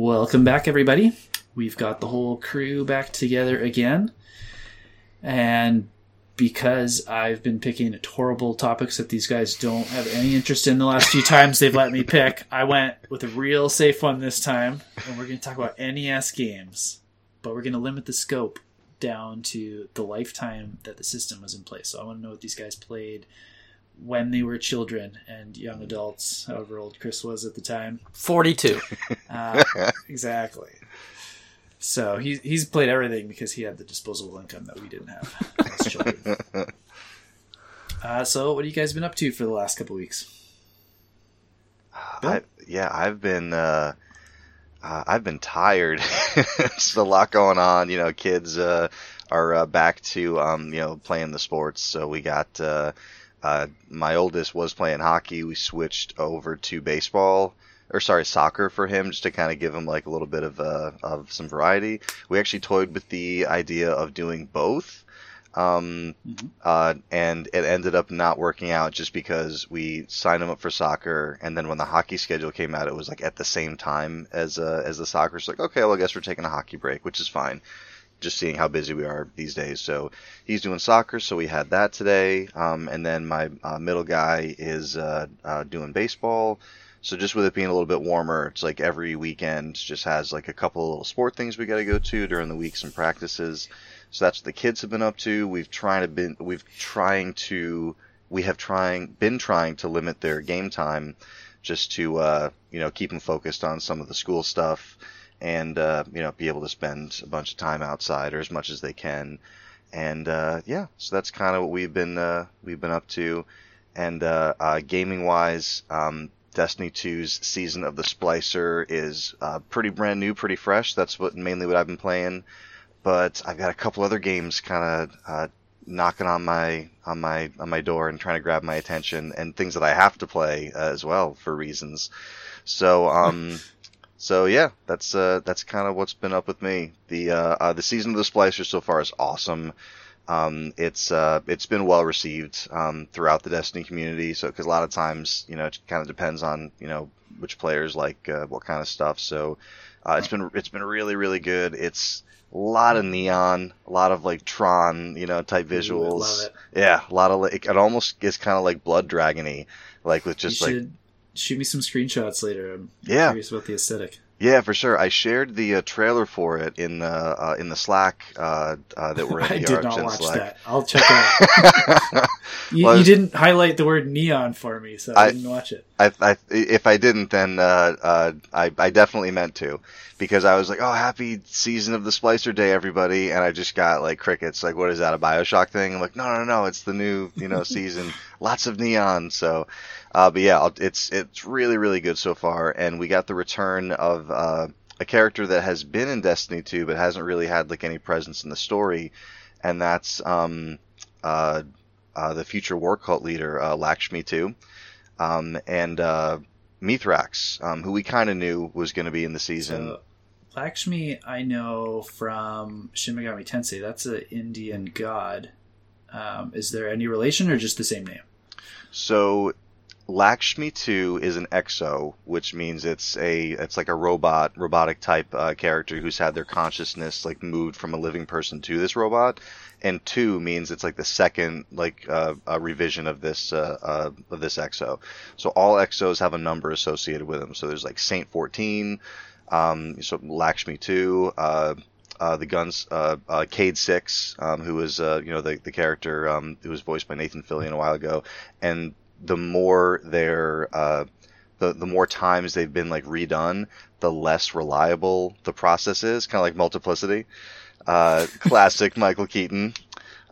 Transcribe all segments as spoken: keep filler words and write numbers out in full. Welcome back, everybody. We've got the whole crew back together again. And because I've been picking at horrible topics that these guys don't have any interest in the last few times they've let me pick, I went with a real safe one this time. And we're going to talk about N E S games. But we're going to limit the scope down to the lifetime that the system was in place. So I want to know what these guys played when they were children and young adults, however old Chris was at the time. forty-two. Uh, exactly. So he, he's played everything because he had the disposable income that we didn't have as children. Uh, so what have you guys been up to for the last couple weeks? I, yeah, I've been... Uh... Uh, I've been tired. It's a lot going on. You know, kids uh, are uh, back to, um, you know, playing the sports. So we got, uh, uh, my oldest was playing hockey. We switched over to baseball, or sorry, soccer for him, just to kind of give him like a little bit of, uh, of some variety. We actually toyed with the idea of doing both. Um, mm-hmm. uh, and it ended up not working out just because we signed him up for soccer. And then when the hockey schedule came out, it was like at the same time as, uh, as the soccer. So like, okay, well, I guess we're taking a hockey break, which is fine. Just seeing how busy we are these days. So he's doing soccer. So we had that today. Um, and then my uh, middle guy is, uh, uh, doing baseball. So just with it being a little bit warmer, it's like every weekend just has like a couple of little sport things we got to go to during the week, some practices. So that's what the kids have been up to. We've tried to been we've trying to we have trying been trying to limit their game time, just to uh, you know keep them focused on some of the school stuff, and uh, you know be able to spend a bunch of time outside or as much as they can, and uh, yeah. So that's kind of what we've been uh, we've been up to, and uh, uh, gaming wise, um, Destiny two's season of the Splicer is uh, pretty brand new, pretty fresh. That's what mainly what I've been playing. But I've got a couple other games kind of uh, knocking on my on my on my door and trying to grab my attention, and things that I have to play uh, as well for reasons. So um, so yeah, that's uh, that's kind of what's been up with me. The uh, uh, the season of the Splicer so far is awesome. Um, it's uh, it's been well received um, throughout the Destiny community. So because a lot of times you know it kind of depends on you know which players like uh, what kind of stuff. So uh, it's been it's been really really good. It's a lot of neon, a lot of like Tron, you know, type visuals. Ooh, love it. Yeah, a lot of like, it almost gets kind of like Blood Dragon-y, like with just you like. Should shoot me some screenshots later. I'm yeah. curious about the aesthetic. Yeah, for sure. I shared the uh, trailer for it in the uh, in the Slack uh, uh, that we're in. The I did not watch Slack. That. I'll check it out. you, well, you didn't highlight the word neon for me, so I, I didn't watch it. I, I, if I didn't, then uh, uh, I, I definitely meant to, because I was like, "Oh, happy season of the Splicer Day, everybody!" And I just got like crickets. Like, what is that, a BioShock thing? I'm like, "No, no, no! It's the new you know season. Lots of neon." So. Uh, but yeah, it's it's really, really good so far, and we got the return of uh, a character that has been in Destiny two but hasn't really had like any presence in the story, and that's um, uh, uh, the future war cult leader, uh, Lakshmi two, um, and uh, Mithrax, um, who we kind of knew was going to be in the season. So, Lakshmi I know from Shin Megami Tensei. That's an Indian god. Um, is there any relation or just the same name? So... Lakshmi two is an exo, which means it's a it's like a robot, robotic type uh, character who's had their consciousness like moved from a living person to this robot, and two means it's like the second like uh, a revision of this uh, uh, of this exo. So all exos have a number associated with them. So there's like Saint fourteen, um, so Lakshmi two, uh, uh, the guns, uh, uh, Cade six, um, who was uh, you know the the character um, who was voiced by Nathan Fillion a while ago, and the more they're, uh, the, the more times they've been like redone, the less reliable the process is. Kind of like Multiplicity, uh, classic Michael Keaton,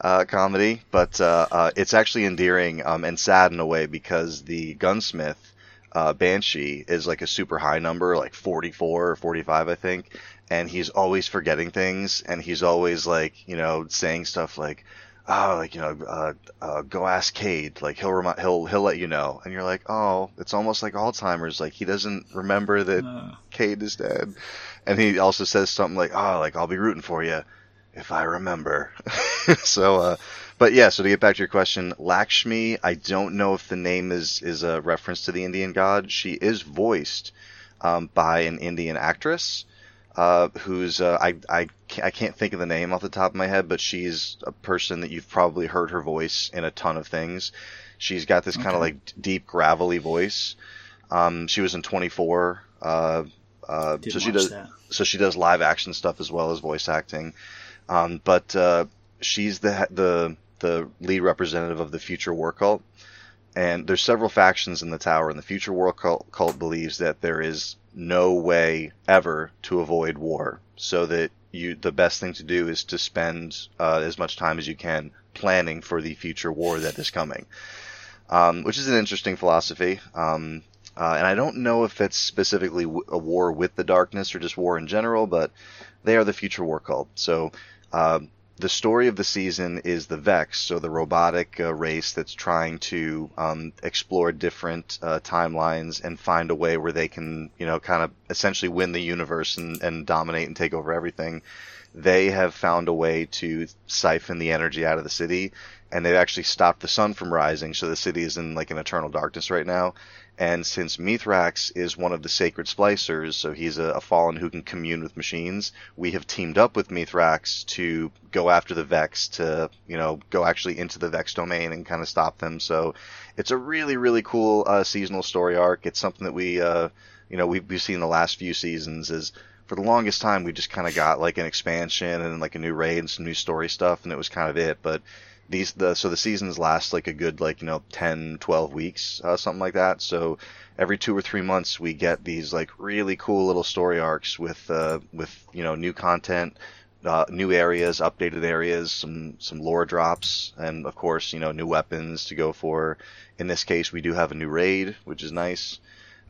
uh, comedy, but, uh, uh, it's actually endearing, um, and sad in a way because the gunsmith, uh, Banshee is like a super high number, like forty-four or forty-five, I think. And he's always forgetting things. And he's always like, you know, saying stuff like, oh, like, you know, uh, uh, go ask Cade, like, he'll, remi- he'll, he'll let you know. And you're like, oh, it's almost like Alzheimer's. Like, he doesn't remember that uh. Cade is dead. And he also says something like, oh, like, I'll be rooting for you if I remember. so, uh, but yeah, so to get back to your question, Lakshmi, I don't know if the name is, is a reference to the Indian god. She is voiced, um, by an Indian actress uh, who's uh, I I I can't think of the name off the top of my head, but she's a person that you've probably heard her voice in a ton of things. She's got this okay. kind of like deep gravelly voice. Um, she was in twenty-four. Uh, uh, so she does that. So she does live action stuff as well as voice acting. Um, but uh, she's the the the lead representative of the Future War Cult. And there's several factions in the tower, and the Future War Cult, cult believes that there is no way ever to avoid war, so that you the best thing to do is to spend uh, as much time as you can planning for the future war that is coming, um, which is an interesting philosophy. Um, uh, and I don't know if it's specifically w- a war with the darkness or just war in general, but they are the Future War Cult. So uh, the story of the season is the Vex, so the robotic uh, race that's trying to um, explore different uh, timelines and find a way where they can, you know, kind of essentially win the universe and, and dominate and take over everything. They have found a way to siphon the energy out of the city, and they've actually stopped the sun from rising, so the city is in like an eternal darkness right now. And since Mithrax is one of the Sacred Splicers, so he's a, a fallen who can commune with machines, we have teamed up with Mithrax to go after the Vex, to, you know, go actually into the Vex domain and kind of stop them. So it's a really, really cool uh, seasonal story arc. It's something that we, uh, you know, we've, we've seen the last few seasons is, for the longest time, we just kind of got like an expansion and like a new raid and some new story stuff, and it was kind of it. But these the so the seasons last like a good like you know ten twelve weeks, uh, something like that. So every two or three months we get these like really cool little story arcs with uh with you know new content, uh, new areas, updated areas, some some lore drops, and of course you know new weapons to go for. In this case, we do have a new raid, which is nice.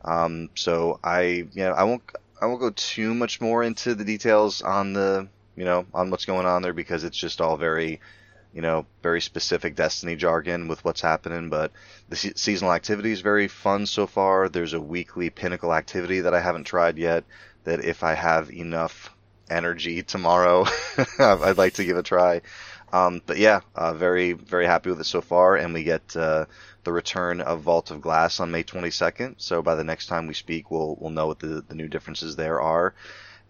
Um, so I you know I won't I won't go too much more into the details on the you know on what's going on there, because it's just all very. You know, very specific Destiny jargon with what's happening, but the se- seasonal activity is very fun so far. There's a weekly pinnacle activity that I haven't tried yet that if I have enough energy tomorrow, I'd like to give a try. Um, but yeah, uh, very, very happy with it so far. And we get uh, the return of Vault of Glass on May twenty-second. So by the next time we speak, we'll we'll know what the, the new differences there are.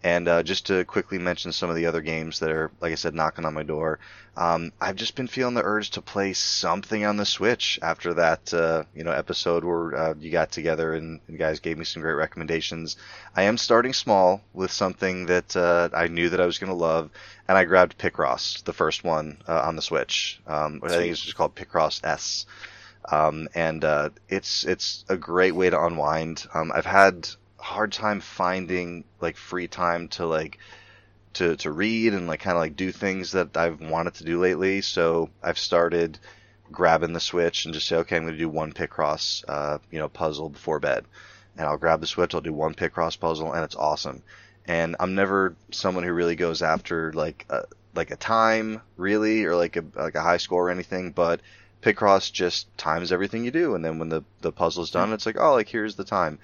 And uh, just to quickly mention some of the other games that are, like I said, knocking on my door, um, I've just been feeling the urge to play something on the Switch after that uh, you know, episode where uh, you got together and, and guys gave me some great recommendations. I am starting small with something that uh, I knew that I was going to love, and I grabbed Picross, the first one uh, on the Switch. Um, I think it's just called Picross S. Um, and uh, it's, it's a great way to unwind. Um, I've had... hard time finding like free time to like to to read and like kind of like do things that I've wanted to do lately, so I've started grabbing the Switch and just say, okay, I'm going to do one Picross uh you know puzzle before bed, and I'll grab the Switch, I'll do one Picross puzzle, and it's awesome. And I'm never someone who really goes after like a, like a time really, or like a like a high score or anything, but Picross just times everything you do, and then when the the puzzle's done, it's like, oh, like here's the time.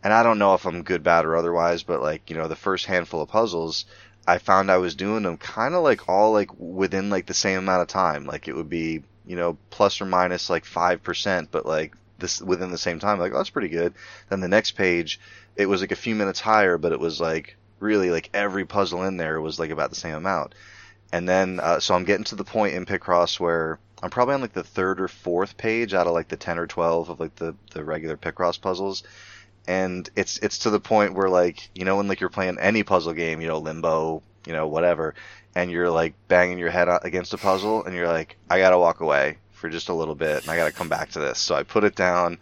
And I don't know if I'm good, bad, or otherwise, but, like, you know, the first handful of puzzles, I found I was doing them kind of, like, all, like, within, like, the same amount of time. Like, it would be, you know, plus or minus, like, five percent, but, like, this within the same time. Like, oh, that's pretty good. Then the next page, it was, like, a few minutes higher, but it was, like, really, like, every puzzle in there was, like, about the same amount. And then, uh, so I'm getting to the point in Picross where I'm probably on, like, the third or fourth page out of, like, the ten or twelve of, like, the, the regular Picross puzzles. And it's it's to the point where, like, you know, when, like, you're playing any puzzle game, you know, Limbo, you know, whatever, and you're, like, banging your head against a puzzle, and you're like, I gotta walk away for just a little bit, and I gotta come back to this. So I put it down,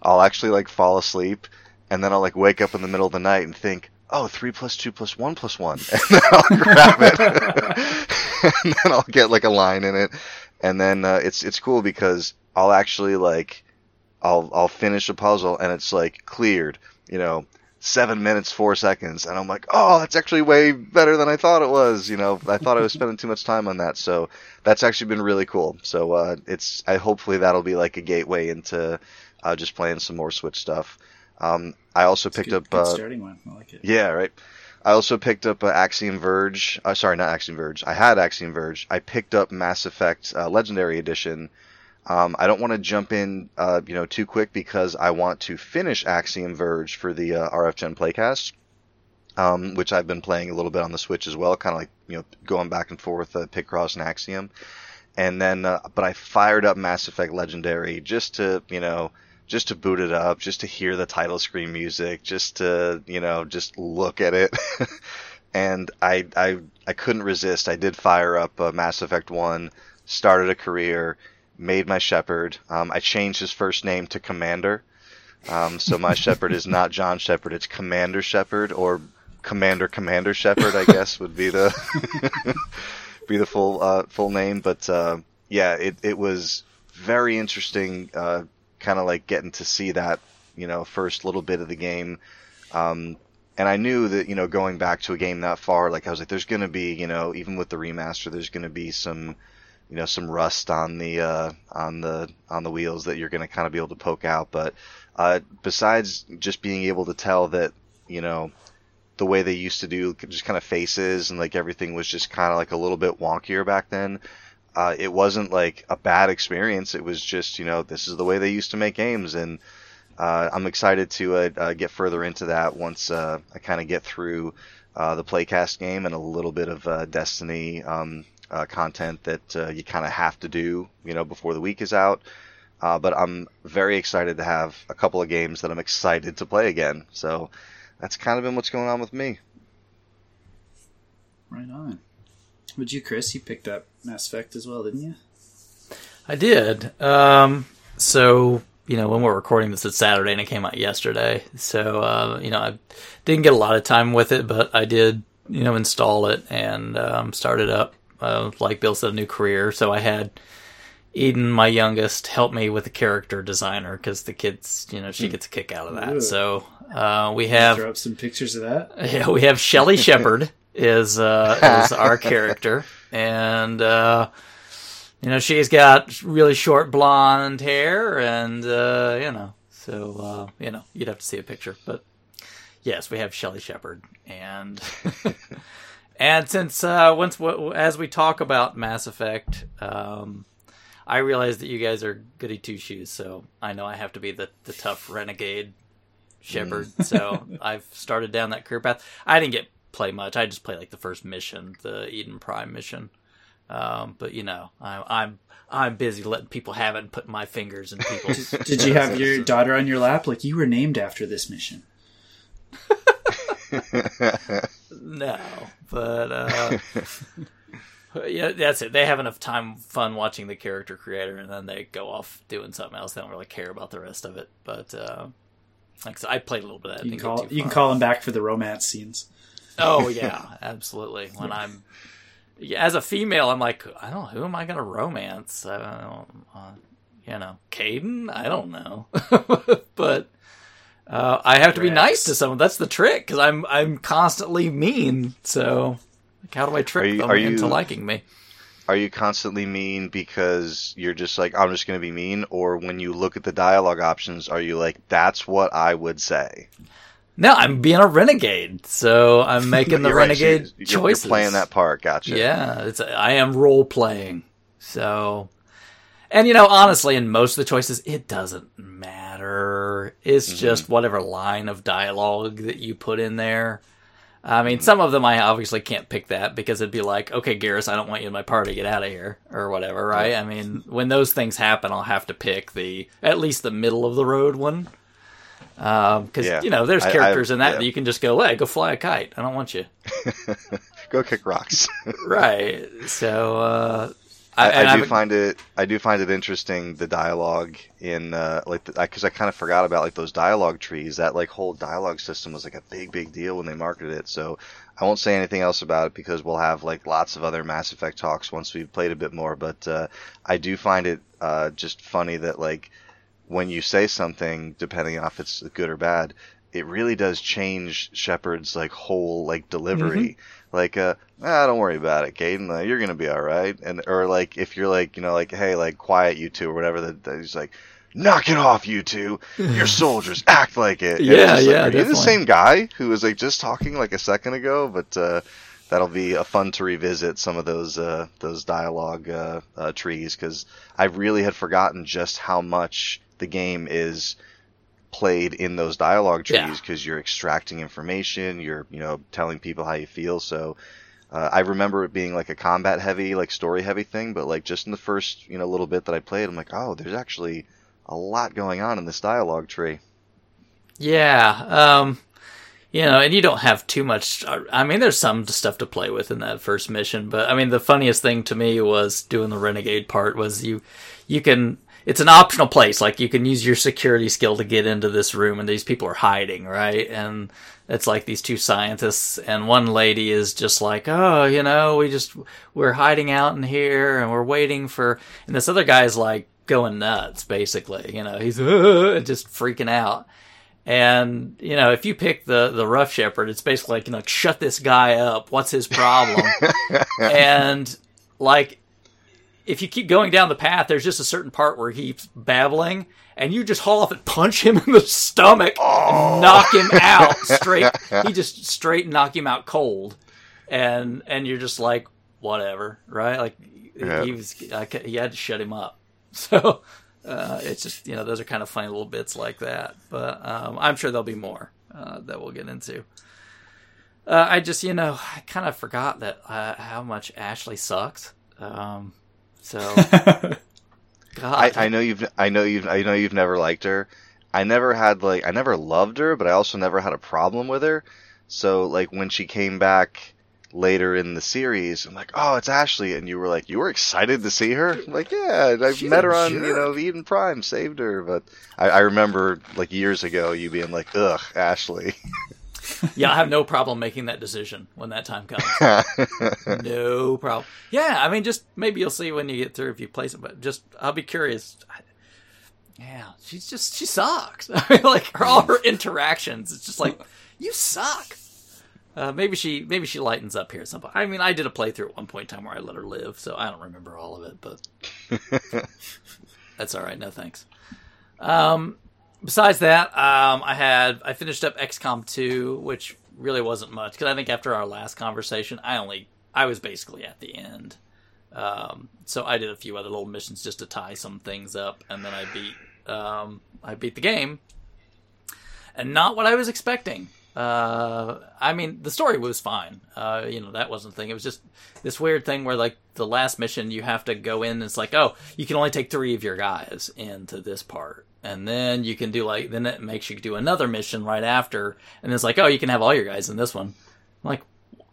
I'll actually, like, fall asleep, and then I'll, like, wake up in the middle of the night and think, oh, three plus two plus one plus one, and then I'll grab it, and then I'll get, like, a line in it, and then uh, it's it's cool because I'll actually, like... I'll I'll finish a puzzle, and it's like cleared, you know, seven minutes, four seconds. And I'm like, oh, that's actually way better than I thought it was. You know, I thought I was spending too much time on that. So that's actually been really cool. So uh, it's I hopefully that'll be like a gateway into uh, just playing some more Switch stuff. Um, I also it's picked good, up. Good uh, starting one. I like it. Yeah, right. I also picked up uh, Axiom Verge. Uh, sorry, not Axiom Verge. I had Axiom Verge. I picked up Mass Effect uh, Legendary Edition. Um, I don't want to jump in, uh, you know, too quick because I want to finish Axiom Verge for the uh, R F ten playcast, um, which I've been playing a little bit on the Switch as well, kind of like, you know, going back and forth uh, Picross and Axiom. And then, uh, but I fired up Mass Effect Legendary just to, you know, just to boot it up, just to hear the title screen music, just to, you know, just look at it. And I, I, I couldn't resist. I did fire up uh, Mass Effect one, started a career, made my Shepard. Um, I changed his first name to Commander. Um, so my Shepard is not John Shepard. It's Commander Shepard, or Commander Commander Shepard, I guess, would be the be the full uh, full name. But uh, yeah, it it was very interesting. Uh, kind of like getting to see that, you know, first little bit of the game. Um, and I knew that, you know, going back to a game that far, like I was like, there's going to be, you know, even with the remaster, there's going to be some, you know, some rust on the, uh, on the, on the wheels that you're going to kind of be able to poke out. But, uh, besides just being able to tell that, you know, the way they used to do just kind of faces and like everything was just kind of like a little bit wonkier back then. Uh, it wasn't like a bad experience. It was just, you know, this is the way they used to make games. And uh, I'm excited to uh, uh, get further into that once uh, I kind of get through uh, the Playcast game and a little bit of uh, Destiny um, uh, content that uh, you kind of have to do, you know, before the week is out. Uh, but I'm very excited to have a couple of games that I'm excited to play again. So that's kind of been what's going on with me. Right on. Would you, Chris? You picked up Mass Effect as well, didn't you? I did. Um, so, you know, when we're recording this, it's Saturday, and it came out yesterday. So, uh, you know, I didn't get a lot of time with it, but I did, you know, install it and um, start it up. Uh, like Bill said, a new career. So I had Eden, my youngest, help me with the character designer because the kids, you know, she gets a kick out of that. Ooh. So uh, we have... Throw up some pictures of that? Yeah, we have Shelley Shepherd. Is uh is our character, and uh you know she's got really short blonde hair, and uh you know so uh you know you'd have to see a picture, but yes, we have Shelley Shepherd, and and since uh once w- as we talk about Mass Effect, um I realize that you guys are goody two shoes, so I know I have to be the the tough renegade Shepherd. So I've started down that career path. I didn't get play much. I just play like the first mission, the Eden Prime mission. Um, but you know, I'm I'm I'm busy letting people have it and putting my fingers in people's. Did you have your daughter on your lap like you were named after this mission? No, but uh, yeah, that's it. They have enough time, fun watching the character creator, and then they go off doing something else. They don't really care about the rest of it. But uh, like I, said, I played a little bit of that. You can call, you can call them back for the romance scenes. Oh yeah, absolutely. When I'm yeah, as a female, I'm like, I don't know, who am I gonna romance? I don't, uh, you know, Caden. I don't know, but uh, I have to be nice to someone. That's the trick, because I'm I'm constantly mean. So, like, how do I trick you, them you, into liking me? Are you constantly mean because you're just like, I'm just gonna be mean, or when you look at the dialogue options, are you like, that's what I would say? No, I'm being a renegade, so I'm making the renegade right. you're, you're, choices. You're playing that part, gotcha. Yeah, it's a, I am role-playing, so... And, you know, honestly, in most of the choices, it doesn't matter. It's mm-hmm. just whatever line of dialogue that you put in there. I mean, mm-hmm. some of them I obviously can't pick that, because it'd be like, okay, Garrus, I don't want you in my party, get out of here, or whatever, right? Yeah. I mean, when those things happen, I'll have to pick the at least the middle-of-the-road one. Um, cause yeah. you know, there's characters I, I, in that yeah. that you can just go, hey, go fly a kite. I don't want you. Go kick rocks. Right. So, uh, I, I, I do I've... find it, I do find it interesting, the dialogue in, uh, like, the, I, cause I kind of forgot about like those dialogue trees. That like whole dialogue system was like a big, big deal when they marketed it. So I won't say anything else about it because we'll have like lots of other Mass Effect talks once we've played a bit more. But, uh, I do find it, uh, just funny that like, when you say something, depending on if it's good or bad, it really does change Shepard's like whole like delivery. Mm-hmm. Like, uh, ah, don't worry about it, Caden. Like, you're gonna be all right. And or like if you're like, you know, like, hey, like quiet you two or whatever. That he's like, knock it off, you two. Your soldiers act like it. And yeah, yeah. Like, are definitely. You the same guy who was like just talking like a second ago? But uh, that'll be a fun to revisit some of those uh, those dialogue uh, uh, trees, because I really had forgotten just how much the game is played in those dialogue trees, because yeah. you're extracting information, you're you know telling people how you feel. So uh, I remember it being like a combat heavy, like story heavy thing, but like just in the first you know little bit that I played, I'm like, oh, there's actually a lot going on in this dialogue tree. Yeah. Um... You know, and you don't have too much... I mean, there's some stuff to play with in that first mission, but, I mean, the funniest thing to me was doing the Renegade part was you you can... It's an optional place. Like, you can use your security skill to get into this room, and these people are hiding, right? And it's like these two scientists, and one lady is just like, oh, you know, we just... We're hiding out in here, and we're waiting for... And this other guy's, like, going nuts, basically. You know, he's uh, just freaking out. And, you know, if you pick the, the rough shepherd, it's basically like, you know, shut this guy up. What's his problem? And, like, if you keep going down the path, there's just a certain part where he's babbling, and you just haul off and punch him in the stomach oh. and knock him out straight. You just straight knock him out cold. And and you're just like, whatever, right? Like, yeah. he was, like, you had to shut him up. So... Uh, it's just, you know, those are kind of funny little bits like that. But um, I'm sure there'll be more uh, that we'll get into. Uh, I just, you know, I kind of forgot that uh, how much Ashley sucked. Um, so, God, I, I know you've, I know you've, I know you've never liked her. I never had like, I never loved her, but I also never had a problem with her. So, like when she came back later in the series, I'm like, oh, it's Ashley, and you were like, you were excited to see her? I'm like, yeah, I've She's met her on, jerk. you know, Eden Prime, saved her, but I, I remember, like, years ago, you being like, ugh, Ashley. Yeah, I have no problem making that decision when that time comes. No problem. Yeah, I mean, just, maybe you'll see when you get through if you place it, but just, I'll be curious. Yeah, she's just, she sucks. I mean, like, her, all her interactions, it's just like, you suck. Uh, maybe she maybe she lightens up here at some point. I mean, I did a playthrough at one point in time where I let her live, so I don't remember all of it, but that's all right. No thanks. Um, besides that, um, I had I finished up X COM two, which really wasn't much because I think after our last conversation, I only I was basically at the end. Um, so I did a few other little missions just to tie some things up, and then I beat um, I beat the game, and not what I was expecting. Uh, I mean, the story was fine. Uh, you know, that wasn't the thing. It was just this weird thing where, like, the last mission you have to go in and it's like, oh, you can only take three of your guys into this part. And then you can do, like, then it makes you do another mission right after. And it's like, oh, you can have all your guys in this one. I'm like,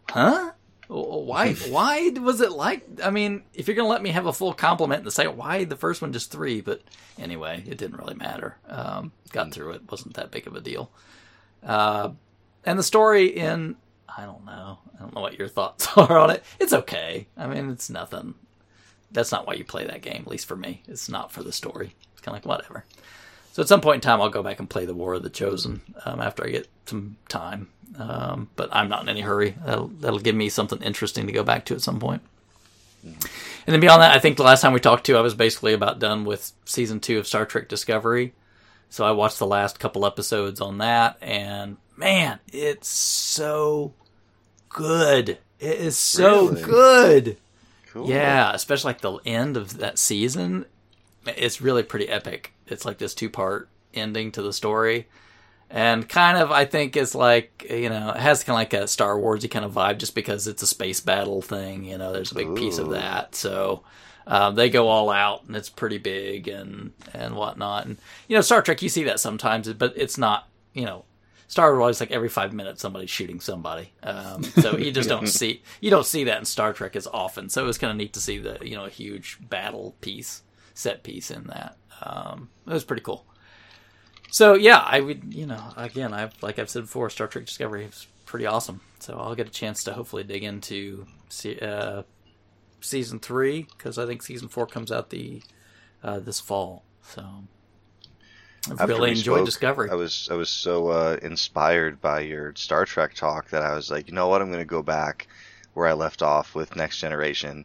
huh? Why, why was it like, I mean, if you're going to let me have a full compliment in the second, why the first one just three? But anyway, it didn't really matter. Um, got through it. Wasn't that big of a deal. Uh, And the story in, I don't know. I don't know what your thoughts are on it. It's okay. I mean, it's nothing. That's not why you play that game, at least for me. It's not for the story. It's kind of like, whatever. So at some point in time, I'll go back and play The War of the Chosen um, after I get some time. Um, but I'm not in any hurry. That'll, that'll give me something interesting to go back to at some point. And then beyond that, I think the last time we talked to, I was basically about done with Season two of Star Trek Discovery. So I watched the last couple episodes on that, and... Man, it's so good. It is so really? good. Cool. Yeah, especially like the end of that season. It's really pretty epic. It's like this two-part ending to the story. And kind of, I think, it's like, you know, it has kind of like a Star Wars-y kind of vibe just because it's a space battle thing. You know, there's a big Ooh. piece of that. So um, they go all out, and it's pretty big and, and whatnot. And, you know, Star Trek, you see that sometimes, but it's not, you know, Star Wars, like every five minutes, somebody's shooting somebody. Um, so you just don't see you don't see that in Star Trek as often. So it was kind of neat to see the you know a huge battle piece, set piece in that. Um, it was pretty cool. So yeah, I would you know again I like I've said before, Star Trek Discovery is pretty awesome. So I'll get a chance to hopefully dig into se- uh, season three because I think season four comes out the uh, this fall. So. I really enjoyed Discovery. I was I was so uh, inspired by your Star Trek talk that I was like, you know what, I'm going to go back where I left off with Next Generation.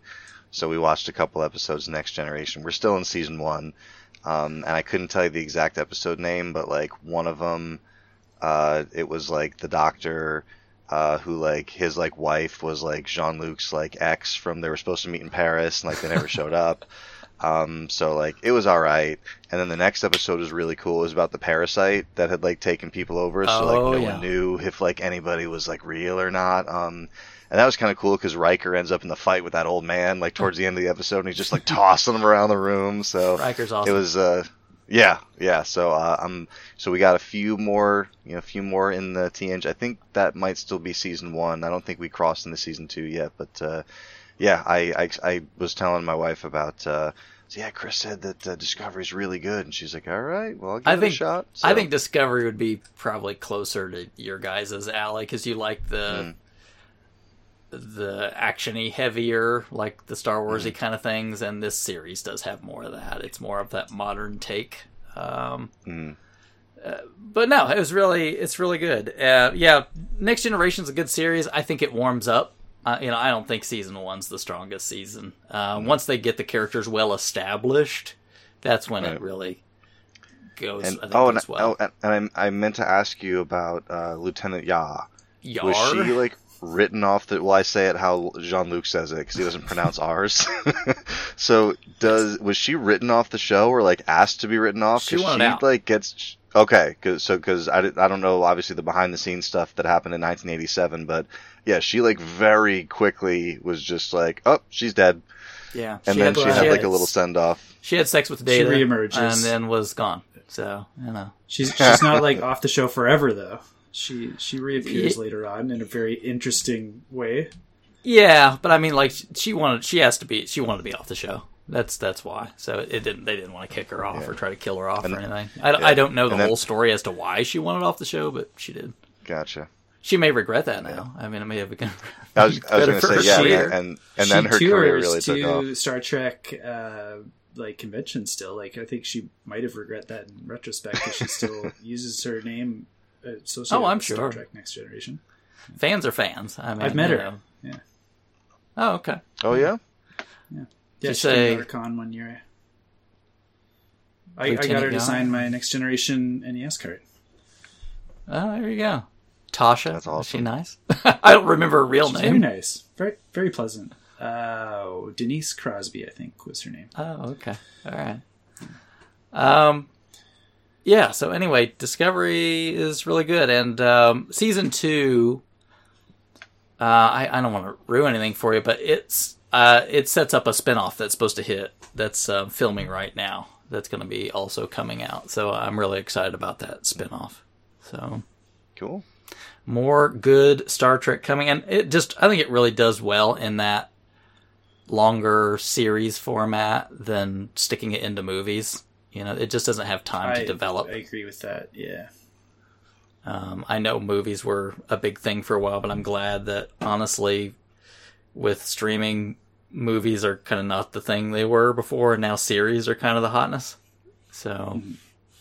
So we watched a couple episodes of Next Generation. We're still in season one, um, and I couldn't tell you the exact episode name, but like one of them, uh, it was like the Doctor uh, who, like, his, like, wife was, like, Jean-Luc's, like, ex from they were supposed to meet in Paris, and, like, they never showed up. Um, so, like, it was all right. And then the next episode was really cool. It was about the parasite that had, like, taken people over. So, like, no yeah. one knew if, like, anybody was, like, real or not. Um, and that was kind of cool because Riker ends up in the fight with that old man, like, towards the end of the episode. And he's just, like, tossing him around the room. So Riker's awesome. It was, uh, yeah, yeah. So, uh, um, so we got a few more, you know, a few more in the T N G. I think that might still be season one. I don't think we crossed into season two yet, but, uh, yeah, I, I, I was telling my wife about, uh, so yeah, Chris said that uh, Discovery's really good, and she's like, all right, well, I'll give I it think, a shot. So. I think Discovery would be probably closer to your guys' alley, because you like the mm. the action-y, heavier, like the Star Wars-y mm. kind of things, and this series does have more of that. It's more of that modern take. Um, mm. uh, but no, it was really, it's really good. Uh, yeah, Next Generation's a good series. I think it warms up. Uh, you know, I don't think season one's the strongest season. Uh, mm-hmm. Once they get the characters well established, that's when right. it really goes. And, I think oh, and, well. oh, and I, I meant to ask you about uh, Lieutenant Yar. Yar. Was she like written off? The, well, I say it how Jean-Luc says it because he doesn't pronounce R's. So does was she written off the show or like asked to be written off? She wanted she, out. Like gets. Okay, cause, so because I, I don't know, obviously, the behind-the-scenes stuff that happened in nineteen eighty-seven, but, yeah, she, like, very quickly was just like, oh, she's dead. Yeah. And she then had, she uh, had, like, had, a little send-off. She had sex with Data. She reemerges. And then was gone. So, you know. She's she's not, like, off the show forever, though. She, she reappears yeah. later on in a very interesting way. Yeah, but, I mean, like, she wanted, she has to be, she wanted to be off the show. That's that's why. So it didn't. They didn't want to kick her off yeah. or try to kill her off and or anything. I, yeah. I don't know the then, whole story as to why she wanted off the show, but she did. Gotcha. She may regret that now. Yeah. I mean, it may have become. I was, I was going to say yeah, she, and and, and then her career really took off. She tours Star Trek uh, like convention still. Like I think she might have regret that in retrospect because she still uses her name associated oh, I'm with sure. Star Trek Next Generation. Fans are fans. I mean, I've met her. Know. Yeah. Oh okay. Oh yeah. Yeah. Yeah, she say, came to con one year. I, I got her to sign my Next Generation N E S card. Oh, there you go. Tasha. That's awesome. Is she nice? I don't remember her real She's name. Very nice. Very, very pleasant. Uh, Denise Crosby, I think, was her name. Oh, okay. All right. Um, yeah, so anyway, Discovery is really good. And um, Season two, uh, I, I don't want to ruin anything for you, but it's... Uh, it sets up a spinoff that's supposed to hit, that's uh, filming right now, that's going to be also coming out. So I'm really excited about that spinoff. So, cool. More good Star Trek coming. And it just, I think it really does well in that longer series format than sticking it into movies. You know, it just doesn't have time I, to develop. I agree with that, yeah. Um, I know movies were a big thing for a while, but I'm glad that, honestly, with streaming... movies are kind of not the thing they were before, and now series are kind of the hotness. So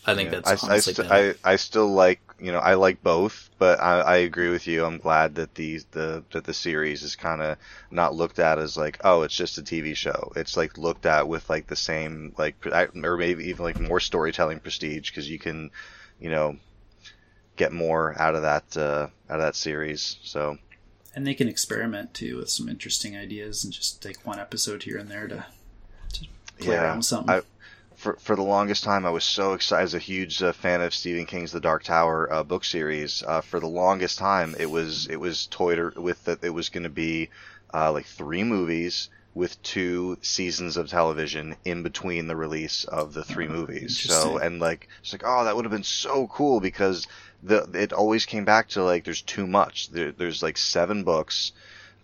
I think yeah, that's I, honestly I, st- been... I I still like, you know, I like both, but I, I agree with you. I'm glad that these the that the series is kind of not looked at as like, oh, it's just a T V show. It's like looked at with like the same like, or maybe even like more storytelling prestige because you can, you know, get more out of that uh, out of that series. So. And they can experiment, too, with some interesting ideas and just take one episode here and there to, to play yeah, around with something. I, for, for the longest time, I was so excited. I was a huge uh, fan of Stephen King's The Dark Tower uh, book series. Uh, for the longest time, it was it was toyed with that it was going to be uh, like three movies with two seasons of television in between the release of the three oh, movies. So and like it's like, oh, that would have been so cool because... The, it always came back to, like, there's too much. There, there's, like, seven books,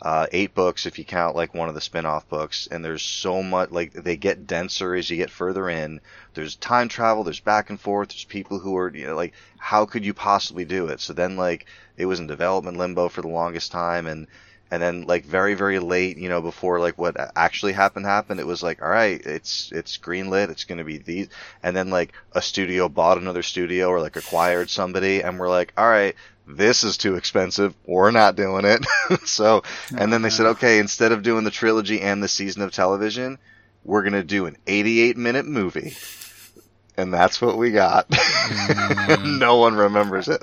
uh, eight books if you count, like, one of the spin-off books, and there's so much, like, they get denser as you get further in. There's time travel, there's back and forth, there's people who are, you know, like, how could you possibly do it? So then, like, it was in development limbo for the longest time, and and then, like, very, very late, you know, before, like, what actually happened happened, it was like, all right, it's it's greenlit, it's going to be these. And then, like, a studio bought another studio or, like, acquired somebody, and we're like, all right, this is too expensive. We're not doing it. So, and then they said, okay, instead of doing the trilogy and the season of television, we're going to do an eighty-eight minute movie. and that's what we got. Mm. No one remembers it.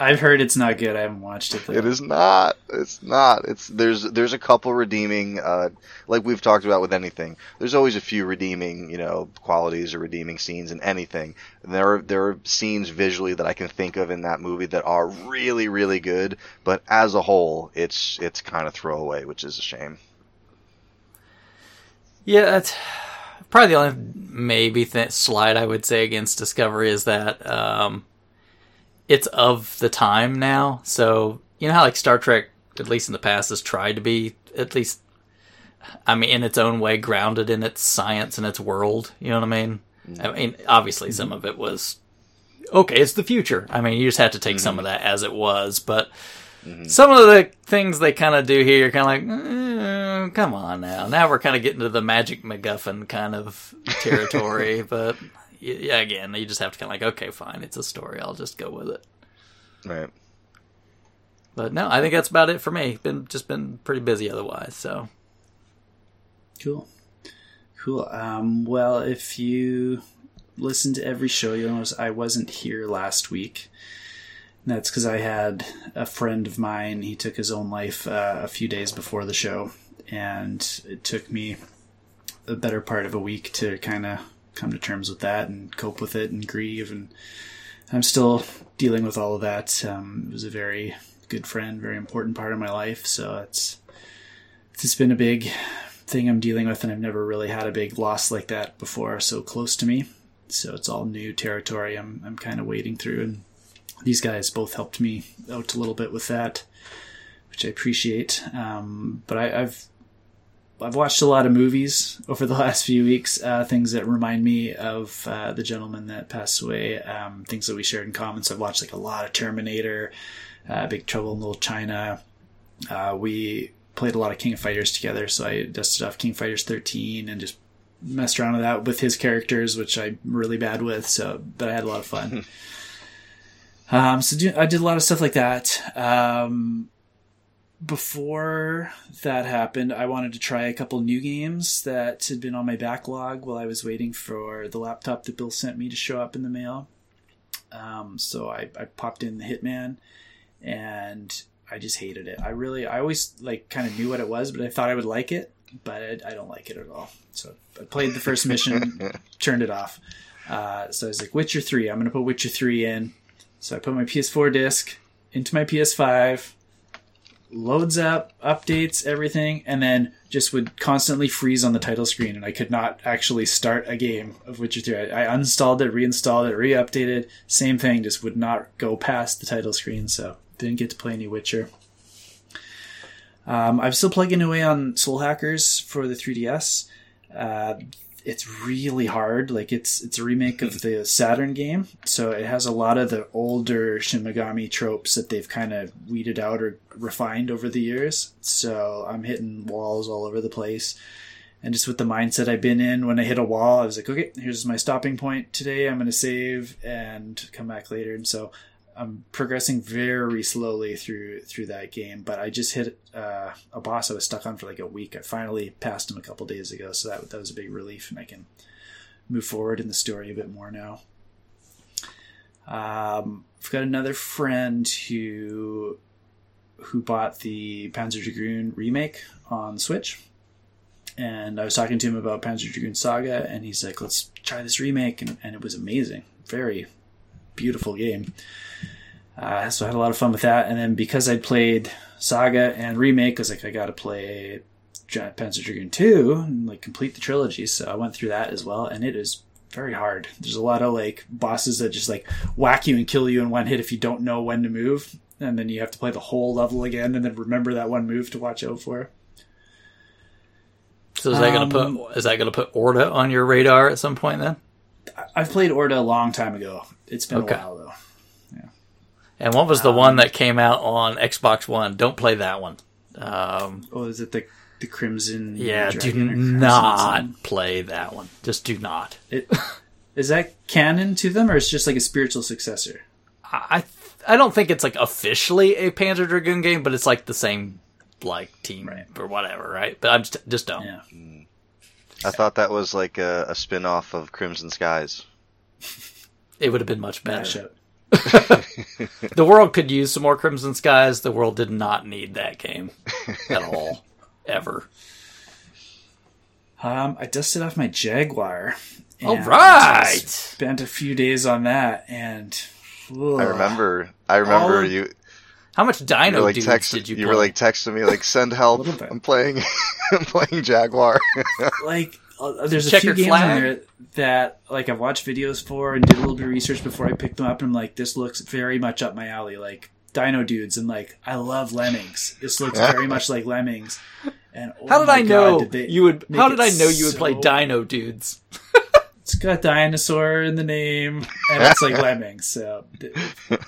I've heard it's not good. I haven't watched it though. It is not. It's not. It's there's there's a couple redeeming, uh, like we've talked about with anything. There's always a few redeeming, you know, qualities or redeeming scenes in anything. And there are there are scenes visually that I can think of in that movie that are really really good, but as a whole, it's it's kind of throwaway, which is a shame. Yeah, that's probably the only maybe th- slide I would say against Discovery is that um, it's of the time now. So, you know how like Star Trek, at least in the past, has tried to be, at least, I mean, in its own way, grounded in its science and its world. You know what I mean? Mm-hmm. I mean, obviously some of it was, okay, it's the future. I mean, you just have to take mm-hmm. some of that as it was, but... Mm-hmm. Some of the things they kind of do here, you're kind of like, mm, come on now. Now we're kind of getting to the Magic MacGuffin kind of territory. But yeah, again, you just have to kind of like, okay, fine, it's a story. I'll just go with it. Right. But no, I think that's about it for me. Been just been pretty busy otherwise. So cool, cool. Um, well, if you listen to every show, you'll notice I wasn't here last week. That's because I had a friend of mine, he took his own life uh, a few days before the show, and it took me the better part of a week to kind of come to terms with that and cope with it and grieve, and I'm still dealing with all of that. Um, it was a very good friend, very important part of my life, so it's it's been a big thing I'm dealing with, and I've never really had a big loss like that before so close to me, so it's all new territory I'm I'm kind of wading through, and these guys both helped me out a little bit with that, which I appreciate. Um, but I, I've I've watched a lot of movies over the last few weeks, uh, things that remind me of uh, the gentleman that passed away, um, things that we shared in common. So I've watched like a lot of Terminator, uh, Big Trouble in Little China. Uh, we played a lot of King of Fighters together, so I dusted off King of Fighters thirteen and just messed around with that with his characters, which I'm really bad with. So, but I had a lot of fun. Um, so do, I did a lot of stuff like that. Um, before that happened, I wanted to try a couple new games that had been on my backlog while I was waiting for the laptop that Bill sent me to show up in the mail. Um, so I, I popped in the Hitman and I just hated it. I really, I always like kind of knew what it was, but I thought I would like it, but I, I don't like it at all. So I played the first mission, turned it off. Uh, so I was like, Witcher three, I'm going to put Witcher three in. So I put my P S four disc into my P S five, loads up, updates everything, and then just would constantly freeze on the title screen, and I could not actually start a game of Witcher three. I, I uninstalled it, reinstalled it, re-updated, same thing, just would not go past the title screen, so didn't get to play any Witcher. Um, I'm still plugging away on Soul Hackers for the three D S. Uh, It's really hard. Like it's it's a remake of the Saturn game, so it has a lot of the older Shin Megami tropes that they've kind of weeded out or refined over the years. So I'm hitting walls all over the place, and just with the mindset I've been in, when I hit a wall, I was like, okay, here's my stopping point today. I'm going to save and come back later. And so I'm progressing very slowly through through that game, but I just hit uh, a boss I was stuck on for like a week. I finally passed him a couple days ago, so that that was a big relief, and I can move forward in the story a bit more now. Um, I've got another friend who who bought the Panzer Dragoon remake on Switch, and I was talking to him about Panzer Dragoon Saga, and he's like, "Let's try this remake," and, and it was amazing, very beautiful game. Uh, so I had a lot of fun with that. And then because I played Saga and Remake, I was like, I got to play Panzer Dragoon two and like complete the trilogy. So I went through that as well. And it is very hard. There's a lot of like bosses that just like whack you and kill you in one hit if you don't know when to move. And then you have to play the whole level again and then remember that one move to watch out for. So is that um, going to put, is that going to put Orta on your radar at some point then? I've played Orta a long time ago. It's been okay. a while though. Yeah. And what was the um, one that came out on Xbox One? Don't play that one. Um, oh, is it the the Crimson? Yeah, Dragon do Crimson not play that one. Just do not. It, is that canon to them, or is it just like a spiritual successor? I I don't think it's like officially a Panzer Dragoon game, but it's like the same like team right. or whatever, right? But I just just don't. Yeah. I thought that was like a, a spin-off of Crimson Skies. It would have been much better. The world could use some more Crimson Skies. The world did not need that game at all, ever. Um, I dusted off my Jaguar. All right. Spent a few days on that, and ugh, I remember. I remember all, you. How much Dino like Dudes text, did you? You play? Were like texting me, like, "Send help! I'm playing. I'm playing Jaguar." Like, uh, there's Checker a few flag. games on there that, like, I've watched videos for and did a little bit of research before I picked them up, and I'm like, this looks very much up my alley, like Dino Dudes, and like, I love Lemmings. This looks very much like Lemmings. And oh how did I know God, did you would? How did I know you would so... play Dino Dudes? It's got dinosaur in the name, and it's like Lemmings, so it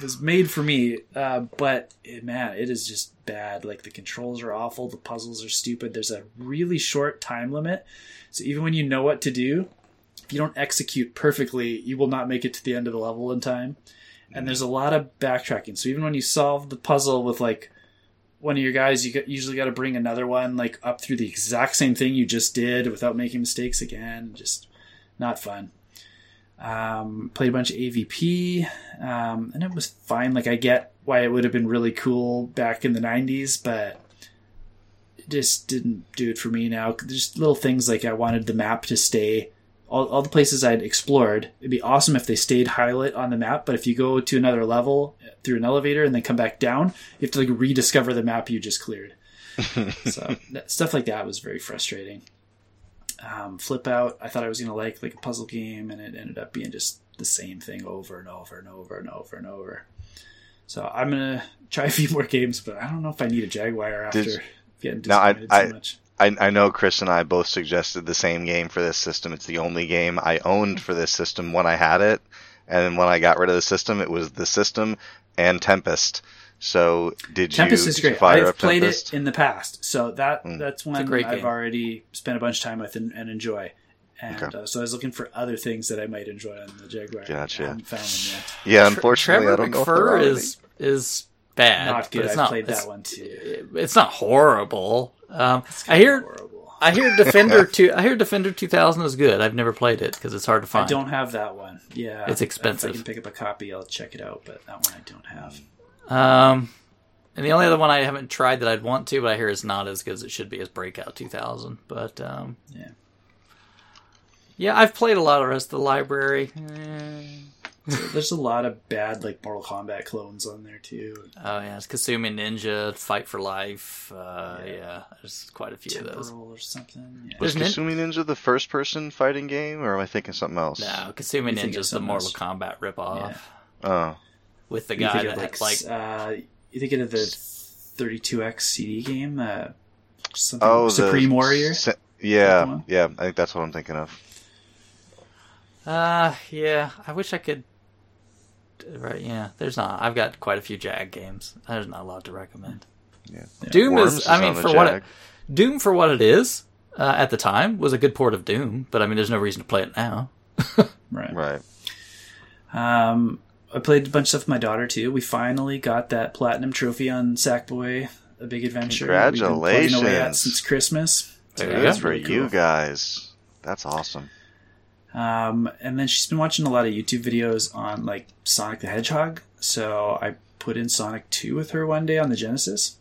was made for me. Uh, but it, man, it is just bad. Like, the controls are awful, the puzzles are stupid. There's a really short time limit, so even when you know what to do, if you don't execute perfectly, you will not make it to the end of the level in time. And there's a lot of backtracking. So even when you solve the puzzle with like one of your guys, you usually got to bring another one like up through the exact same thing you just did without making mistakes again. Just not fun. Um, played a bunch of A V P, um, and it was fine. Like, I get why it would have been really cool back in the nineties, but it just didn't do it for me now. Just little things like I wanted the map to stay. All, all the places I'd explored, it'd be awesome if they stayed highlight on the map, but if you go to another level through an elevator and then come back down, you have to like rediscover the map you just cleared. So that, stuff like that was very frustrating. Um, flip out. I thought I was going to like like a puzzle game, and it ended up being just the same thing over and over and over and over and over. So I'm going to try a few more games, but I don't know if I need a Jaguar after Did, getting disappointed no, I, so I, much. I, I know Chris and I both suggested the same game for this system. It's the only game I owned for this system when I had it, and when I got rid of the system, it was the system and Tempest. So did Tempest you is great. fire I've up played Tempest? It in the past, so that mm. that's one I've game. already spent a bunch of time with and, and enjoy. And okay. uh, so I was looking for other things that I might enjoy on the Jaguar. Gotcha. I haven't found them yet. Yeah, unfortunately, Trevor I don't McFur know is is bad. Not good. I've not, played that one too. It's not horrible. Um, I hear. Horrible. I hear Defender two. I hear Defender two thousand is good. I've never played it because it's hard to find. I don't have that one. Yeah, it's expensive. If I can pick up a copy, I'll check it out. But that one I don't have. Um, and the only other one I haven't tried that I'd want to, but I hear is not as good as it should be, is Breakout two thousand. But, um, yeah. Yeah, I've played a lot of the rest of the library. So there's a lot of bad, like, Mortal Kombat clones on there, too. Oh, yeah. It's Kasumi Ninja, Fight for Life. Uh, yeah. yeah. There's quite a few Temporal of those. Or something. Yeah. Was there's Kasumi Ninja the first-person fighting game, or am I thinking something else? No, Kasumi Ninja's the Mortal else? Kombat ripoff. Yeah. Oh, with the guy that like, like uh, you think of the thirty-two X C D game, uh, something oh, Supreme the, Warrior. Se- yeah, yeah, I think that's what I'm thinking of. Uh yeah, I wish I could. Right, yeah. There's not. I've got quite a few Jag games. There's not a lot to recommend. Yeah, Doom Worms is. I mean, for Jag. what it, Doom for what it is uh, at the time was a good port of Doom, but I mean, there's no reason to play it now. Right. Right. Um. I played a bunch of stuff with my daughter, too. We finally got that platinum trophy on Sackboy, A Big Adventure. Congratulations. We've been plugging away at since Christmas. So that is for you guys. That's awesome. Um, and then she's been watching a lot of YouTube videos on, like, Sonic the Hedgehog. So I put in Sonic two with her one day on the Genesis,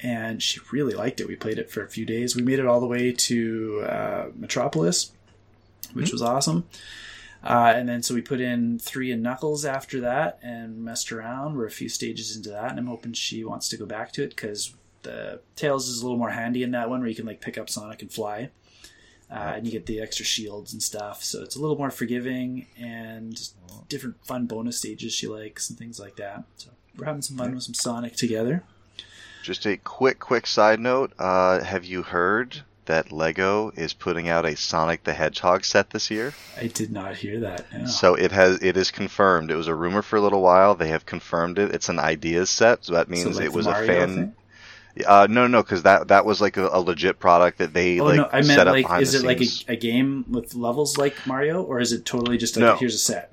and she really liked it. We played it for a few days. We made it all the way to uh, Metropolis, which mm-hmm. was awesome. Uh, and then so we put in three and Knuckles after that and messed around. We're a few stages into that, and I'm hoping she wants to go back to it because the Tails is a little more handy in that one where you can like pick up Sonic and fly. Uh, and you get the extra shields and stuff. So it's a little more forgiving and different fun bonus stages she likes and things like that. So we're having some fun with some Sonic together. Just a quick, quick side note. Uh, have you heard that Lego is putting out a Sonic the Hedgehog set this year? I did not hear that. No. So it has it is confirmed. It was a rumor for a little while. They have confirmed it. It's an ideas set, so that means so like it was Mario a fan. Thing? Uh, no, no, because that that was like a, a legit product that they oh, like no, I meant, set up like, behind the scenes. Is it like a, a game with levels like Mario, or is it totally just like no. here's a set?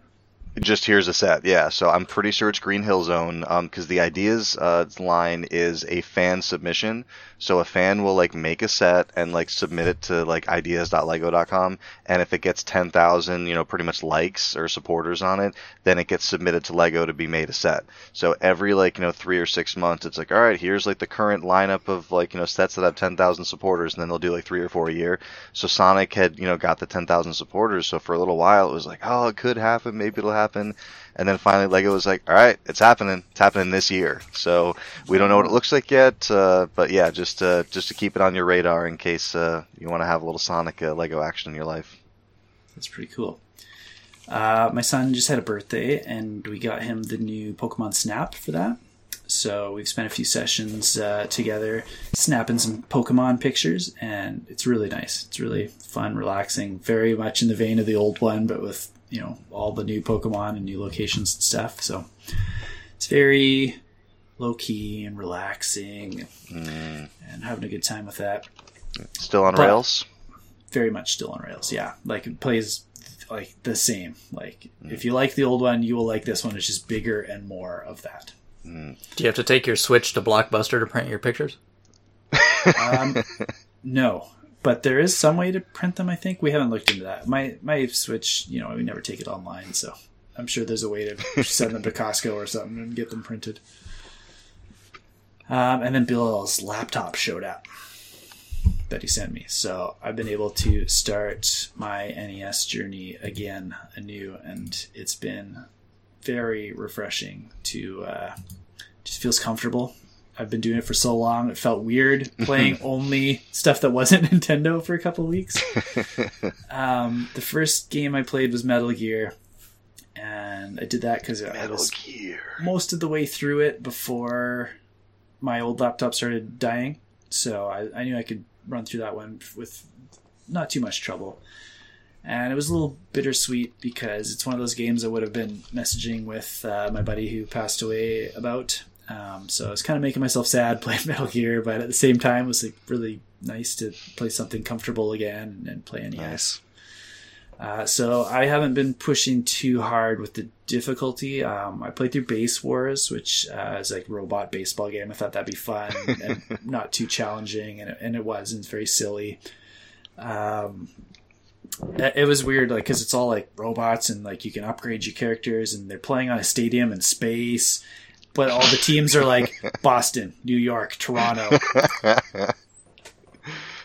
Just here's a set, yeah. So I'm pretty sure it's Green Hill Zone, um, because the ideas uh, line is a fan submission. So a fan will like make a set and like submit it to like ideas dot lego dot com, and if it gets ten thousand, you know, pretty much likes or supporters on it, then it gets submitted to Lego to be made a set. So every like you know three or six months, it's like, all right, here's like the current lineup of like you know sets that have ten thousand supporters, and then they'll do like three or four a year. So Sonic had you know got the ten thousand supporters. So for a little while, it was like, oh, it could happen, maybe it'll happen. Happen. And then finally Lego was like, all right, it's happening. It's happening this year. So we don't know what it looks like yet. Uh, but yeah, just uh, just to keep it on your radar in case uh, you want to have a little Sonic uh, Lego action in your life. That's pretty cool. Uh, my son just had a birthday and we got him the new Pokemon Snap for that. So we've spent a few sessions uh, together snapping some Pokemon pictures, and it's really nice. It's really fun, relaxing, very much in the vein of the old one, but with you know, all the new Pokemon and new locations and stuff. So it's very low key and relaxing mm. and having a good time with that. Still on but rails? Very much still on rails. Yeah. Like it plays like the same. Like mm. if you like the old one, you will like this one. It's just bigger and more of that. Mm. Do you have to take your Switch to Blockbuster to print your pictures? um, no. But there is some way to print them, I think. We haven't looked into that. My my Switch, you know, we never take it online, so I'm sure there's a way to send them to Costco or something and get them printed. Um, and then Bill's laptop showed up that he sent me. So I've been able to start my N E S journey again anew, and it's been very refreshing to uh, just feels comfortable. I've been doing it for so long. It felt weird playing only stuff that wasn't Nintendo for a couple of weeks. Um, the first game I played was Metal Gear, and I did that because I was Gear. most of the way through it before my old laptop started dying. So I, I knew I could run through that one with not too much trouble. And it was a little bittersweet because it's one of those games I would have been messaging with uh, my buddy who passed away about. Um, so I was kind of making myself sad playing Metal Gear, but at the same time, it was like really nice to play something comfortable again and play N E S. Nice. Uh, so I haven't been pushing too hard with the difficulty. Um, I played through Base Wars, which uh, is like a robot baseball game. I thought that'd be fun and not too challenging, and it, and it was, and it's very silly. Um, it was weird, like because it's all like robots, and like you can upgrade your characters, and they're playing on a stadium in space. But all the teams are like Boston, New York, Toronto.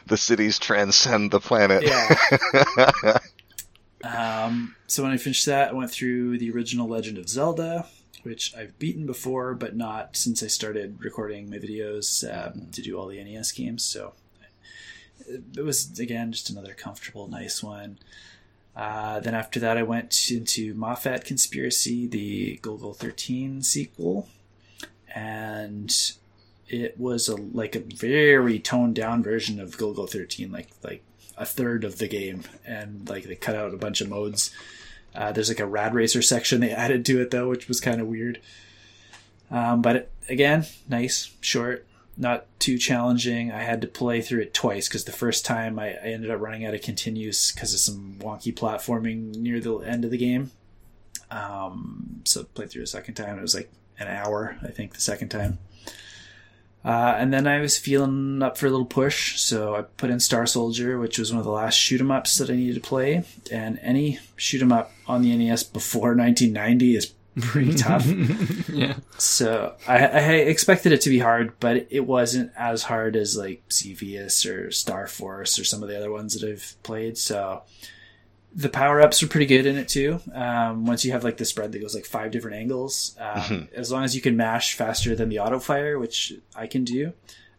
The cities transcend the planet. Yeah. um, so when I finished that, I went through the original Legend of Zelda, which I've beaten before, but not since I started recording my videos um, to do all the N E S games. So it was, again, just another comfortable, nice one. Uh, then after that, I went into Moffat Conspiracy, the Golgo thirteen sequel. And it was a like a very toned down version of Golgo thirteen, like like a third of the game, and like they cut out a bunch of modes. Uh, there's like a Rad Racer section they added to it though, which was kind of weird. Um, but it, again, nice, short, not too challenging. I had to play through it twice because the first time I, I ended up running out of continues because of some wonky platforming near the end of the game. Um, so played through a second time. It was like an hour, I think, the second time. Uh, and then I was feeling up for a little push, so I put in Star Soldier, which was one of the last shoot-em-ups that I needed to play. And any shoot-em-up on the N E S before nineteen ninety is pretty tough. Yeah. So I, I expected it to be hard, but it wasn't as hard as like Xevious or Star Force or some of the other ones that I've played. So the power-ups are pretty good in it too. Um, once you have like the spread that goes like five different angles, um, mm-hmm. as long as you can mash faster than the auto fire, which I can do,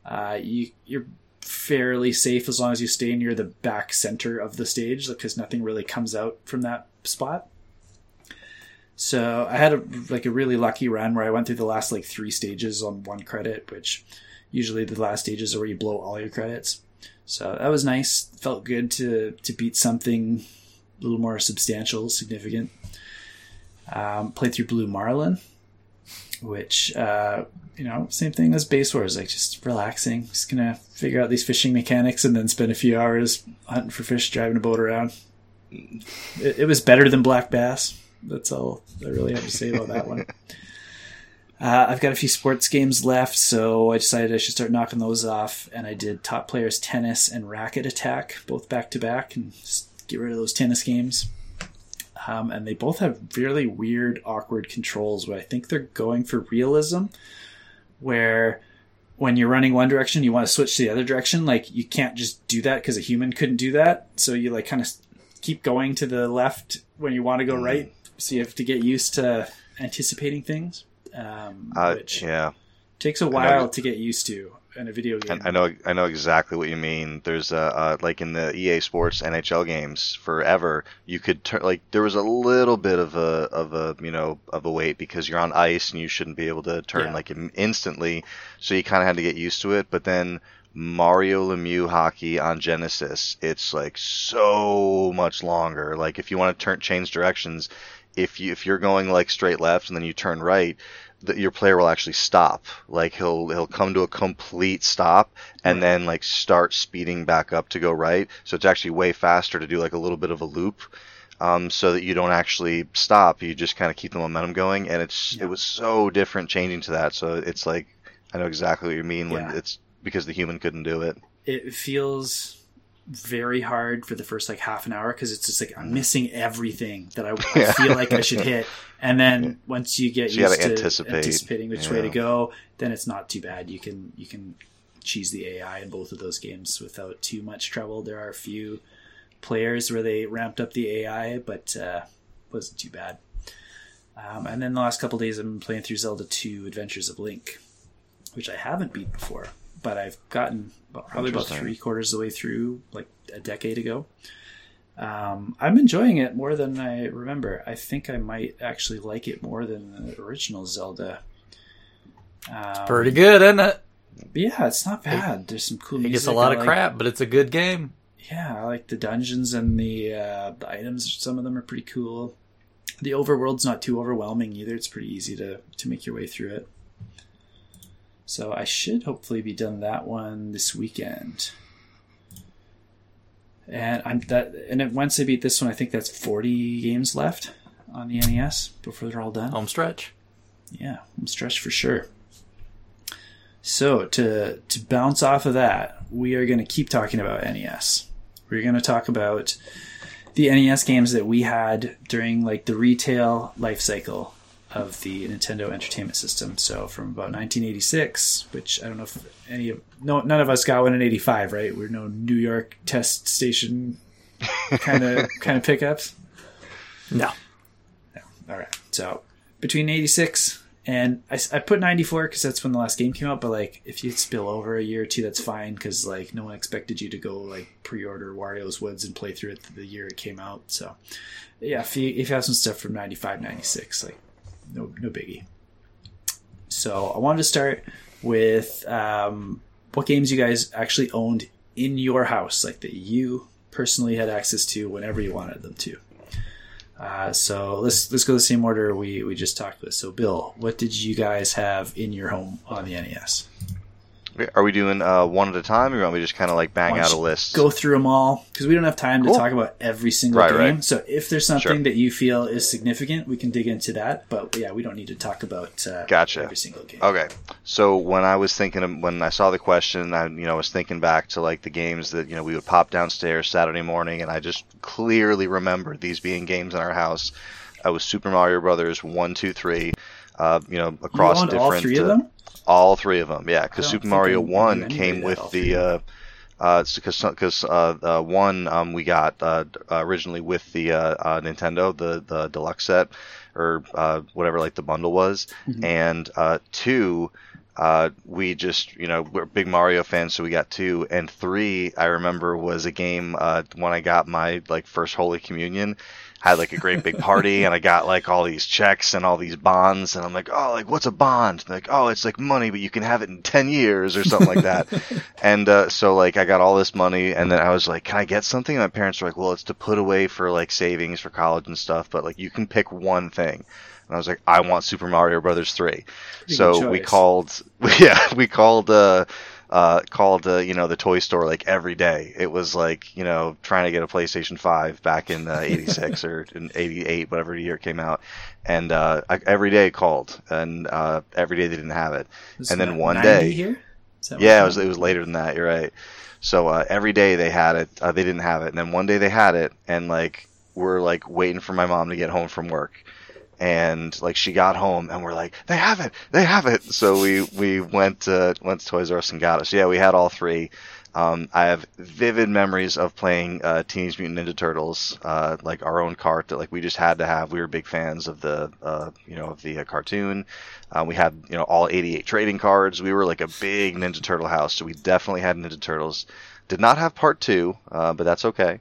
uh, you, you're fairly safe as long as you stay near the back center of the stage, because nothing really comes out from that spot. So I had a, like a really lucky run where I went through the last like three stages on one credit, which usually the last stages are where you blow all your credits. So that was nice. Felt good to, to beat something a little more substantial, significant. Um, played through Blue Marlin, which, uh, you know, same thing as Base Wars, like just relaxing. Just going to figure out these fishing mechanics and then spend a few hours hunting for fish, driving a boat around. It, it was better than Black Bass. That's all I really have to say about that one. Uh, I've got a few sports games left, so I decided I should start knocking those off. And I did Top Players Tennis and Racket Attack, both back-to-back, and just get rid of those tennis games. Um, and they both have really weird, awkward controls where I think they're going for realism, where when you're running one direction, you want to switch to the other direction. Like, you can't just do that because a human couldn't do that. So you, like, kind of keep going to the left when you want to go mm. right. So you have to get used to anticipating things, um, uh, which yeah. takes a while to get used to in a video game. I, I know I know exactly what you mean. There's a, uh, like in the E A Sports N H L games forever, you could turn, like, there was a little bit of a of a you know of a wait because you're on ice and you shouldn't be able to turn yeah. like instantly, so you kind of had to get used to it. But then Mario Lemieux Hockey on Genesis, it's like so much longer. Like, if you want to turn change directions, if you if you're going like straight left and then you turn right, that your player will actually stop. Like, he'll he'll come to a complete stop and then like start speeding back up to go right. So it's actually way faster to do like a little bit of a loop, um, so that you don't actually stop. You just kind of keep the momentum going. And it's yeah. it was so different changing to that. So it's like, I know exactly what you mean yeah. when it's because the human couldn't do it. It feels very hard for the first like half an hour because it's just like I'm missing everything that I, I feel like I should hit, and then once you get so used you to anticipate. anticipating which yeah. way to go, then it's not too bad. You can you can cheese the A I in both of those games without too much trouble. There are a few players where they ramped up the A I, but uh, wasn't too bad. Um, and then the last couple of days, I've been playing through Zelda two: Adventures of Link, which I haven't beat before, but I've gotten probably about three quarters of the way through, like a decade ago. Um, I'm enjoying it more than I remember. I think I might actually like it more than the original Zelda. Um, it's pretty good, isn't it? Yeah, it's not bad. It, There's some cool music. It gets a lot I of like. crap, but it's a good game. Yeah, I like the dungeons and the, uh, the items. Some of them are pretty cool. The overworld's not too overwhelming either. It's pretty easy to, to make your way through it. So I should hopefully be done that one this weekend. And I'm that. And once I beat this one, I think that's forty games left on the N E S before they're all done. Home stretch. Yeah, home stretch for sure. So to to bounce off of that, we are going to keep talking about N E S. We're going to talk about the N E S games that we had during like the retail life cycle of the Nintendo Entertainment System. So from about nineteen eighty-six, which I don't know if any of no none of us got one in eighty-five, right? We're no New York test station kind of kind of pickups. No. No. All right. So between eighty-six and I, I put ninety-four because that's when the last game came out. But like, if you spill over a year or two, that's fine because like no one expected you to go like pre-order Wario's Woods and play through it the year it came out. So yeah, if you if you have some stuff from ninety-five, ninety-six, like. No, no biggie. So I wanted to start with um, what games you guys actually owned in your house, like that you personally had access to whenever you wanted them to. Uh, so let's let's go the same order we, we just talked with. So Bill, what did you guys have in your home on the N E S? Are we doing uh, one at a time, or do we just kind of like bang out a list? Go through them all because we don't have time to cool. talk about every single right, game. Right. So if there's something sure. that you feel is significant, we can dig into that. But yeah, we don't need to talk about uh, gotcha. every single game. Okay. So when I was thinking, of, when I saw the question, I you know was thinking back to like the games that you know we would pop downstairs Saturday morning, and I just clearly remembered these being games in our house. I was Super Mario Brothers one, two, three. Uh, you know, across you owned different all three of them. Uh, All three of them, yeah, because Super Mario one came with the, because uh, because uh, uh, uh, one um, we got uh, originally with the uh, uh, Nintendo, the the deluxe set or uh, whatever, like the bundle was, mm-hmm. and uh, two. Uh, we just, you know, we're big Mario fans, so we got two. And three, I remember, was a game uh, when I got my, like, first Holy Communion. I had, like, a great big party, and I got, like, all these checks and all these bonds. And I'm like, oh, like, what's a bond? Like, oh, it's, like, money, but you can have it in ten years or something like that. And uh, so, like, I got all this money, and then I was like, can I get something? And my parents were like, well, it's to put away for, like, savings for college and stuff, but, like, you can pick one thing. And I was like, I want Super Mario Brothers three. So we called, yeah, we called uh, uh, called, uh, you know, the toy store like every day. It was like, you know, trying to get a PlayStation five back in uh, eighty-six or in eighty-eight, whatever year it came out. And uh, I, every day called, and uh, every day they didn't have it. Is and then one day, here? Is that yeah, it was, it was later than that. You're right. So uh, every day they had it, uh, they didn't have it. And then one day they had it, and like we're like waiting for my mom to get home from work. And like she got home, and we're like, they have it, they have it. So we we went to, went to Toys R Us and got it. So yeah, we had all three. Um, I have vivid memories of playing uh, Teenage Mutant Ninja Turtles, uh, like our own cart that like we just had to have. We were big fans of the uh, you know of the uh, cartoon. Uh, we had you know all eighty-eight trading cards. We were like a big Ninja Turtle house, so we definitely had Ninja Turtles. Did not have Part Two, uh, but that's okay.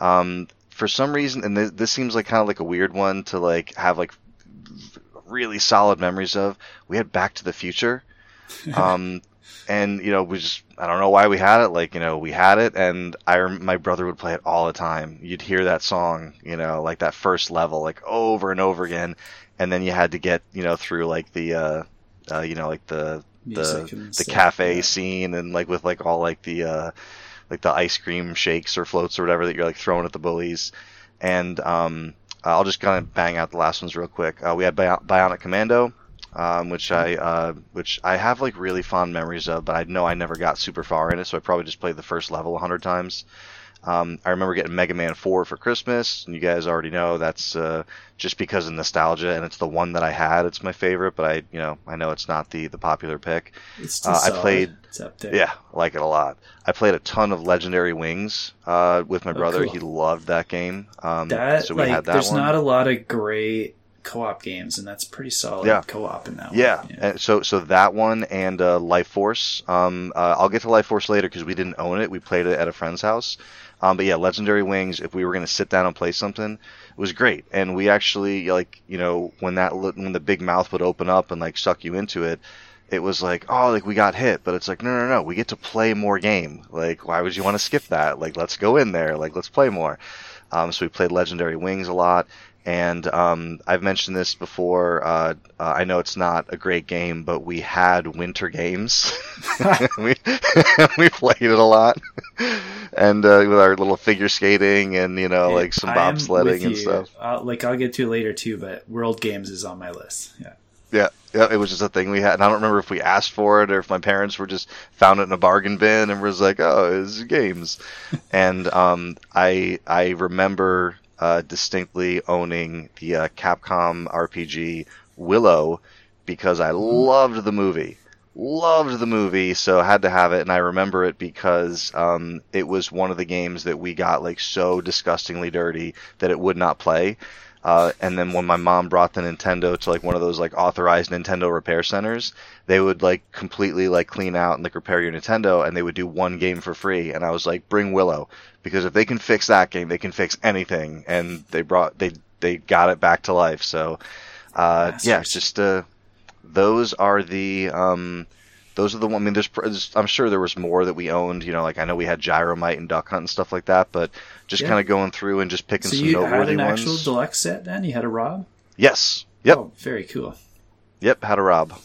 Um, For some reason, and this, this seems like kind of like a weird one to like have like really solid memories of. We had Back to the Future, um, and you know we just I don't know why we had it. Like you know we had it, and I my brother would play it all the time. You'd hear that song, you know, like that first level, like over and over again, and then you had to get you know through like the uh, uh, you know like the the the stuff, cafe yeah. scene, and like with like all like the. Uh, like the ice cream shakes or floats or whatever that you're like throwing at the bullies. And um, I'll just kind of bang out the last ones real quick. Uh, we had Bi- Bionic Commando, um, which I uh, which I have like really fond memories of, but I know I never got super far in it, so I probably just played the first level a hundred times. Um, I remember getting Mega Man four for Christmas, and you guys already know that's uh, just because of nostalgia, and it's the one that I had. It's my favorite, but I, you know, I know it's not the, the popular pick. It's uh, I played, it's up there. Yeah, I like it a lot. I played a ton of Legendary Wings uh, with my oh, brother. Cool. He loved that game. Um, that, so we like, had that there's one. Not a lot of great co-op games, and that's pretty solid yeah. co-op in that yeah. one. Yeah, and so so that one and uh, Life Force. Um, uh, I'll get to Life Force later because we didn't own it. We played it at a friend's house. Um, but yeah, Legendary Wings, if we were going to sit down and play something, it was great. And we actually, like, you know, when that when the big mouth would open up and, like, suck you into it, it was like, oh, like, we got hit. But it's like, no, no, no, we get to play more game. Like, why would you want to skip that? Like, let's go in there. Like, let's play more. Um, so we played Legendary Wings a lot. And um, I've mentioned this before. Uh, uh, I know it's not a great game, but we had Winter Games. we, we played it a lot. And uh, with our little figure skating and, you know, and like some bobsledding and stuff. Uh, like I'll get to it later, too, but World Games is on my list. Yeah. Yeah, yeah, it was just a thing we had. And I don't remember if we asked for it or if my parents were just found it in a bargain bin and was like, oh, it's games. and um, I I remember... Uh, distinctly owning the uh, Capcom R P G Willow because I loved the movie. Loved the movie, so had to have it, and I remember it because um, it was one of the games that we got like so disgustingly dirty that it would not play. Uh, and then when my mom brought the Nintendo to like one of those like authorized Nintendo repair centers, they would like completely like clean out and like repair your Nintendo, and they would do one game for free. And I was like, bring Willow, because if they can fix that game, they can fix anything. And they brought they they got it back to life. So uh, yeah, it's just uh, those are the um, those are the one. I mean, there's, there's I'm sure there was more that we owned. You know, like I know we had Gyromite and Duck Hunt and stuff like that, but. Just yeah. kind of going through and just picking so some noteworthy ones. So you had an actual ones. Deluxe set then? You had a Rob? Yes. Yep. Oh, very cool. Yep, had a Rob.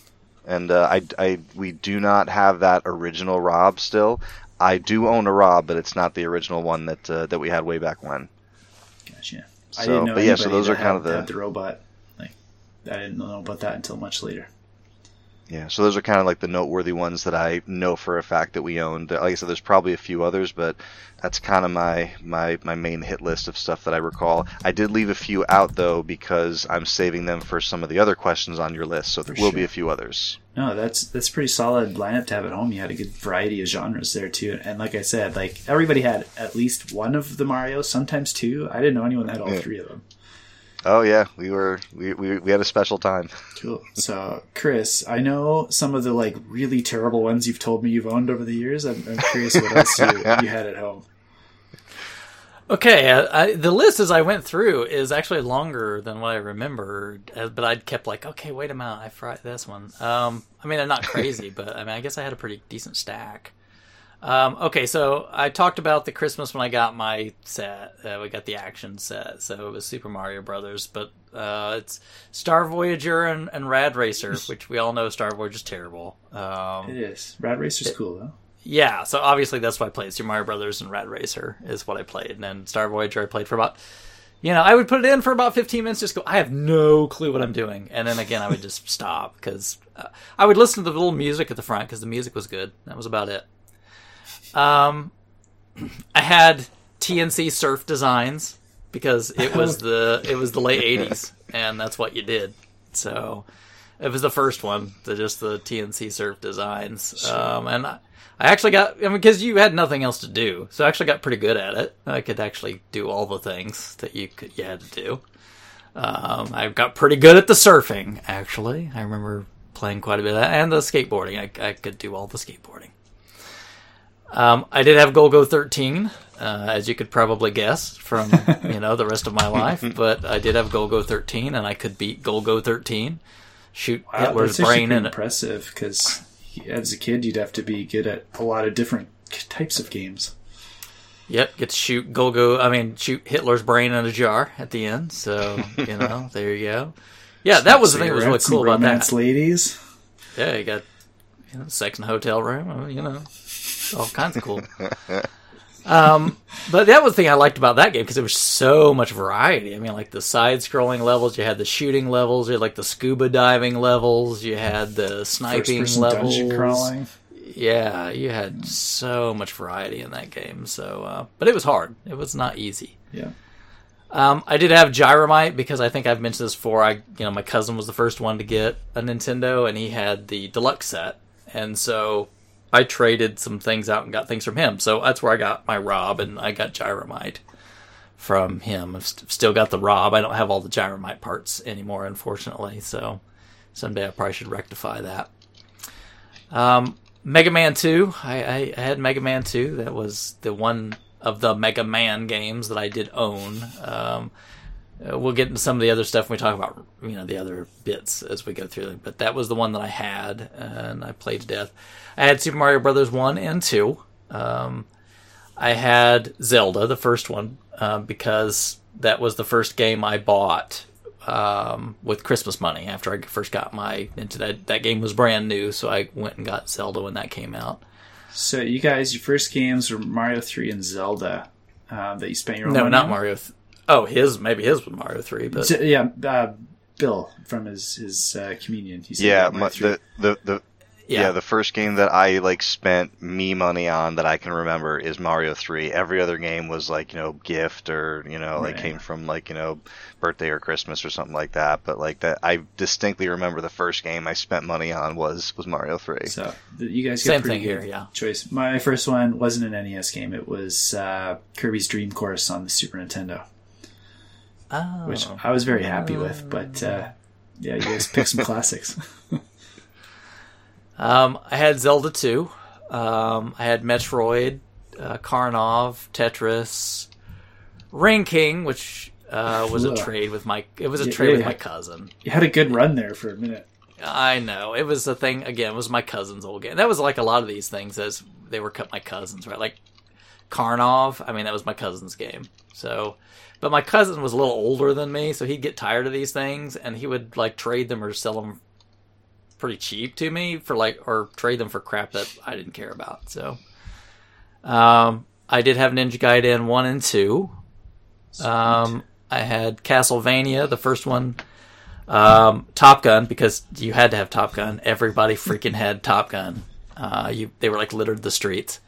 And uh, I, I, we do not have that original Rob still. I do own a Rob, but it's not the original one that uh, that we had way back when. Gotcha. So, I didn't know but yeah, so those are kind had, of the... the robot. Like, I didn't know about that until much later. Yeah, so those are kind of like the noteworthy ones that I know for a fact that we owned. Like I said, there's probably a few others, but that's kind of my, my, my main hit list of stuff that I recall. I did leave a few out, though, because I'm saving them for some of the other questions on your list, so there for will sure. be a few others. No, that's that's pretty solid lineup to have at home. You had a good variety of genres there, too. And like I said, like everybody had at least one of the Mario, sometimes two. I didn't know anyone that had all yeah. three of them. Oh yeah, we were we, we we had a special time. Cool. So, Chris, I know some of the like really terrible ones you've told me you've owned over the years. I'm, I'm curious what else you, you had at home. Okay, I, I, the list as I went through is actually longer than what I remembered, but I kept like, okay, wait a minute, I fried this one. Um, I mean, I'm not crazy, but I mean, I guess I had a pretty decent stack. Um, okay, so I talked about the Christmas when I got my set. Uh, we got the action set, so it was Super Mario Brothers, but uh, it's Star Voyager and, and Rad Racer, which we all know Star Voyager's terrible. Um, it is. Rad Racer's it, cool, though. Yeah, so obviously that's what I played. Super Mario Brothers and Rad Racer is what I played. And then Star Voyager I played for about, you know, I would put it in for about fifteen minutes, just go, I have no clue what I'm doing. And then again, I would just stop, because uh, I would listen to the little music at the front, because the music was good. That was about it. Um, I had T N C Surf Designs, because it was the it was the late eighties, and that's what you did. So it was the first one, the, just the T N C Surf Designs. Sure. Um, and I, I actually got, I mean, because you had nothing else to do, so I actually got pretty good at it. I could actually do all the things that you could you had to do. Um, I got pretty good at the surfing, actually. I remember playing quite a bit of that, and the skateboarding. I, I could do all the skateboarding. Um, I did have Golgo thirteen, uh, as you could probably guess from, you know, the rest of my life, but I did have Golgo thirteen, and I could beat Golgo thirteen, shoot wow, Hitler's brain in it. Impressive, because as a kid, you'd have to be good at a lot of different types of games. Yep, get to shoot Golgo, I mean, shoot Hitler's brain in a jar at the end, so, you know, there you go. Yeah, that was the thing that was really cool about that. Romance ladies. Yeah, you got, you know, sex in a hotel room, you know. All kinds of cool. Um, but that was the thing I liked about that game, because there was so much variety. I mean, like the side-scrolling levels, you had the shooting levels, you had like the scuba diving levels, you had the sniping levels. Dungeon crawling. Yeah, you had so much variety in that game. So, uh, but it was hard. It was not easy. Yeah. Um, I did have Gyromite, because I think I've mentioned this before. I, you know, my cousin was the first one to get a Nintendo, and he had the deluxe set, and so I traded some things out and got things from him. So that's where I got my Rob, and I got Gyromite from him. I've st- still got the Rob. I don't have all the Gyromite parts anymore, unfortunately. So someday I probably should rectify that. Um, Mega Man two. I, I, I had Mega Man two. That was the one of the Mega Man games that I did own. Um, we'll get into some of the other stuff when we talk about, you know, the other bits as we go through them. But that was the one that I had, and I played to death. I had Super Mario Brothers one and two. Um, I had Zelda, the first one, uh, because that was the first game I bought um, with Christmas money after I first got my Nintendo. That game was brand new, so I went and got Zelda when that came out. So you guys, your first games were Mario three and Zelda uh, that you spent your own money on? No, not Mario three. Oh, his maybe his was Mario three, but so, yeah, uh, Bill from his his uh, communion. He said yeah, the the the yeah. yeah the first game that I like spent me money on that I can remember is Mario three. Every other game was like, you know, gift or, you know, like right. came from like, you know, birthday or Christmas or something like that. But like that, I distinctly remember the first game I spent money on was was Mario three. So you guys got same thing here, yeah. Choice. My first one wasn't an N E S game. It was uh, Kirby's Dream Course on the Super Nintendo. Oh. Which I was very happy with, but uh, yeah, you guys pick some classics. um, I had Zelda two. Um, I had Metroid, uh, Karnov, Tetris, Ring King, which uh, was a trade with my. It was a you, trade you with had, my cousin. You had a good run there for a minute. I know. It was a thing. Again, it was my cousin's old game. That was like a lot of these things as they were cut my cousins, right? Like Karnov. I mean, that was my cousin's game. So. But my cousin was a little older than me, so he'd get tired of these things, and he would like trade them or sell them pretty cheap to me for like, or trade them for crap that I didn't care about. So, um, I did have Ninja Gaiden one and two. Um, I had Castlevania, the first one, um, Top Gun, because you had to have Top Gun. Everybody freaking had Top Gun. Uh, you they were like littered the streets.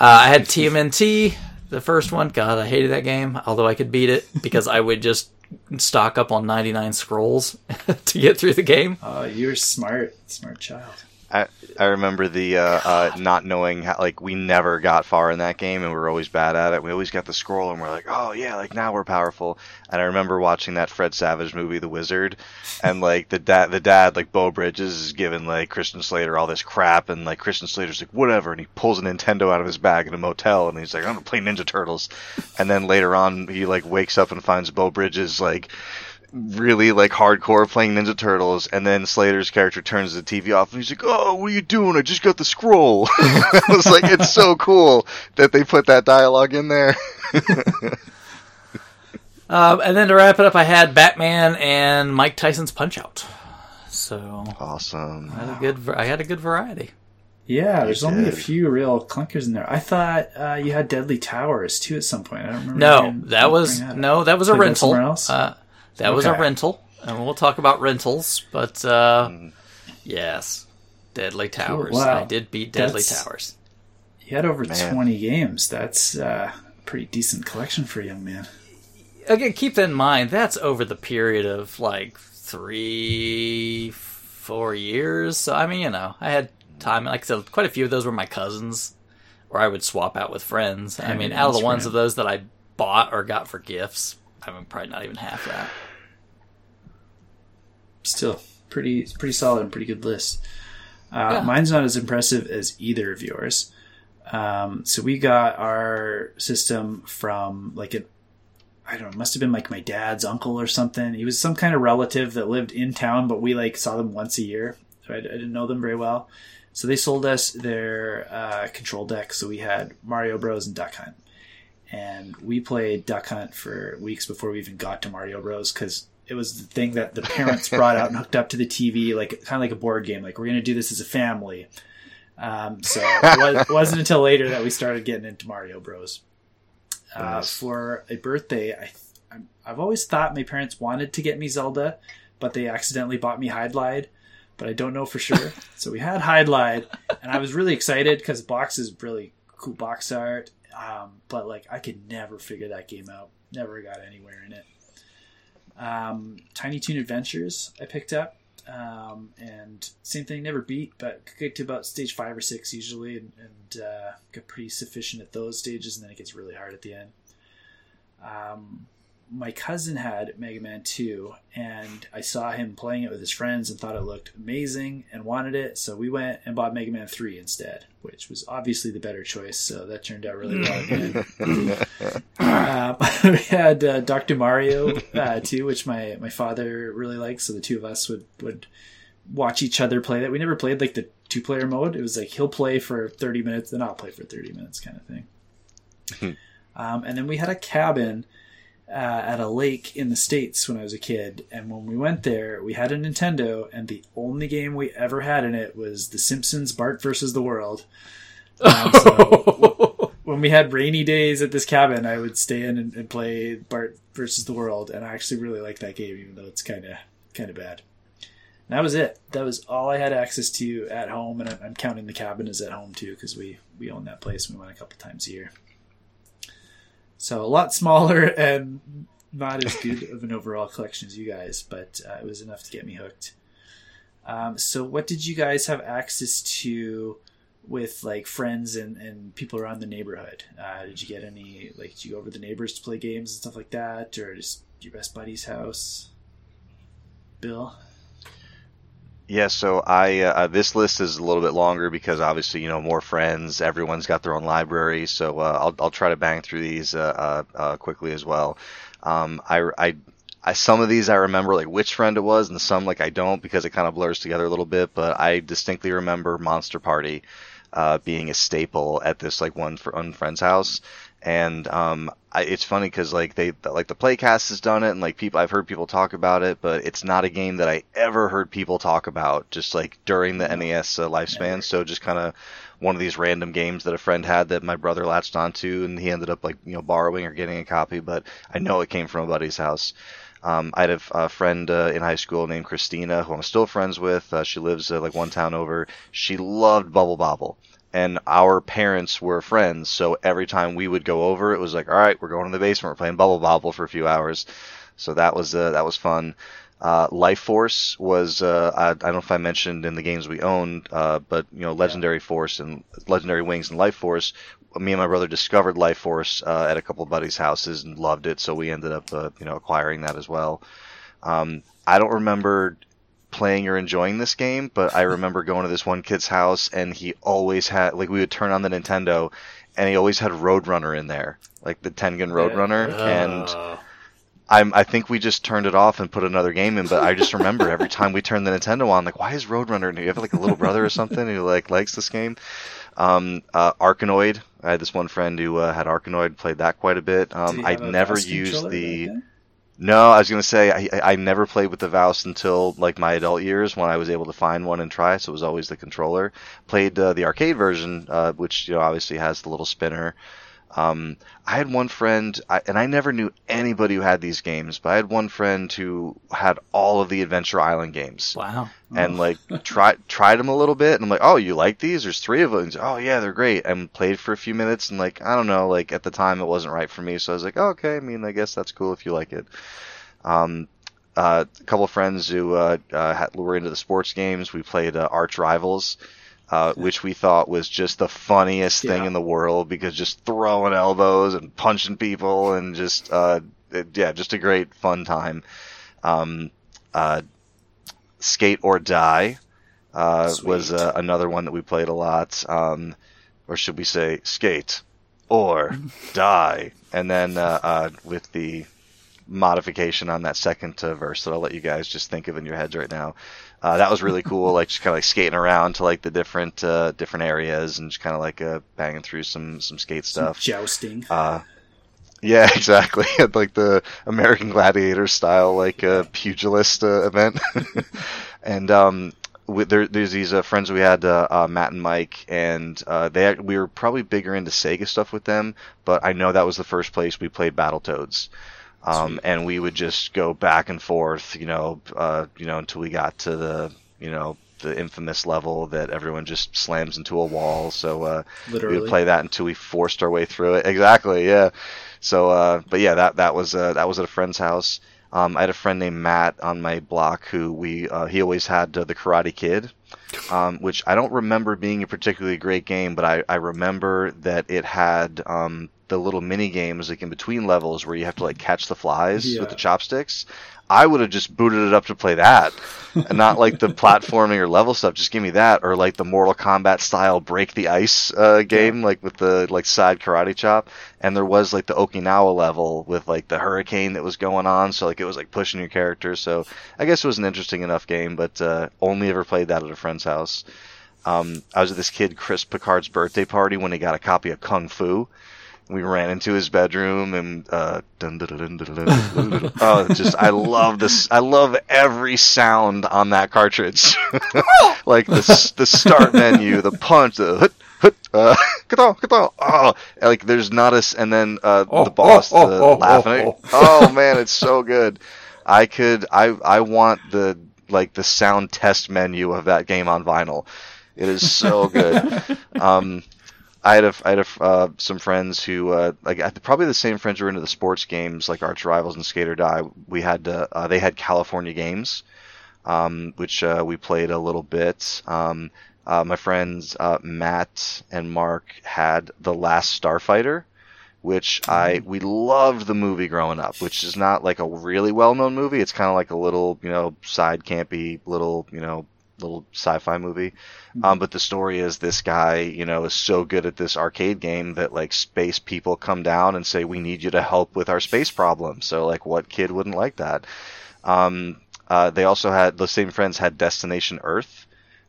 Uh, I had T M N T. The first one, God, I hated that game, although I could beat it because I would just stock up on ninety-nine scrolls to get through the game. Oh, uh, you're smart, smart child. I, I remember the uh, uh, not knowing, how, like, we never got far in that game, and we were always bad at it. We always got the scroll, and we're like, oh, yeah, like, now we're powerful. And I remember watching that Fred Savage movie, The Wizard, and, like, the, da- the dad, like, Beau Bridges is giving, like, Christian Slater all this crap, and, like, Christian Slater's like, whatever, and he pulls a Nintendo out of his bag in a motel, and he's like, I'm gonna play Ninja Turtles. And then later on, he, like, wakes up and finds Beau Bridges, like, really like hardcore playing Ninja Turtles, and then Slater's character turns the T V off and he's like, oh, what are you doing? I just got the scroll. I was like, it's so cool that they put that dialogue in there. um, and then to wrap it up, I had Batman and Mike Tyson's Punch Out. So awesome. I had a good I had a good variety. Yeah, there's only a few real clunkers in there. I thought uh, you had Deadly Towers too at some point. I don't remember. No, you, that was that no, that was a rental. Uh, that okay. was a rental, and we'll talk about rentals. But uh, mm. yes, Deadly Towers. Cool. Wow. I did beat Deadly That's, Towers. You had over man. twenty games. That's uh, a pretty decent collection for a young man. Again, keep that in mind. That's over the period of like three, four years. So I mean, you know, I had. Time, like I said, quite a few of those were my cousins, or I would swap out with friends. I, I mean, out of the friend. ones of those that I bought or got for gifts, I mean, probably not even half that. Still, pretty pretty solid and pretty good list. Uh, yeah. Mine's not as impressive as either of yours. Um, so we got our system from, like, an I don't know, it must have been like my dad's uncle or something. He was some kind of relative that lived in town, but we, like, saw them once a year. So I, I didn't know them very well. So they sold us their uh, control deck. So we had Mario Bros. And Duck Hunt. And we played Duck Hunt for weeks before we even got to Mario Bros. Because it was the thing that the parents brought out and hooked up to the T V, like kind of like a board game. Like, we're going to do this as a family. Um, so it, was, it wasn't until later that we started getting into Mario Bros. Uh, nice. For a birthday, I, I'm, I've always thought my parents wanted to get me Zelda, but they accidentally bought me Hydlide. But I don't know for sure. So we had Hydlide, and I was really excited because the box is really cool box art. Um, but, like, I could never figure that game out. Never got anywhere in it. Um, Tiny Toon Adventures I picked up. Um, and same thing, never beat, but could get to about stage five or six usually, and, and uh, got pretty sufficient at those stages, and then it gets really hard at the end. Um... My cousin had Mega Man two, and I saw him playing it with his friends and thought it looked amazing and wanted it. So we went and bought Mega Man three instead, which was obviously the better choice. So that turned out really well. uh, we had uh, Doctor Mario uh, too, which my, my father really liked. So the two of us would, would watch each other play that. We never played like the two player mode. It was like, he'll play for thirty minutes and I'll play for thirty minutes kind of thing. um, and then we had a cabin Uh, at a lake in the States when I was a kid, and when we went there we had a Nintendo, and the only game we ever had in it was The Simpsons Bart versus the World. Um, so when we had rainy days at this cabin, I would stay in and, and play Bart versus the World, and I actually really like that game, even though it's kind of kind of bad. And that was it. That was all I had access to at home, and I'm, I'm counting the cabin as at home too, because we, we own that place and we went a couple times a year. So a lot smaller and not as good of an overall collection as you guys, but uh, it was enough to get me hooked. Um, so what did you guys have access to with like friends and, and people around the neighborhood? Uh, did you get any, like, did you go over to the neighbors to play games and stuff like that, or just your best buddy's house? Bill? Yeah, so I uh, this list is a little bit longer because obviously, you know, more friends. Everyone's got their own library, so uh, I'll I'll try to bang through these uh, uh, uh, quickly as well. Um, I, I I some of these I remember like which friend it was, and some like I don't because it kind of blurs together a little bit. But I distinctly remember Monster Party uh, being a staple at this like one for one friend's house. And um, I, it's funny because like they like the Playcast has done it, and like people I've heard people talk about it, but it's not a game that I ever heard people talk about just like during the N E S uh, lifespan. So just kind of one of these random games that a friend had that my brother latched onto, and he ended up like you know borrowing or getting a copy. But I know it came from a buddy's house. Um, I had a, a friend uh, in high school named Christina, who I'm still friends with. Uh, she lives uh, like one town over. She loved Bubble Bobble. And our parents were friends, so every time we would go over, it was like, all right, we're going to the basement, we're playing Bubble Bobble for a few hours. So that was uh, that was fun. Uh, Life Force was, uh, I, I don't know if I mentioned in the games we owned, uh, but you know, Legendary Force and Legendary Wings and Life Force. Me and my brother discovered Life Force uh, at a couple of buddies' houses and loved it, so we ended up uh, you know acquiring that as well. Um, I don't remember playing or enjoying this game, but I remember going to this one kid's house, and he always had like we would turn on the Nintendo, and he always had Roadrunner in there, like the Tengen Roadrunner, yeah. and I'm I think we just turned it off and put another game in. But I just remember every time we turned the Nintendo on, like, why is Roadrunner? Do you have like a little brother or something who like likes this game? Um, uh, Arkanoid. I had this one friend who uh, had Arkanoid, played that quite a bit. Um, I never used the. No, I was going to say, I, I never played with the Vals until, like, my adult years when I was able to find one and try, so it was always the controller. Played uh, the arcade version, uh, which, you know, obviously has the little spinner. Um, I had one friend, I, and I never knew anybody who had these games, but I had one friend who had all of the Adventure Island games. Wow. And, like, try, tried them a little bit, and I'm like, oh, you like these? There's three of them. Oh, yeah, they're great. And played for a few minutes, and, like, I don't know, like, at the time it wasn't right for me, so I was like, oh, okay, I mean, I guess that's cool if you like it. Um, uh, a couple of friends who uh, uh, were into the sports games, we played uh, Arch Rivals. Uh, which we thought was just the funniest yeah. thing in the world, because just throwing elbows and punching people and just, uh, it, yeah, just a great fun time. Um, uh, Skate or Die uh, was uh, another one that we played a lot. Um, or should we say Skate or Die? And then uh, uh, with the modification on that second uh, verse that I'll let you guys just think of in your heads right now. Uh, that was really cool, like just kind of like skating around to like the different uh, different areas and just kind of like uh, banging through some, some skate stuff. Some jousting. Uh, yeah, exactly. Like the American Gladiator style, like uh, pugilist uh, event. And um, we, there, there's these uh, friends we had, uh, uh, Matt and Mike, and uh, they we were probably bigger into Sega stuff with them, but I know that was the first place we played Battletoads. Um, and we would just go back and forth, you know, uh, you know, until we got to the, you know, the infamous level that everyone just slams into a wall. So uh, we would play that until we forced our way through it. Exactly, yeah. So, uh, but yeah, that that was uh, that was at a friend's house. Um, I had a friend named Matt on my block who we uh, he always had uh, the Karate Kid, um, which I don't remember being a particularly great game, but I, I remember that it had. Um, the little mini games like in between levels where you have to like catch the flies yeah. with the chopsticks. I would have just booted it up to play that and not like the platforming or level stuff. Just give me that. Or like the Mortal Kombat style break the ice uh, game, like with the like side karate chop. And there was like the Okinawa level with like the hurricane that was going on. So like it was like pushing your character. So I guess it was an interesting enough game, but uh, only ever played that at a friend's house. Um, I was at this kid, Chris Picard's birthday party when he got a copy of Kung Fu. We ran into his bedroom and uh, dun, dun, dun, dun, dun, dun, dun. Oh, just I love this! I love every sound on that cartridge, like the the start menu, the punch, the hut hut, uh, oh, like there's not a and then uh, oh, the boss oh, the oh, laughing. Oh, oh. oh man, it's so good! I could I I want the like the sound test menu of that game on vinyl. It is so good. Um, I had a, I had a, uh, some friends who, uh, like probably the same friends who were into the sports games, like Arch Rivals and Skate or Die. We had, uh, uh, they had California games, um, which uh, we played a little bit. Um, uh, my friends uh, Matt and Mark had The Last Starfighter, which I we loved the movie growing up, which is not like a really well-known movie. It's kind of like a little, you know, side campy little, you know. little sci-fi movie. Um, but the story is this guy, you know, is so good at this arcade game that like space people come down and say, we need you to help with our space problem. So like what kid wouldn't like that? Um, uh, they also had, those same friends had Destination Earth,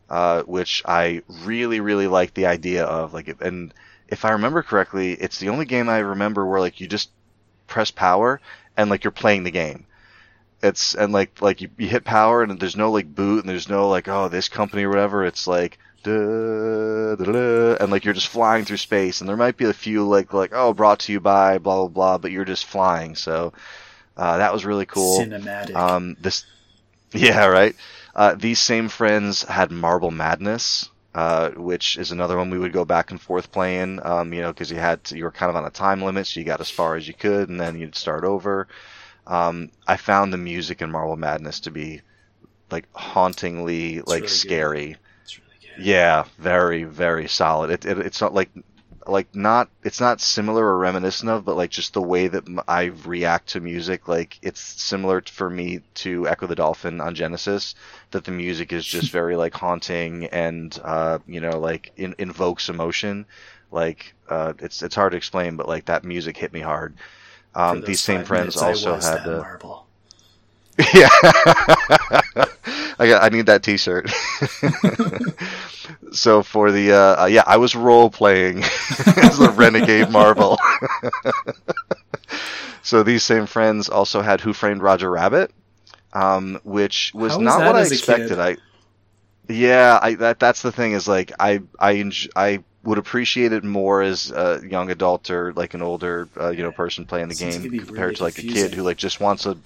uh, which I really, really liked the idea of like, and if I remember correctly, it's the only game I remember where like you just press power and like you're playing the game. It's and like like you, you hit power and there's no like boot and there's no like oh this company or whatever. It's like duh, duh, duh, and like you're just flying through space and there might be a few like like oh brought to you by blah blah blah, but you're just flying. So uh, that was really cool. Cinematic. Um, this yeah right. Uh, these same friends had Marble Madness, uh, which is another one we would go back and forth playing. Um, you know because you had to, you were kind of on a time limit, so you got as far as you could and then you'd start over. Um, I found the music in Marble Madness to be like hauntingly it's like really scary. Good. It's really good. Yeah, very very solid. It, it it's not like like not it's not similar or reminiscent of, but like just the way that I react to music, like it's similar for me to Echo the Dolphin on Genesis. That the music is just very like haunting and uh, you know like in, invokes emotion. Like uh, it's it's hard to explain, but like that music hit me hard. Um, these same friends also had the marble. Yeah, I got, I need that T-shirt. So for the uh, uh, yeah, I was role playing as the renegade marble. So these same friends also had Who Framed Roger Rabbit, um, which was, was not what I expected. I yeah, I, that that's the thing is like I I enj- I would appreciate it more as a young adult or like an older uh, you know person playing the Seems game to compared really to like confusing. a kid who like just wants a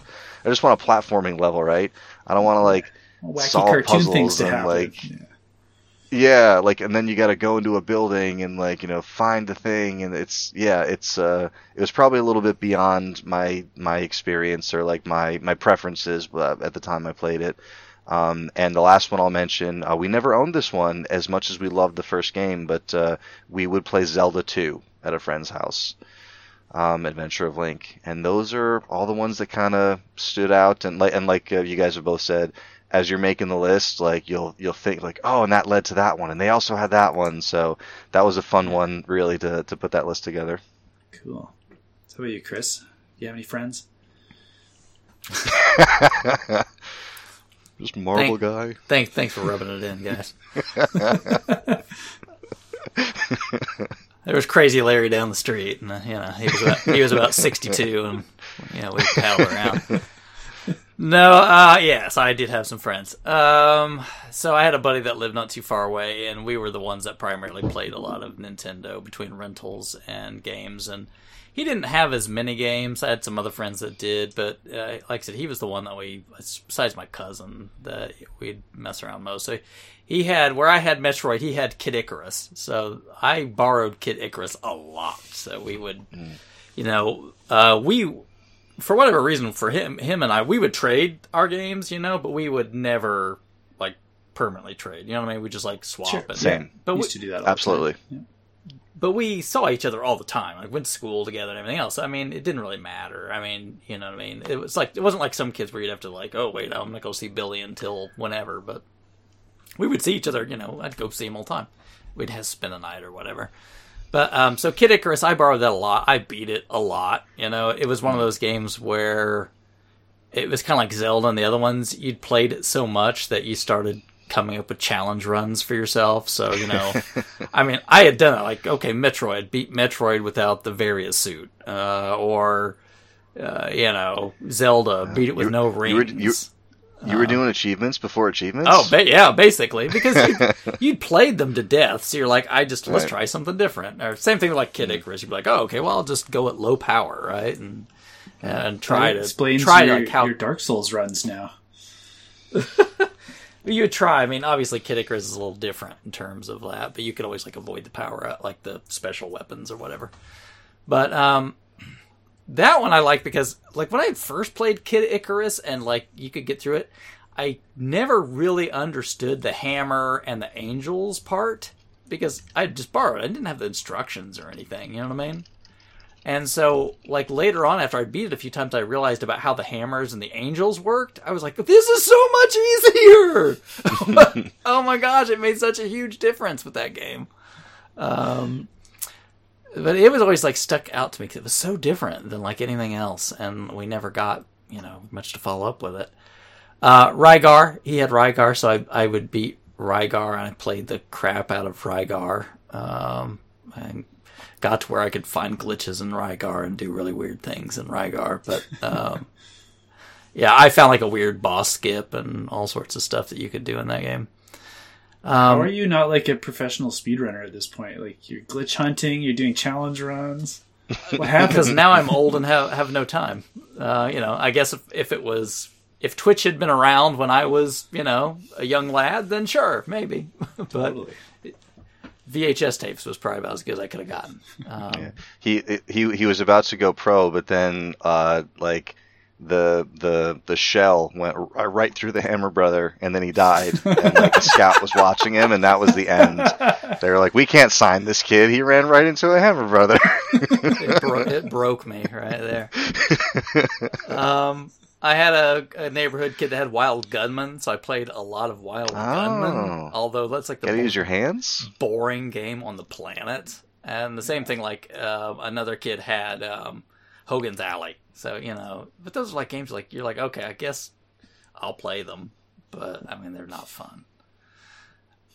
I just want a platforming level, right? I don't want to like Wacky solve puzzles things to and happen. like. Yeah. Yeah, like, and then you got to go into a building and, like, you know, find the thing, and it's, yeah, it's, uh, it was probably a little bit beyond my my experience or, like, my, my preferences at the time I played it. Um, and the last one I'll mention, uh, we never owned this one as much as we loved the first game, but uh, we would play Zelda two at a friend's house, um, Adventure of Link. And those are all the ones that kind of stood out, and, like, and like uh, you guys have both said, as you're making the list, like you'll you'll think like, oh, and that led to that one, and they also had that one, so that was a fun one, really, to to put that list together. Cool. So, how about you, Chris? Do you have any friends? Just Marvel thank, guy. Thanks, thanks for rubbing it in, guys. There was Crazy Larry down the street, and uh, you know he was about, he was about sixty-two, and you know we paddled around. No, uh, yes, I did have some friends. Um, so I had a buddy that lived not too far away, and we were the ones that primarily played a lot of Nintendo between rentals and games, and he didn't have as many games. I had some other friends that did, but uh, like I said, he was the one that we, besides my cousin, that we'd mess around most. So he had, where I had Metroid, he had Kid Icarus, so I borrowed Kid Icarus a lot, so we would, you know, uh, we... for whatever reason, for him him and I, we would trade our games, you know, but we would never, like, permanently trade. You know what I mean? We just, like, swap. Sure. And, Same. But we used to do that all Absolutely. The time. Yeah. But we saw each other all the time. Like, went to school together and everything else. I mean, it didn't really matter. I mean, you know what I mean? It was like, it wasn't like some kids where you'd have to, like, oh, wait, I'm going to go see Billy until whenever. But we would see each other, you know, I'd go see him all the time. We'd have spend a night or whatever. But, um, so Kid Icarus, I borrowed that a lot. I beat it a lot. You know, it was one of those games where it was kind of like Zelda and the other ones. You'd played it so much that you started coming up with challenge runs for yourself. So, you know, I mean, I had done it like, okay, Metroid, beat Metroid without the Varia suit. Uh, or, uh, you know, Zelda, beat it with you, no rings. You were, you... You were doing achievements before achievements? Oh, ba- yeah, basically. Because you'd, you'd played them to death, so you're like, I just, let's right. try something different. Or same thing with like Kid Icarus. You'd be like, oh, okay, well, I'll just go at low power, right? And and try to... explain try your, like how... your Dark Souls runs now. You would try. I mean, obviously Kid Icarus is a little different in terms of that, but you could always like avoid the power-up, like the special weapons or whatever. But, um... that one I like because, like, when I first played Kid Icarus and, like, you could get through it, I never really understood the hammer and the angels part because I just borrowed it. I didn't have the instructions or anything, you know what I mean? And so, like, later on after I beat it a few times, I realized about how the hammers and the angels worked. I was like, this is so much easier! Oh, my gosh, it made such a huge difference with that game. Um... But it was always, like, stuck out to me because it was so different than, like, anything else. And we never got, you know, much to follow up with it. Uh, Rygar. He had Rygar, so I, I would beat Rygar. And I played the crap out of Rygar. Um, and got to where I could find glitches in Rygar and do really weird things in Rygar. But, um, yeah, I found, like, a weird boss skip and all sorts of stuff that you could do in that game. Um, How are you not like a professional speedrunner at this point? Like you're glitch hunting, you're doing challenge runs. What happened? Because now I'm old and have, have no time. Uh, you know, I guess if, if it was if Twitch had been around when I was, you know, a young lad, then sure, maybe. But totally. V H S tapes was probably about as good as I could have gotten. Um, yeah. He he he was about to go pro, but then uh, like. The, the the shell went right through the Hammer Brother, and then he died. And like a scout was watching him, and that was the end. They were like, "We can't sign this kid. He ran right into a Hammer Brother." it, bro- it broke me right there. Um, I had a, a neighborhood kid that had Wild Gunman, so I played a lot of Wild oh. Gunman. Although that's like the gotta use your hands boring game on the planet. And the same thing, like uh, another kid had um, Hogan's Alley. So, you know, but those are like games like you're like, okay, I guess I'll play them. But, I mean, they're not fun.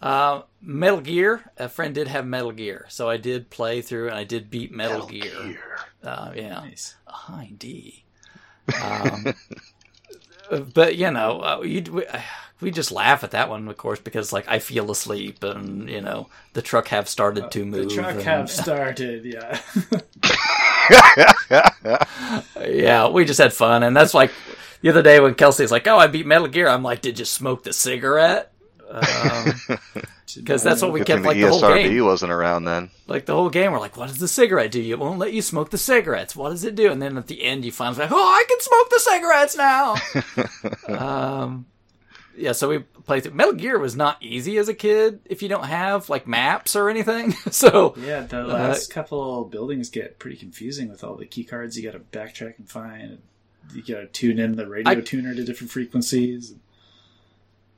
Uh, Metal Gear. A friend did have Metal Gear. So I did play through and I did beat Metal, Metal Gear. Gear. Uh, yeah. Nice. A high D. Um, but, you know, uh, you'd, we, uh, we just laugh at that one, of course, because, like, I feel asleep and, you know, the truck have started uh, to move. The truck and... have started, yeah. Yeah, we just had fun. And that's like the other day when Kelsey's like, oh, I beat Metal Gear. I'm like, did you smoke the cigarette? Because um, that's what we kept, like, the, the whole game. The E S R B wasn't around then. Like, the whole game, we're like, what does the cigarette do? It won't let you smoke the cigarettes. What does it do? And then at the end, you find, like, oh, I can smoke the cigarettes now! um, yeah, so we played through. Metal Gear was not easy as a kid if you don't have, like, maps or anything. So yeah, the last uh, couple buildings get pretty confusing with all the key cards. You gotta backtrack and find. You gotta tune in the radio I, tuner to different frequencies.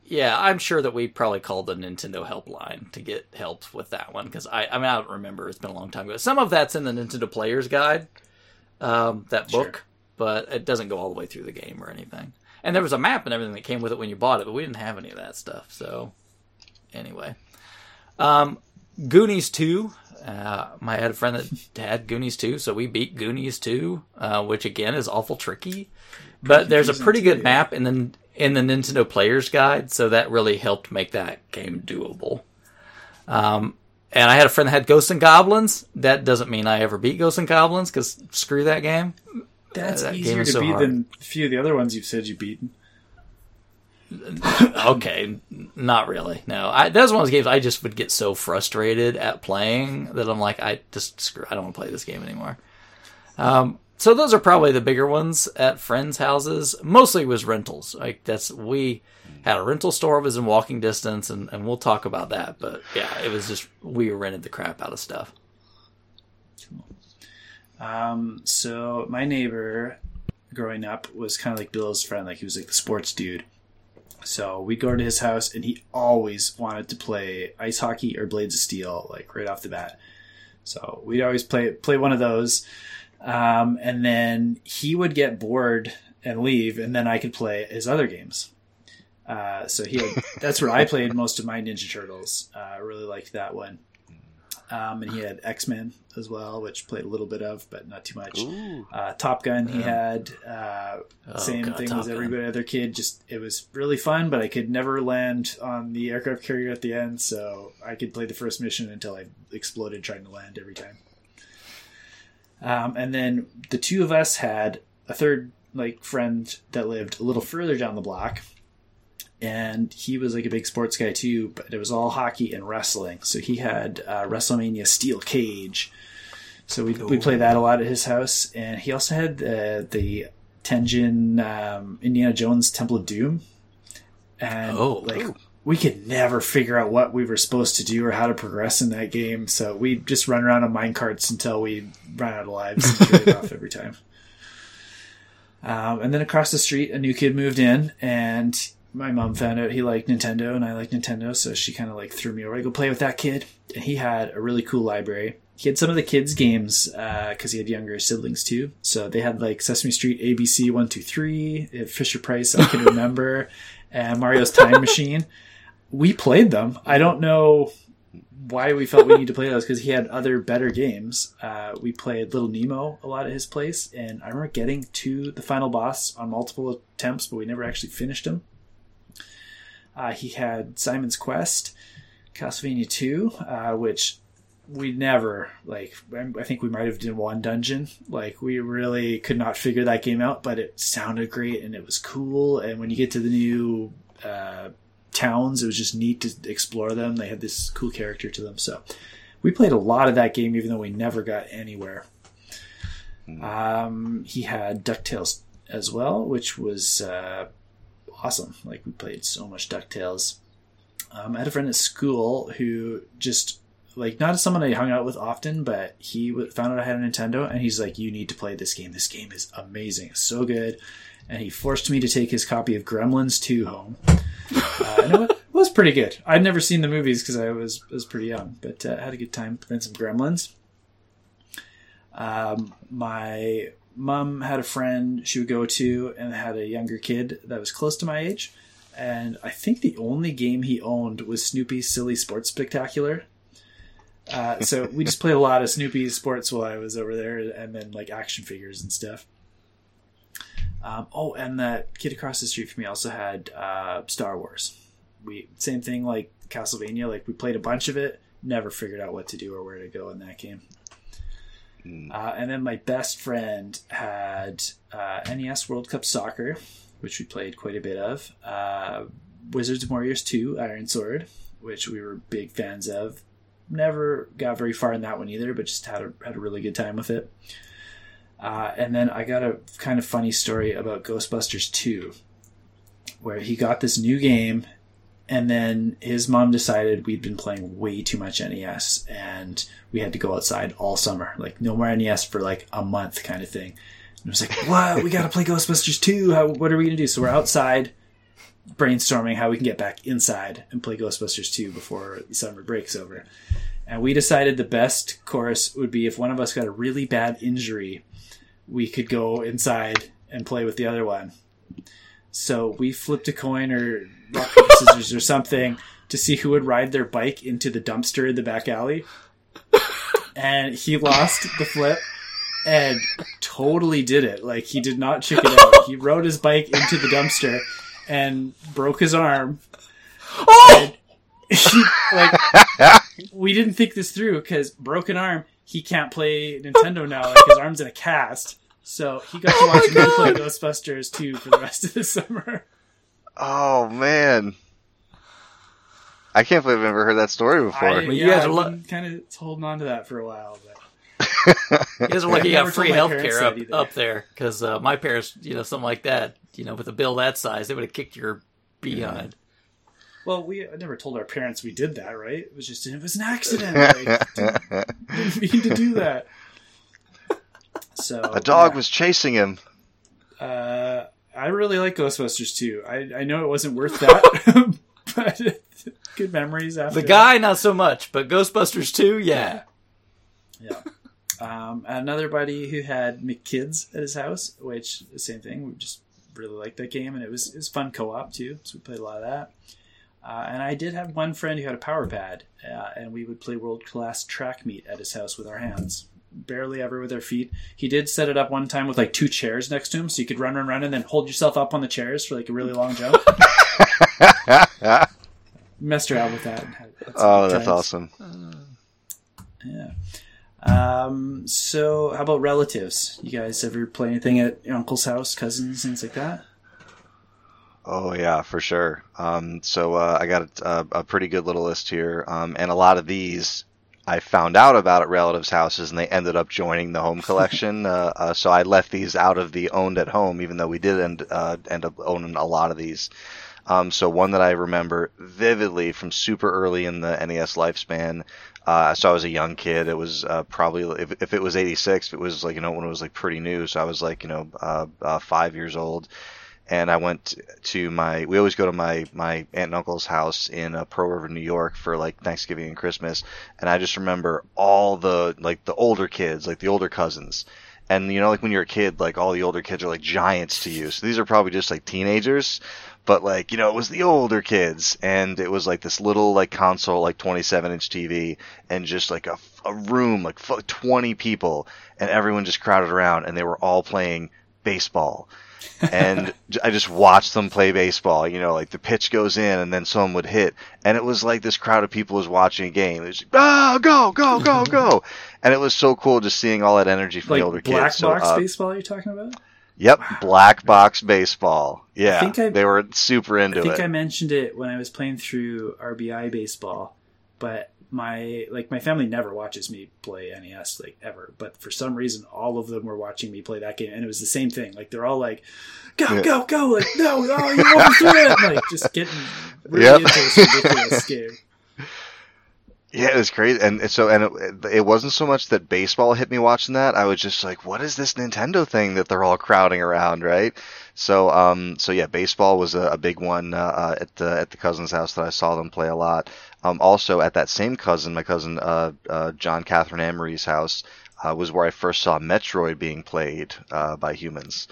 Yeah, I'm sure that we probably called the Nintendo helpline to get help with that one, because I, I mean, I don't remember. It's been a long time ago. Some of that's in the Nintendo Player's Guide, um, that book, sure. But it doesn't go all the way through the game or anything. And there was a map and everything that came with it when you bought it, but we didn't have any of that stuff. So, anyway. Um, Goonies two. Uh, I had a friend that had Goonies two, so we beat Goonies two, uh, which, again, is awful tricky. But there's a pretty good map in the... in the Nintendo Player's Guide, so that really helped make that game doable. Um, and I had a friend that had Ghosts and Goblins. That doesn't mean I ever beat Ghosts and Goblins, because screw that game. That's uh, that easier game to so beat hard. Than a few of the other ones you've said you've beaten. Okay, not really. No, I, that was one of those games I just would get so frustrated at playing that I'm like, I just screw. I don't want to play this game anymore. Um, So those are probably the bigger ones at friends' houses. Mostly was rentals. Like that's we had a rental store, it was in walking distance, and, and we'll talk about that. But yeah, it was just we rented the crap out of stuff. Um, so my neighbor growing up was kind of like Bill's friend. Like he was like the sports dude. So we'd go to his house, and he always wanted to play ice hockey or Blades of Steel, like right off the bat. So we'd always play play one of those. Um, and then he would get bored and leave, and then I could play his other games. Uh, so he had, that's where I played most of my Ninja Turtles. I uh, really liked that one. Um, and he had X-Men as well, which played a little bit of, but not too much. Uh, Top Gun he had. Uh, oh, same God, thing Top as every other kid. Just it was really fun, but I could never land on the aircraft carrier at the end, so I could play the first mission until I exploded trying to land every time. Um, and then the two of us had a third like friend that lived a little further down the block, and he was like a big sports guy too, but it was all hockey and wrestling. So he had uh, WrestleMania Steel Cage. So we we play that a lot at his house, and he also had uh, the Tenjin um, Indiana Jones Temple of Doom, and oh, like. Ooh. We could never figure out what we were supposed to do or how to progress in that game. So we just run around on minecarts until we run out of lives and trade off every time. Um, and then across the street, a new kid moved in, and my mom found out he liked Nintendo and I liked Nintendo. So she kind of like threw me over. I go play with that kid. And he had a really cool library. He had some of the kids' games because uh, he had younger siblings too. So they had like Sesame Street, A B C one two three, Fisher Price, I Can Remember, and Mario's Time Machine. We played them. I don't know why we felt we need to play those because he had other better games. Uh, we played Little Nemo a lot at his place, and I remember getting to the final boss on multiple attempts, but we never actually finished him. Uh, he had Simon's Quest, Castlevania two, uh, which we never, like, I think we might have done one dungeon. Like, we really could not figure that game out, but it sounded great, and it was cool, and when you get to the new... Uh, towns, it was just neat to explore them. They had this cool character to them, so we played a lot of that game even though we never got anywhere. Um he had DuckTales as well, which was uh awesome. Like we played so much DuckTales. um I had a friend at school who just like not someone I hung out with often, but he found out I had a Nintendo and he's like, you need to play this game, this game is amazing, it's so good. And he forced me to take his copy of Gremlins two home. Uh, and it was pretty good. I'd never seen the movies because I was was pretty young, but I uh, had a good time playing some Gremlins. Um, my mom had a friend she would go to and had a younger kid that was close to my age. And I think the only game he owned was Snoopy's Silly Sports Spectacular. Uh, so we just played a lot of Snoopy sports while I was over there, and then like action figures and stuff. Um, oh, and the kid across the street from me also had uh, Star Wars. We same thing like Castlevania. Like we played a bunch of it, never figured out what to do or where to go in that game. Mm. Uh, and then my best friend had uh, N E S World Cup Soccer, which we played quite a bit of. Uh, Wizards and Warriors two, Iron Sword, which we were big fans of. Never got very far in that one either, but just had a had a really good time with it. Uh, and then I got a kind of funny story about Ghostbusters two, where he got this new game, and then his mom decided we'd been playing way too much N E S, and we had to go outside all summer. Like, no more N E S for like a month kind of thing. And I was like, what? We got to play Ghostbusters two. How, what are we going to do? So we're outside brainstorming how we can get back inside and play Ghostbusters two before summer breaks over. And we decided the best course would be if one of us got a really bad injury, we could go inside and play with the other one. So we flipped a coin or rock, paper, scissors or something to see who would ride their bike into the dumpster in the back alley. And he lost the flip and totally did it. Like, he did not chicken out. He rode his bike into the dumpster and broke his arm. Oh! He, like, we didn't think this through because broken arm, he can't play Nintendo now. Like, his arm's in a cast. So he got to watch oh me play Ghostbusters two for the rest of the summer. Oh, man. I can't believe I've never heard that story before. I, yeah, yeah, I've lo- been kind of holding on to that for a while. But... You guys are lucky you got free healthcare up, up there. Because uh, my parents, you know, something like that, you know, with a bill that size, they would have kicked your behind. Yeah. Well, we I never told our parents we did that, right? It was just it was an accident. Like, didn't, didn't mean to do that. So a dog yeah. was chasing him. Uh, I really like Ghostbusters too. I I know it wasn't worth that, but good memories after. The guy, not so much, but Ghostbusters two, yeah, yeah. yeah. Um, another buddy who had McKids at his house, which the same thing. We just really liked that game, and it was it was fun co-op too. So we played a lot of that. Uh, and I did have one friend who had a power pad, uh, and we would play world-class track meet at his house with our hands. Barely ever with our feet. He did set it up one time with, like, two chairs next to him, so you could run, run, run, and then hold yourself up on the chairs for, like, a really long jump. Messed around with that. Oh, that's times. Awesome. Uh, yeah. Um, so, how about relatives? You guys ever play anything at your uncle's house, cousins, things like that? Oh, yeah, for sure. Um, so uh, I got a, a pretty good little list here. Um, and a lot of these I found out about at relatives' houses, and they ended up joining the home collection. uh, uh, so I left these out of the owned at home, even though we did end, uh, end up owning a lot of these. Um, so one that I remember vividly from super early in the N E S lifespan. Uh, so I was a young kid. It was uh, probably, if, if it was eighty-six, it was like, you know, when it was like pretty new. So I was like, you know, uh, uh, five years old. And I went to my, we always go to my, my aunt and uncle's house in uh, Pearl River, New York for like Thanksgiving and Christmas. And I just remember all the, like the older kids, like the older cousins. And you know, like when you're a kid, like all the older kids are like giants to you. So these are probably just like teenagers, but like, you know, it was the older kids. And it was like this little like console, like twenty-seven inch T V and just like a, a room, like twenty people. And everyone just crowded around and they were all playing baseball. And I just watched them play baseball, you know, like the pitch goes in and then someone would hit. And it was like this crowd of people was watching a game. It was like, oh, go, go, go, go. And it was so cool just seeing all that energy from like the older black kids. Black box so, uh, baseball you're talking about? Yep, wow. Black box baseball. Yeah, I think I, they were super into it. I think it. I mentioned it when I was playing through R B I baseball, but my like my family never watches me play N E S like ever, but for some reason all of them were watching me play that game, and it was the same thing. Like they're all like, "Go go go!" Like no, oh, you won't do it! Like just getting really yep. into this ridiculous game. Yeah, it was crazy, and so and it, it wasn't so much that baseball hit me watching that. I was just like, "What is this Nintendo thing that they're all crowding around?" Right. So, um, so yeah, baseball was a, a big one uh, at the at the cousin's house that I saw them play a lot. Um, also at that same cousin, my cousin uh, uh, John Catherine Amory's house uh, was where I first saw Metroid being played uh, by humans.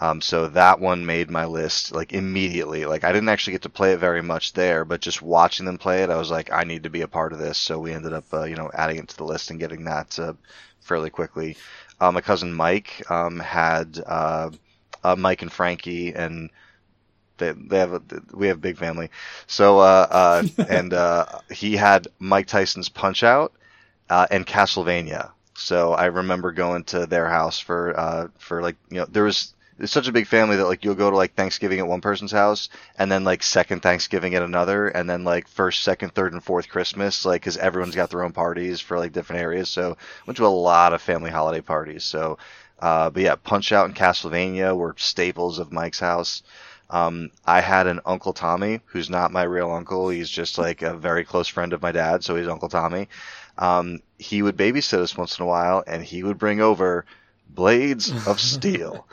Um, so that one made my list, like, immediately. Like, I didn't actually get to play it very much there, but just watching them play it, I was like, I need to be a part of this. So we ended up, uh, you know, adding it to the list and getting that uh, fairly quickly. Uh, my cousin Mike um, had uh, uh, Mike and Frankie, and they they have a, we have a big family. So uh, uh, and uh, he had Mike Tyson's Punch-Out uh, and Castlevania. So I remember going to their house for uh, for like, you know, there was. It's such a big family that, like, you'll go to, like, Thanksgiving at one person's house, and then, like, second Thanksgiving at another, and then, like, first, second, third, and fourth Christmas, like, because everyone's got their own parties for, like, different areas. So went to a lot of family holiday parties. So, uh, but, yeah, Punch-Out and Castlevania were staples of Mike's house. Um, I had an Uncle Tommy, who's not my real uncle. He's just, like, a very close friend of my dad, so he's Uncle Tommy. Um, he would babysit us once in a while, and he would bring over Blades of Steel.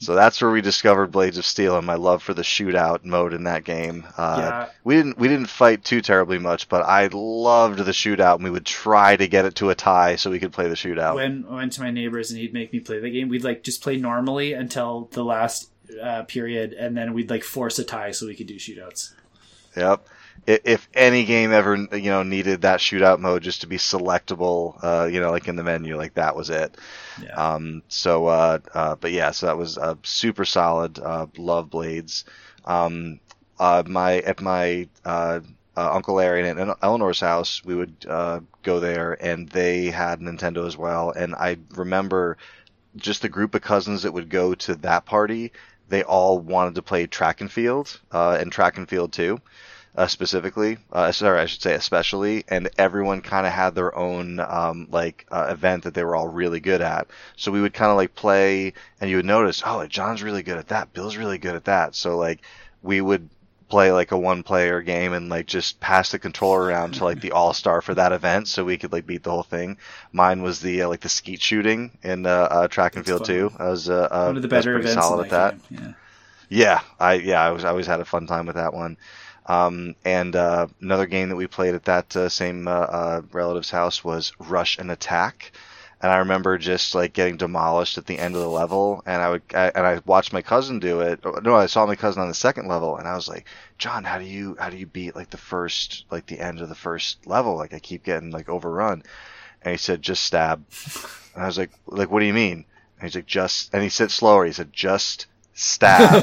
So that's where we discovered Blades of Steel and my love for the shootout mode in that game. Uh, yeah. We didn't we didn't fight too terribly much, but I loved the shootout, and we would try to get it to a tie so we could play the shootout. When I went to my neighbor's and he'd make me play the game, we'd like just play normally until the last uh, period, and then we'd like force a tie so we could do shootouts. Yep. If any game ever, you know, needed that shootout mode just to be selectable, uh, you know, like in the menu, like that was it. Yeah. Um, so, uh, uh, but yeah, so that was uh, super solid. Uh, love Blades. Um, uh, my at my uh, uh, Uncle Larry and at Eleanor's house, we would uh, go there, and they had Nintendo as well. And I remember just the group of cousins that would go to that party. They all wanted to play track and field, uh, and track and field too. Uh, specifically, uh, sorry, I should say especially, and everyone kind of had their own um, like uh, event that they were all really good at. So we would kind of like play, and you would notice, oh, John's really good at that, Bill's really good at that. So like we would play like a one-player game and like just pass the controller around to like the all-star for that event, so we could like beat the whole thing. Mine was the uh, like the skeet shooting in uh, uh, track and field too. I was uh, uh, one of the better pretty events solid at that. Game. Yeah, yeah, I yeah, I was I always had a fun time with that one. Um, and, uh, another game that we played at that, uh, same, uh, uh, relative's house was Rush and Attack. And I remember just like getting demolished at the end of the level, and I would, I, and I watched my cousin do it. No, I saw my cousin on the second level, and I was like, John, how do you, how do you beat like the first, like the end of the first level? Like I keep getting like overrun. And he said, just stab. And I was like, like, what do you mean? And he's like, just, and he said slower. He said, just stab.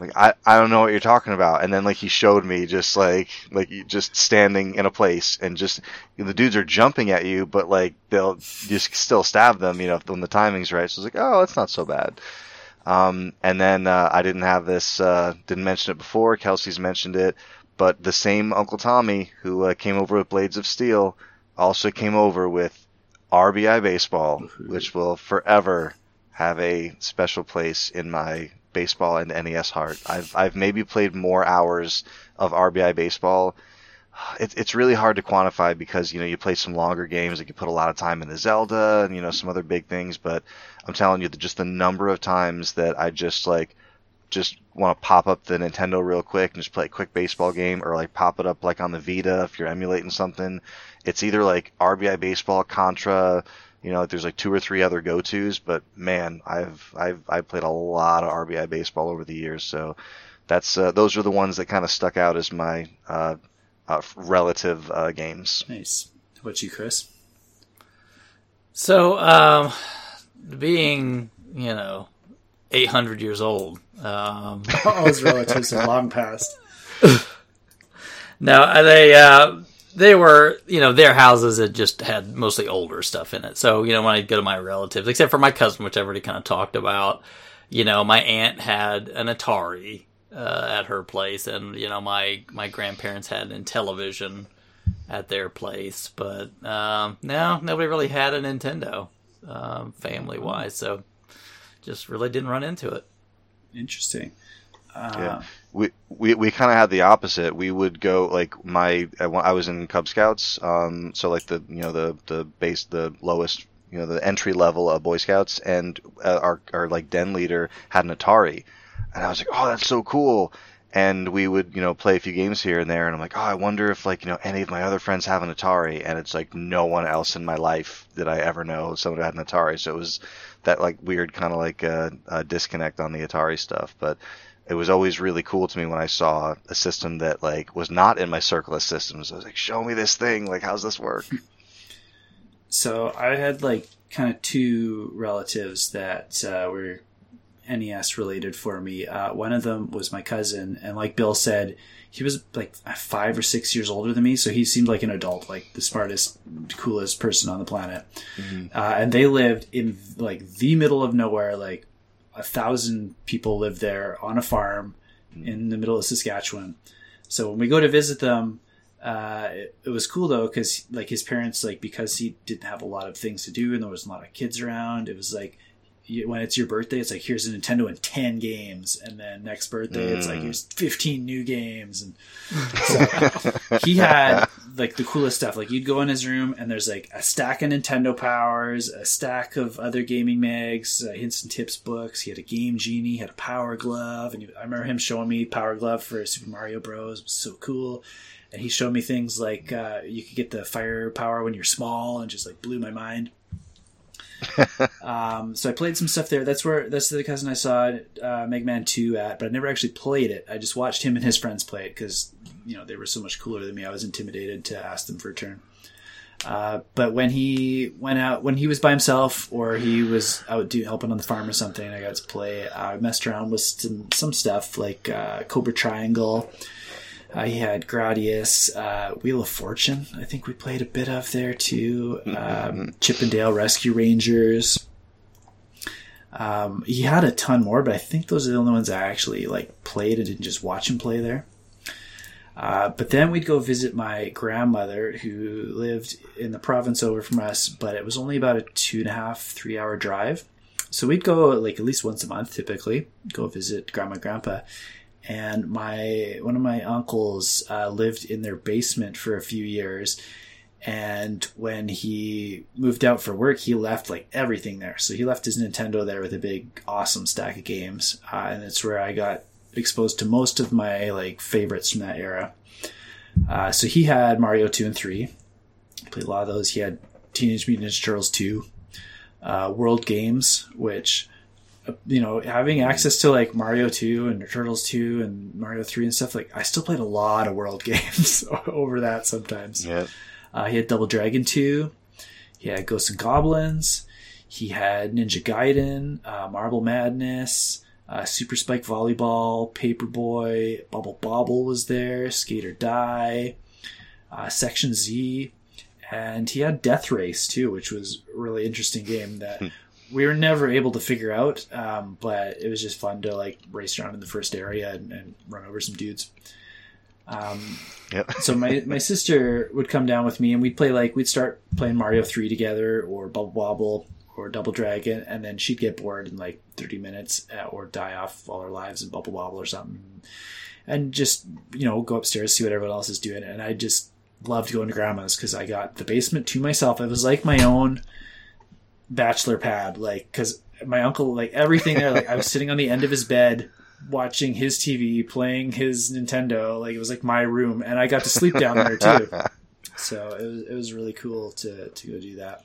Like I, I don't know what you're talking about. And then like he showed me just like like just standing in a place, and just you know, the dudes are jumping at you, but like they'll just still stab them, you know, when the timing's right. So I was like, oh, that's not so bad. Um, and then uh, I didn't have this, uh, didn't mention it before. Kelsey's mentioned it, but the same Uncle Tommy who uh, came over with Blades of Steel also came over with R B I Baseball, which will forever have a special place in my baseball and N E S heart. I've I've maybe played more hours of R B I Baseball. It's it's really hard to quantify because, you know, you play some longer games, like you put a lot of time into Zelda and, you know, some other big things, but I'm telling you that just the number of times that I just like just want to pop up the Nintendo real quick and just play a quick baseball game, or like pop it up like on the Vita if you're emulating something. It's either like R B I Baseball, Contra. You know, there's like two or three other go-tos, but man, I've I've I've played a lot of R B I Baseball over the years, so that's uh, those are the ones that kind of stuck out as my uh, uh, relative uh, games. Nice. How about you, Chris? So, um, being you know eight hundred years old, um, all those relatives are long past. No, they. Uh, They were, you know, their houses had just had mostly older stuff in it. So, you know, when I'd go to my relatives, except for my cousin, which I've already kind of talked about, you know, my aunt had an Atari uh, at her place. And, you know, my, my grandparents had an Intellivision at their place. But um, no, nobody really had a Nintendo um, family-wise. So just really didn't run into it. Interesting. Uh, yeah. We we, we kind of had the opposite. We would go like my I was in Cub Scouts, um, so like the you know the the base the lowest you know the entry level of Boy Scouts, and uh, our our like den leader had an Atari, and I was like, oh, that's so cool. And we would, you know, play a few games here and there, and I'm like, oh, I wonder if, like, you know, any of my other friends have an Atari, and it's like no one else in my life that I ever know someone had an Atari. So it was that, like, weird kind of, like, uh, uh, disconnect on the Atari stuff. But it was always really cool to me when I saw a system that, like, was not in my circle of systems. I was like, show me this thing. Like, how's this work? So I had, like, kind of two relatives that uh, were N E S related for me. Uh, one of them was my cousin, and like Bill said, he was like five or six years older than me, so he seemed like an adult, like the smartest, coolest person on the planet. Mm-hmm. Uh, and they lived in like the middle of nowhere. Like a thousand people lived there on a farm mm-hmm. in the middle of Saskatchewan. So when we go to visit them, uh, it, it was cool though, because like his parents, like because he didn't have a lot of things to do and there was a lot of kids around, it was like, when it's your birthday, it's like, here's a Nintendo and ten games, and then next birthday, mm. it's like, here's fifteen new games. And so he had like the coolest stuff. Like you'd go in his room, and there's like a stack of Nintendo Powers, a stack of other gaming mags, uh, hints and tips books. He had a Game Genie, he had a Power Glove, and he, I remember him showing me Power Glove for Super Mario Bros. It was so cool. And he showed me things like uh, you could get the fire power when you're small, and just like blew my mind. um, so I played some stuff there. That's where that's the cousin I saw uh, Mega Man two at, but I never actually played it. I just watched him and his friends play it because, you know, they were so much cooler than me. I was intimidated to ask them for a turn. Uh, but when he went out, when he was by himself or he was out do, helping on the farm or something, I got to play. I messed around with some, some stuff like uh, Cobra Triangle. Uh, he had Gradius, uh, Wheel of Fortune, I think we played a bit of there too. Um, Chip and Dale Rescue Rangers. Um, he had a ton more, but I think those are the only ones I actually like played and didn't just watch him play there. Uh, but then we'd go visit my grandmother who lived in the province over from us, but it was only about a two and a half, three hour drive. So we'd go like at least once a month typically, go visit grandma and grandpa. And my one of my uncles uh, lived in their basement for a few years. And when he moved out for work, he left like everything there. So he left his Nintendo there with a big, awesome stack of games. Uh, and that's where I got exposed to most of my like favorites from that era. Uh, so he had Mario two and three. I played a lot of those. He had Teenage Mutant Ninja Turtles two, uh, World Games, which... you know, having access to like Mario two and Turtles two and Mario three and stuff, like I still played a lot of World Games over that sometimes. Yep. Uh, he had Double Dragon two, he had Ghosts and Goblins, he had Ninja Gaiden, uh, Marble Madness, uh, Super Spike Volleyball, Paperboy, Bubble Bobble was there, Skate or Die, uh, Section Z, and he had Death Race too, which was a really interesting game that... we were never able to figure out, um, but it was just fun to like race around in the first area and, and run over some dudes. Um, yep. So my, my sister would come down with me and we'd play like, we'd start playing Mario three together or Bubble Bobble or Double Dragon. And then she'd get bored in like thirty minutes or die off all her lives in Bubble Bobble or something and just, you know, go upstairs, see what everyone else is doing. And I just loved going to grandma's cause I got the basement to myself. It was like my own bachelor pad, like because my uncle, like everything there, like I was sitting on the end of his bed watching his T V, playing his Nintendo, like it was like my room, and I got to sleep down there too. So it was it was really cool to to go do that.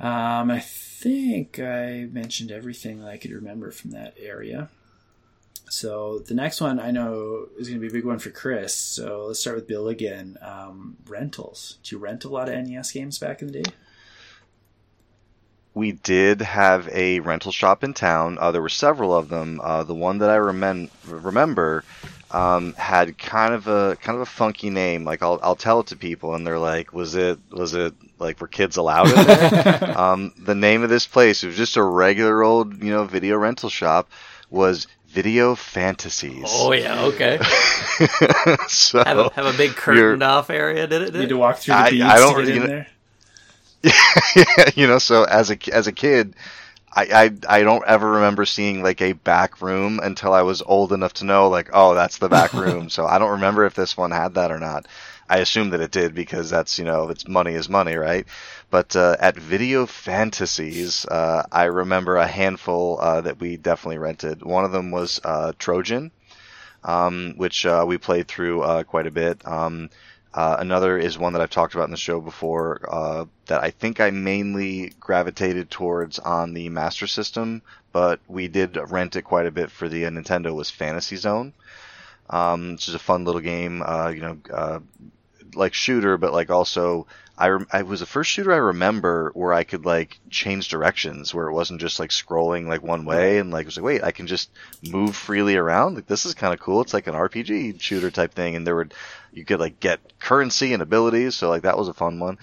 Um, I think I mentioned everything that I could remember from that area. So the next one I know is going to be a big one for Chris. So let's start with Bill again. Um, rentals. Do you rent a lot of N E S games back in the day? We did have a rental shop in town. Uh, there were several of them. Uh, the one that I remem- remember um, had kind of a kind of a funky name. Like I'll I'll tell it to people, and they're like, "Was it was it like were kids allowed in there?" um, the name of this place, it was just a regular old you know video rental shop, was Video Fantasies. Oh yeah, okay. so have a, have a big curtained off area. Did it? Did need it? To walk through the beads I, I don't, to get in know, there. Yeah, you know, so as a as a kid, I, I I don't ever remember seeing like a back room until I was old enough to know like, oh, that's the back room. So I don't remember if this one had that or not. I assume that it did because that's, you know, it's money is money, right? But uh, at Video Fantasies, uh, I remember a handful uh, that we definitely rented. One of them was uh, Trojan. um, which uh, we played through uh, quite a bit. Um, uh, another is one that I've talked about in the show before uh, that I think I mainly gravitated towards on the Master System, but we did rent it quite a bit for the uh, Nintendo, was Fantasy Zone, um, which is a fun little game, uh, you know, uh, like shooter, but like also... I, rem- I was the first shooter I remember where I could like change directions, where it wasn't just like scrolling like one way and like it was like, wait, I can just move freely around. Like, this is kind of cool. It's like an R P G shooter type thing, and there were you could like get currency and abilities, so like that was a fun one.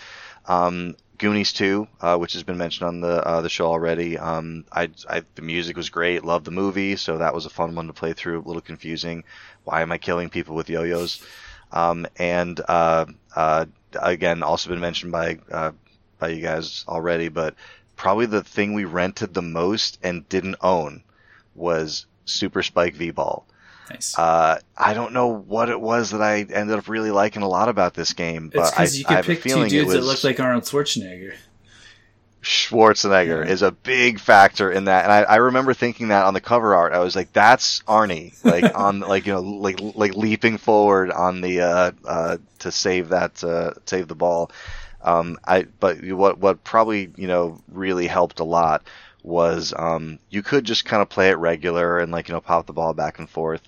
Um, Goonies two, uh, which has been mentioned on the uh, the show already. Um, I, I the music was great. Loved the movie, so that was a fun one to play through. A little confusing. Why am I killing people with yo-yos? Um, and uh, uh. Again, also been mentioned by uh, by you guys already, but probably the thing we rented the most and didn't own was Super Spike V-Ball. Nice. Uh, I don't know what it was that I ended up really liking a lot about this game, but it's 'cause you could I, I have pick a feeling two dudes it was... that looked like Arnold Schwarzenegger. Schwarzenegger yeah. is a big factor in that, and I, I remember thinking that on the cover art, I was like, "That's Arnie!" Like on, like you know, like like leaping forward on the uh, uh, to save that uh, save the ball. Um, I but what what probably you know really helped a lot was um, you could just kind of play it regular and like you know pop the ball back and forth.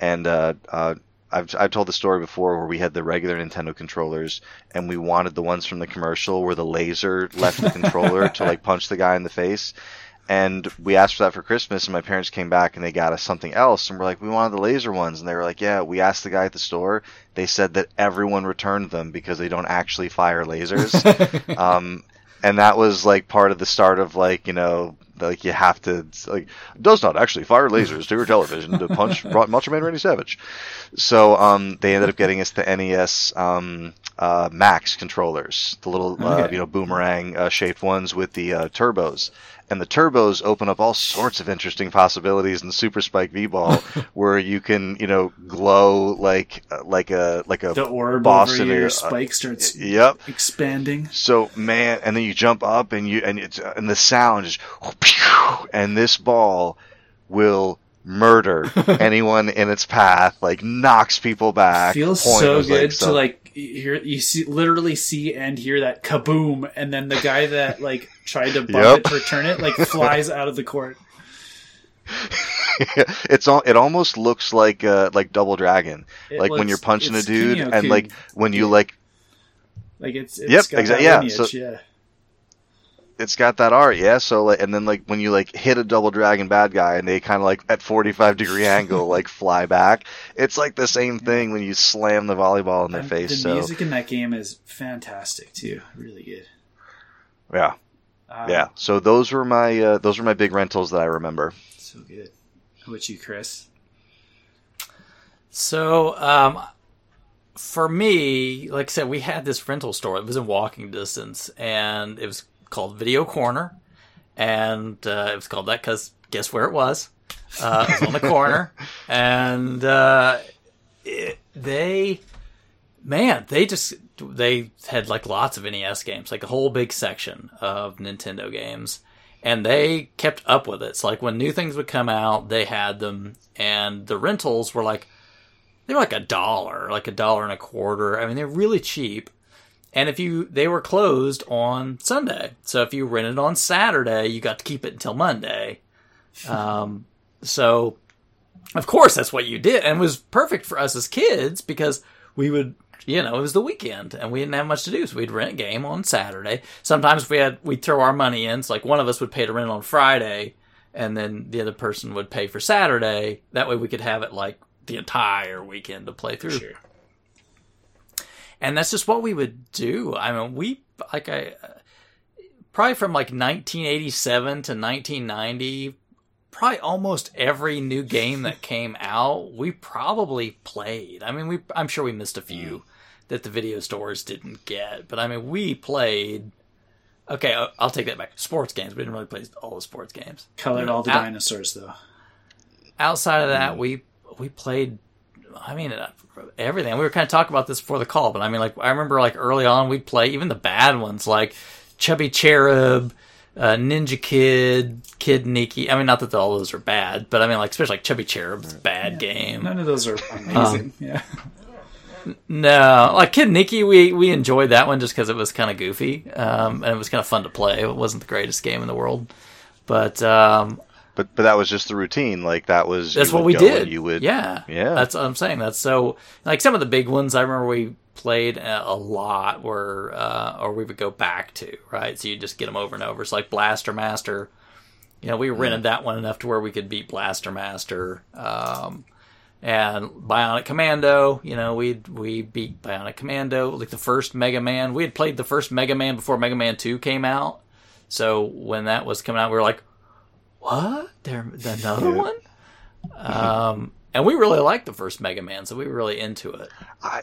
And uh, uh, I've I've told the story before where we had the regular Nintendo controllers and we wanted the ones from the commercial where the laser left the controller to like punch the guy in the face, and we asked for that for Christmas, and my parents came back and they got us something else, and we're like, we wanted the laser ones, and they were like, yeah, we asked the guy at the store, they said that everyone returned them because they don't actually fire lasers. um And that was like part of the start of like, you know, like you have to, like, does not actually fire lasers to your television to punch Macho Man Randy Savage. So um, they ended up getting us the N E S um, uh, Max controllers, the little, uh, okay. you know, boomerang uh, shaped ones with the uh, turbos. And the turbos open up all sorts of interesting possibilities in Super Spike V-Ball, where you can, you know, glow like like a like a the orb boss over in your a, spike starts uh, yep. expanding. So man, and then you jump up and you and it's and the sound is, and this ball will murder anyone in its path, like knocks people back. Feels Point so good like, so. to like hear you see literally see and hear that kaboom, and then the guy that like tried to bump yep. it, return it, like flies out of the court. It's all, it almost looks like uh like Double Dragon, it like looks, when you're punching a dude Kinyo-kun. and like when you like like it's, it's yep got exactly that lineage, yeah. So, yeah. It's got that art, yeah. So, like, and then like when you like hit a Double Dragon bad guy, and they kind of like at forty-five degree angle like fly back. It's like the same thing when you slam the volleyball in their and face. The so. music in that game is fantastic too, really good. Yeah, um, yeah. So those were my uh, those were my big rentals that I remember. So good. How about you, Chris? So, um, for me, like I said, we had this rental store. It was in walking distance, and it was called Video Corner, and uh, it was called that because guess where it was? Uh, it was on the corner, and uh, it, they, man, they just they had like lots of N E S games, like a whole big section of Nintendo games, and they kept up with it. So like when new things would come out, they had them, and the rentals were like they were like a dollar, like a dollar and a quarter. I mean, they're really cheap. And if you, they were closed on Sunday. So if you rented on Saturday, you got to keep it until Monday. Um, so, of course, that's what you did. And it was perfect for us as kids because we would, you know, it was the weekend and we didn't have much to do. So we'd rent a game on Saturday. Sometimes we had, we'd throw our money in. So like one of us would pay to rent on Friday and then the other person would pay for Saturday. That way we could have it like the entire weekend to play through. Sure. And that's just what we would do. I mean, we, like, I, probably from like nineteen eighty-seven to nineteen ninety, probably almost every new game that came out, we probably played. I mean, we, I'm sure we missed a few that the video stores didn't get, but I mean, we played. Okay, I'll take that back. Sports games. We didn't really play all the sports games. Colored all the Out, dinosaurs, though. Outside of that, we, we played. I mean, everything. We were kind of talking about this before the call, but I mean, like, I remember, like, early on, we'd play even the bad ones, like Chubby Cherub, uh, Ninja Kid, Kid Niki. I mean, not that all those are bad, but I mean, like especially like Chubby Cherub's a bad yeah. game. None of those are amazing. Um, yeah. No, like Kid Niki, we, we enjoyed that one just because it was kind of goofy, um, and it was kind of fun to play. It wasn't the greatest game in the world, but um, but but that was just the routine. Like that was that's what we did. You would, yeah, yeah. That's what I'm saying. That's so like some of the big ones I remember we played a lot, were uh, or we would go back to right. So you just get them over and over. It's so like Blaster Master. You know, we rented that one enough to where we could beat Blaster Master. Um, And Bionic Commando, you know, we we beat Bionic Commando, like the first Mega Man. We had played the first Mega Man before Mega Man two came out. So when that was coming out, we were like, what? There's another one? Um, and we really liked the first Mega Man, so we were really into it. I,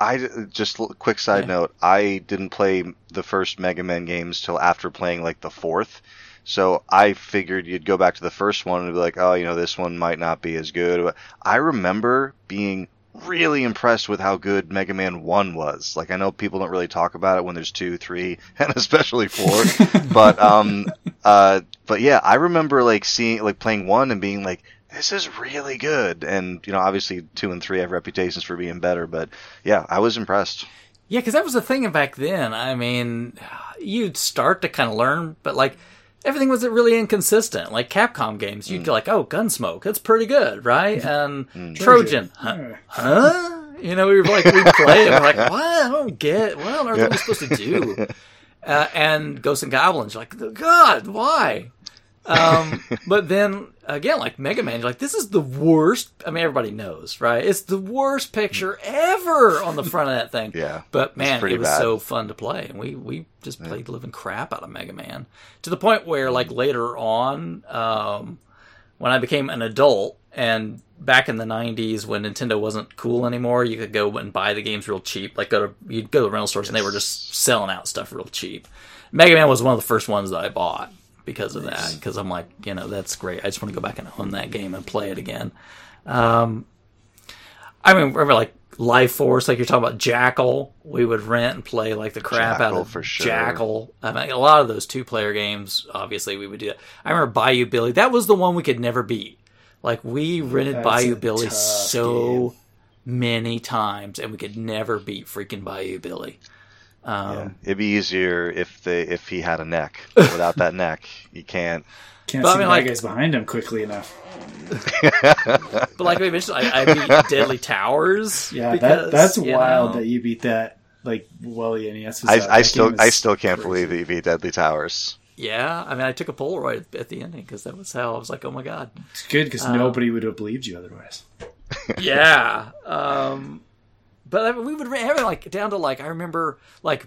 I just a quick side yeah. note, I didn't play the first Mega Man games till after playing like the fourth. So I figured you'd go back to the first one and be like, oh, you know, this one might not be as good. But I remember being really impressed with how good Mega Man one was. Like, I know people don't really talk about it when there's two, three, and especially four. but, um, uh, but yeah, I remember, like, seeing, like, playing one and being like, this is really good. And, you know, obviously two and three have reputations for being better. But, yeah, I was impressed. Yeah, because that was the thing back then. I mean, you'd start to kind of learn, but, like... everything was really inconsistent. Like Capcom games, you'd mm. go like, "Oh, Gunsmoke, that's pretty good, right?" And mm. Trojan, huh? huh? You know, we were like, we play it, we're like, "What? I don't get. What on earth yeah. are we supposed to do?" Uh, and Ghosts and Goblins, you're like, "God, why?" Um, but then again, like Mega Man, you're like, "This is the worst." I mean, everybody knows, right? It's the worst picture ever on the front of that thing. Yeah, but man, it was bad. So fun to play, and we we just played yeah. living crap out of Mega Man to the point where, like later on, um, when I became an adult, and back in the nineties when Nintendo wasn't cool anymore, you could go and buy the games real cheap. Like go to you'd go to the rental stores, yes. and they were just selling out stuff real cheap. Mega Man was one of the first ones that I bought. Because of that, because I'm like, you know, that's great. I just want to go back and own that game and play it again. Um, I mean, remember like Life Force, like you're talking about Jackal. We would rent and play like the crap Jackal, out of for sure. Jackal. I mean, a lot of those two-player games, obviously, we would do that. I remember Bayou Billy. That was the one we could never beat. Like we rented yeah, Bayou Billy so game. many times, and we could never beat freaking Bayou Billy. Um, yeah. It'd be easier if they if he had a neck. Without that neck, you can't. Can't but see I mean, the like, guys behind him quickly enough. But like we mentioned, I, I beat Deadly Towers. Yeah, because, that, that's wild know. that you beat that. Like while the N E S was I, out. I still I still can't crazy. believe that you beat Deadly Towers. Yeah, I mean, I took a Polaroid at the ending because that was how I was like, oh my god. It's good because um, nobody would have believed you otherwise. Yeah. Um, But I mean, we would have it like down to like I remember like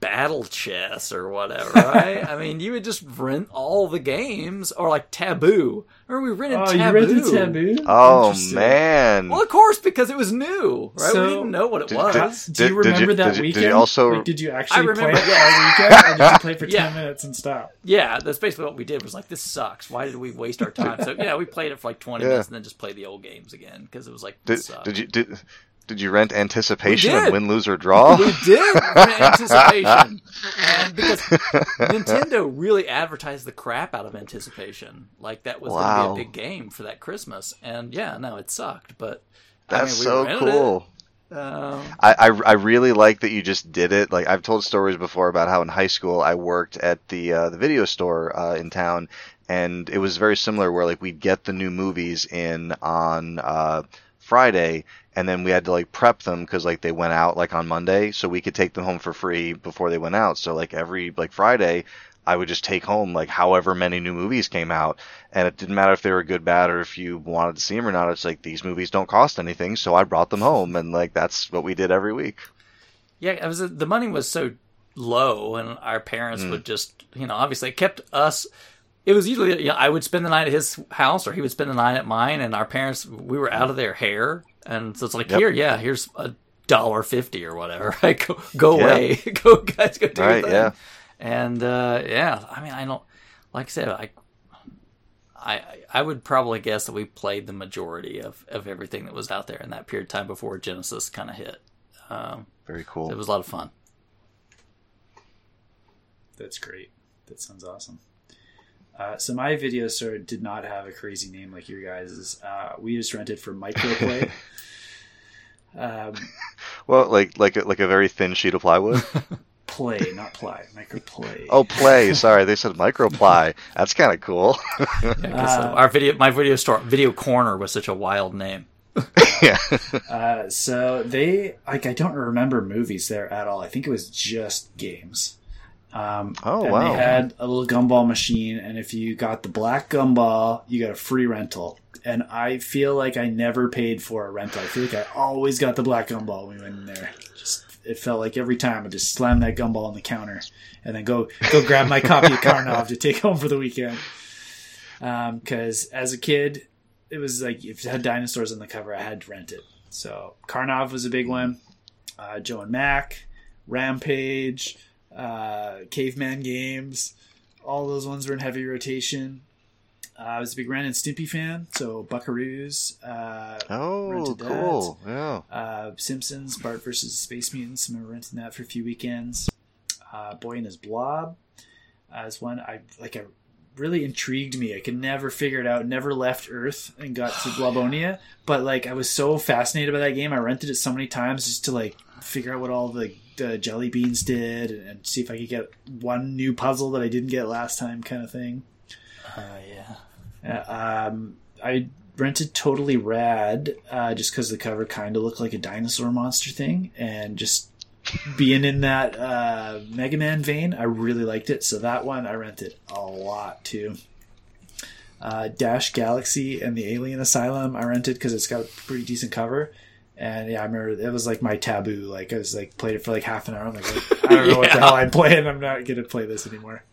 Battle Chess or whatever, right? I mean, you would just rent all the games or like Taboo. Remember we rented oh, Taboo. You rented Taboo? Oh man! Well, of course, because it was new, right? So, we didn't know what it did, was. Did, did, do you remember did you, that did you, weekend? Did you also? Like, did you actually I remember, play that yeah. weekend? Or did you play for yeah. ten minutes and stop? Yeah, that's basically what we did. Was like, this sucks. Why did we waste our time? So yeah, we played it for like twenty yeah. minutes and then just played the old games again because it was like this did, sucks. Did you did? Did you rent Anticipation and Win, Lose, or Draw? We did rent Anticipation. And because Nintendo really advertised the crap out of Anticipation. Like, that was wow. going to be a big game for that Christmas. And, yeah, no, it sucked. But That's I mean, we so cool. Um, I, I, I really like that you just did it. Like, I've told stories before about how in high school I worked at the uh, the video store uh, in town. And it was very similar where, like, we'd get the new movies in on uh, Friday. And then we had to, like, prep them because, like, they went out, like, on Monday. So we could take them home for free before they went out. So, like, every, like, Friday, I would just take home, like, however many new movies came out. And it didn't matter if they were good, bad, or if you wanted to see them or not. It's like, these movies don't cost anything. So I brought them home. And, like, that's what we did every week. Yeah, it was, the money was so low. And our parents mm. would just, you know, obviously it kept us... It was usually, you know, I would spend the night at his house or he would spend the night at mine. And our parents, we were out of their hair. And so it's like, yep. here, yeah, here's a dollar fifty or whatever. Right? Go, go yeah. away. Go, guys, go do right, your thing. Yeah. And, uh, yeah, I mean, I don't, like I said, I, I, I would probably guess that we played the majority of, of everything that was out there in that period of time before Genesis kind of hit. Um, Very cool. So it was a lot of fun. That's great. That sounds awesome. Uh, so my video store did not have a crazy name like your guys's. Uh, we just rented for microplay. um, well, like like a, like a very thin sheet of plywood. Play, not ply. Microplay. Oh, play. Sorry, they said microply. That's kind of cool. yeah, uh, our video, my video store, Video Corner, was such a wild name. yeah. uh, so they like I don't remember movies there at all. I think it was just games. Um, oh and wow! They had a little gumball machine, and if you got the black gumball, you got a free rental. And I feel like I never paid for a rental. I feel like I always got the black gumball when we went in there. Just it felt like every time I just slammed that gumball on the counter, and then go go grab my copy of Karnov to take home for the weekend. Um, because as a kid, it was like if it had dinosaurs on the cover, I had to rent it. So Karnov was a big one. Uh, Joe and Mac, Rampage. Uh, Caveman games, all those ones were in heavy rotation. Uh, I was a big Ren and Stimpy fan, so Buckaroos. Uh, oh, cool! That. Yeah. Uh, Simpsons, Bart versus Space Mutants. I remember renting that for a few weekends. Uh, Boy and His Blob as one I like. I really intrigued me. I could never figure it out. Never left Earth and got to Blobonia, yeah. But like I was so fascinated by that game. I rented it so many times just to like figure out what all the the jelly beans did and see if I could get one new puzzle that I didn't get last time kind of thing. Oh uh, yeah. Uh, um, I rented Totally Rad uh, just cause the cover kind of looked like a dinosaur monster thing, and just being in that uh, Mega Man vein, I really liked it. So that one I rented a lot too. Uh, Dash Galaxy and the Alien Asylum I rented cause it's got a pretty decent cover. And yeah, I remember it was like my taboo. Like I was like played it for like half an hour. I'm like, like I don't know yeah. what the hell I'm playing. I'm not going to play this anymore.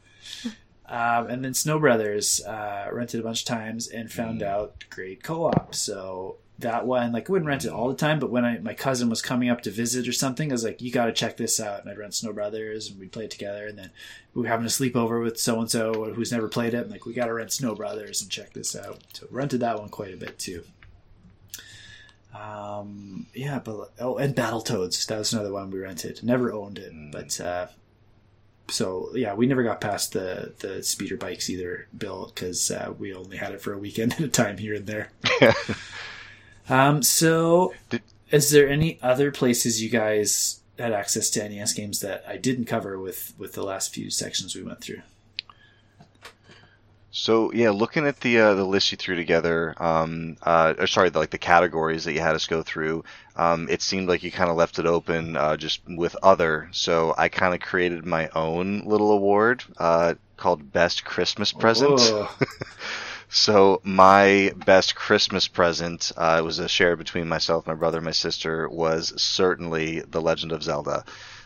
Um, and then Snow Brothers uh, rented a bunch of times and found mm. out great co-op. So that one, like I wouldn't rent it all the time, but when I, my cousin was coming up to visit or something, I was like, you got to check this out. And I'd rent Snow Brothers and we'd play it together. And then we were having a sleepover with so-and-so who's never played it. I'm like, we got to rent Snow Brothers and check this out. So rented that one quite a bit too. Um, yeah, but oh, and Battletoads, that was another one we rented. Never owned it, but uh, so yeah, we never got past the, the speeder bikes either, Bill, because uh, we only had it for a weekend at a time here and there. um, so Did- is there any other places you guys had access to N E S games that I didn't cover with, with the last few sections we went through? So yeah, looking at the uh, the list you threw together, um, uh, or sorry, the, like the categories that you had us go through, um, it seemed like you kind of left it open uh, just with other. So I kind of created my own little award uh, called Best Christmas Present. So my best Christmas present, uh, it was a shared between myself, my brother, and my sister, was certainly The Legend of Zelda.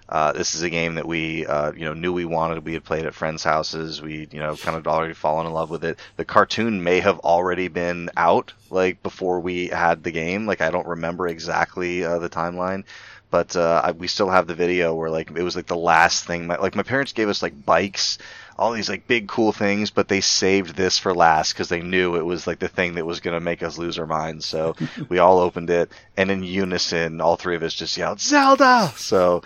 Uh, this is a game that we, uh, you know, knew we wanted. We had played at friends' houses. We, you know, kind of already fallen in love with it. The cartoon may have already been out, like, before we had the game. Like, I don't remember exactly uh, the timeline. But uh, I, we still have the video where, like, it was, like, the last thing. My, like, my parents gave us, like, bikes, all these, like, big cool things. But they saved this for last because they knew it was, like, the thing that was going to make us lose our minds. So we all opened it. And in unison, all three of us just yelled, Zelda! So...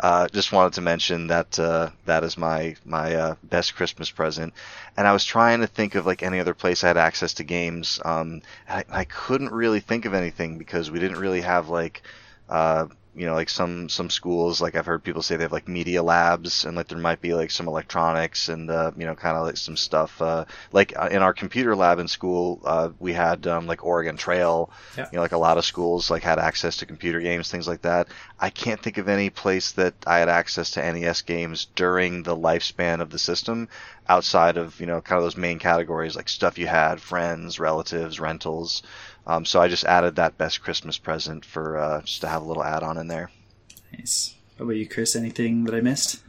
Uh, just wanted to mention that uh, that is my my uh, best Christmas present, and I was trying to think of like any other place I had access to games. Um, I, I couldn't really think of anything because we didn't really have like uh, you know like some some schools, like I've heard people say they have like media labs, and like there might be like some electronics and uh, you know kind of like some stuff uh, like in our computer lab in school uh, we had um, like Oregon Trail. Yeah. You know, like a lot of schools like had access to computer games, things like that. I can't think of any place that I had access to N E S games during the lifespan of the system outside of, you know, kind of those main categories like stuff you had, friends, relatives, rentals. Um, so I just added that best Christmas present for uh, just to have a little add-on in there. Nice. How about you, Chris? Anything that I missed?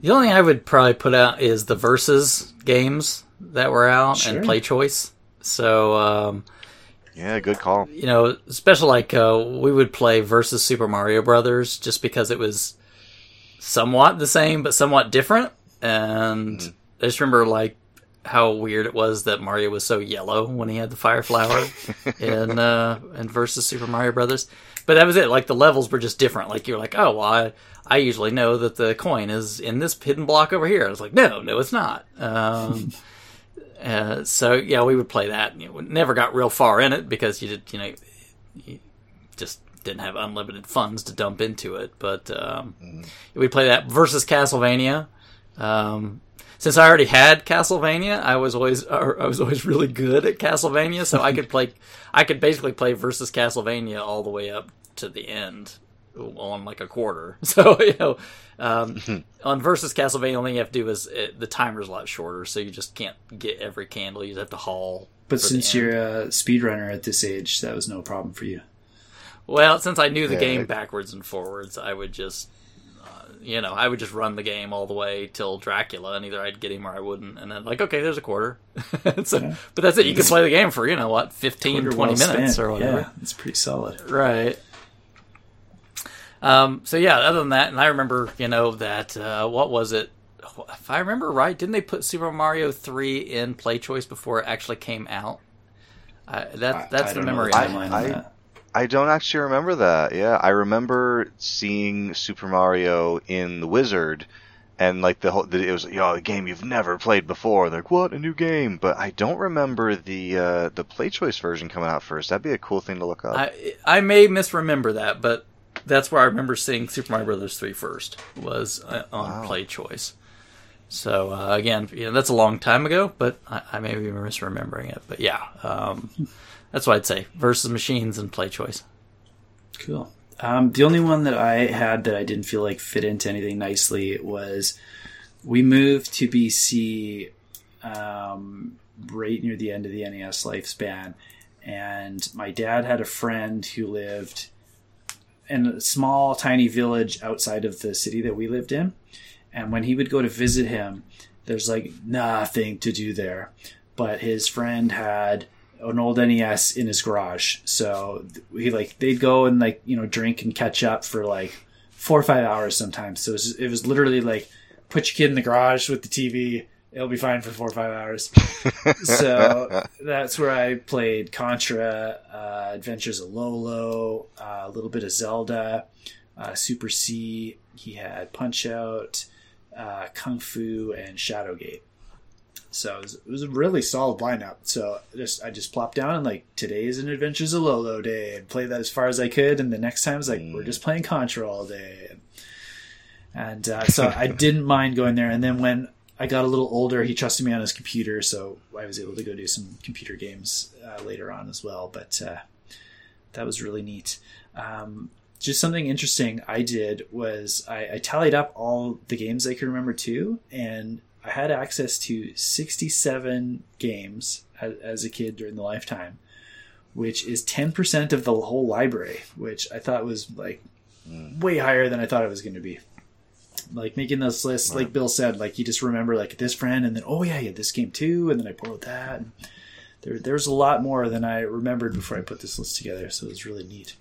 The only thing I would probably put out is the Versus games that were out. Sure. And Play Choice. So... Um, yeah, good call. You know, especially like uh, we would play Versus Super Mario Brothers just because it was somewhat the same but somewhat different. And mm. I just remember like how weird it was that Mario was so yellow when he had the fire flower in uh, in Versus Super Mario Brothers. But that was it. Like the levels were just different. Like you're like, oh, well, I I usually know that the coin is in this hidden block over here. I was like, no, no, it's not. Um, Uh, so yeah, we would play that. You know, we never got real far in it because you did, you know, you just didn't have unlimited funds to dump into it. But um, mm. we play that versus Castlevania. Um, since I already had Castlevania, I was always I was always really good at Castlevania, so I could play. I could basically play versus Castlevania all the way up to the end on like a quarter. So you know, um, on versus Castlevania, all you have to do is it, the timer's a lot shorter, so you just can't get every candle. You just have to haul. But since you're a speedrunner at this age, that was no problem for you. Well, since I knew the yeah, game it... backwards and forwards, I would just. You know, I would just run the game all the way till Dracula, and either I'd get him or I wouldn't. And then, like, okay, there's a quarter. so, yeah. But that's it. You can play the game for, you know, what, fifteen, twenty well minutes spent. Or whatever. Yeah, it's pretty solid. Right. Um, so, yeah, other than that, and I remember, you know, that, uh, what was it? If I remember right, didn't they put Super Mario three in Play Choice before it actually came out? Uh, that, that's I, I the memory I have. I don't actually remember that. Yeah, I remember seeing Super Mario in The Wizard, and like the whole, the, it was, you know, a game you've never played before. They're like, what, a new game? But I don't remember the uh, the Play Choice version coming out first. That'd be a cool thing to look up. I I may misremember that, but that's where I remember seeing Super Mario Brothers three first was on wow. Play Choice. So uh, again, you know, that's a long time ago, but I, I may be misremembering it. But yeah. Um, That's what I'd say. Versus machines and Play Choice. Cool. Um, the only one that I had that I didn't feel like fit into anything nicely was we moved to B C um, right near the end of the N E S lifespan. And my dad had a friend who lived in a small, tiny village outside of the city that we lived in. And when he would go to visit him, there's like nothing to do there. But his friend had an old N E S in his garage, so he like they'd go and like you know drink and catch up for like four or five hours sometimes. So it was, it was literally like put your kid in the garage with the T V, it'll be fine for four or five hours. So that's where I played Contra, uh, Adventures of Lolo, uh, a little bit of Zelda, uh, Super C. He had Punch Out, uh, Kung Fu, and Shadowgate. So it was, it was a really solid lineup. So just I just plopped down and like today is an Adventures of Lolo day and played that as far as I could. And the next time I was like, mm. we're just playing Contra all day. And uh, so I didn't mind going there. And then when I got a little older, he trusted me on his computer. So I was able to go do some computer games uh, later on as well. But uh, that was really neat. Um, just something interesting I did was I, I tallied up all the games I could remember too. And I had access to sixty-seven games as a kid during the lifetime, which is ten percent of the whole library, which I thought was like way higher than I thought it was going to be. Like making those lists, like Bill said, like you just remember like this friend and then, oh yeah, yeah, this game too. And then I borrowed that. And there, there was a lot more than I remembered before I put this list together. So it was really neat.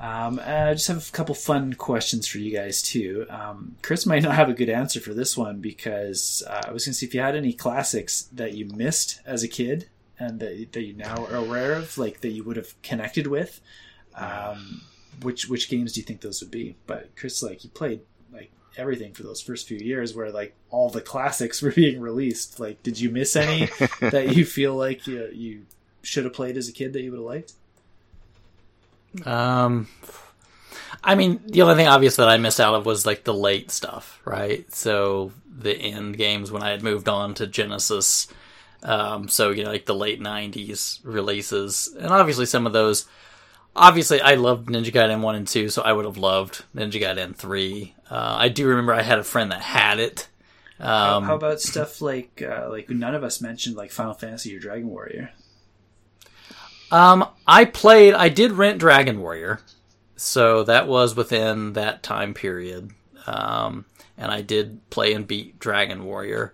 Um, I just have a couple fun questions for you guys too. Um, Chris might not have a good answer for this one because uh, I was going to see if you had any classics that you missed as a kid and that, that you now are aware of, like that you would have connected with. Um, which which games do you think those would be? But Chris, like you played like everything for those first few years, where like all the classics were being released. Like, did you miss any that you feel like you you should have played as a kid that you would have liked? Um, I mean, the only thing obvious that I missed out of was like the late stuff, right? So the end games when I had moved on to Genesis. Um, so, you know, like the late nineties releases. And obviously some of those, obviously I loved Ninja Gaiden one and two, so I would have loved Ninja Gaiden three. Uh, I do remember I had a friend that had it. Um, How about stuff like, uh, like none of us mentioned like Final Fantasy or Dragon Warrior? Um, I played, I did rent Dragon Warrior, so that was within that time period, um, and I did play and beat Dragon Warrior.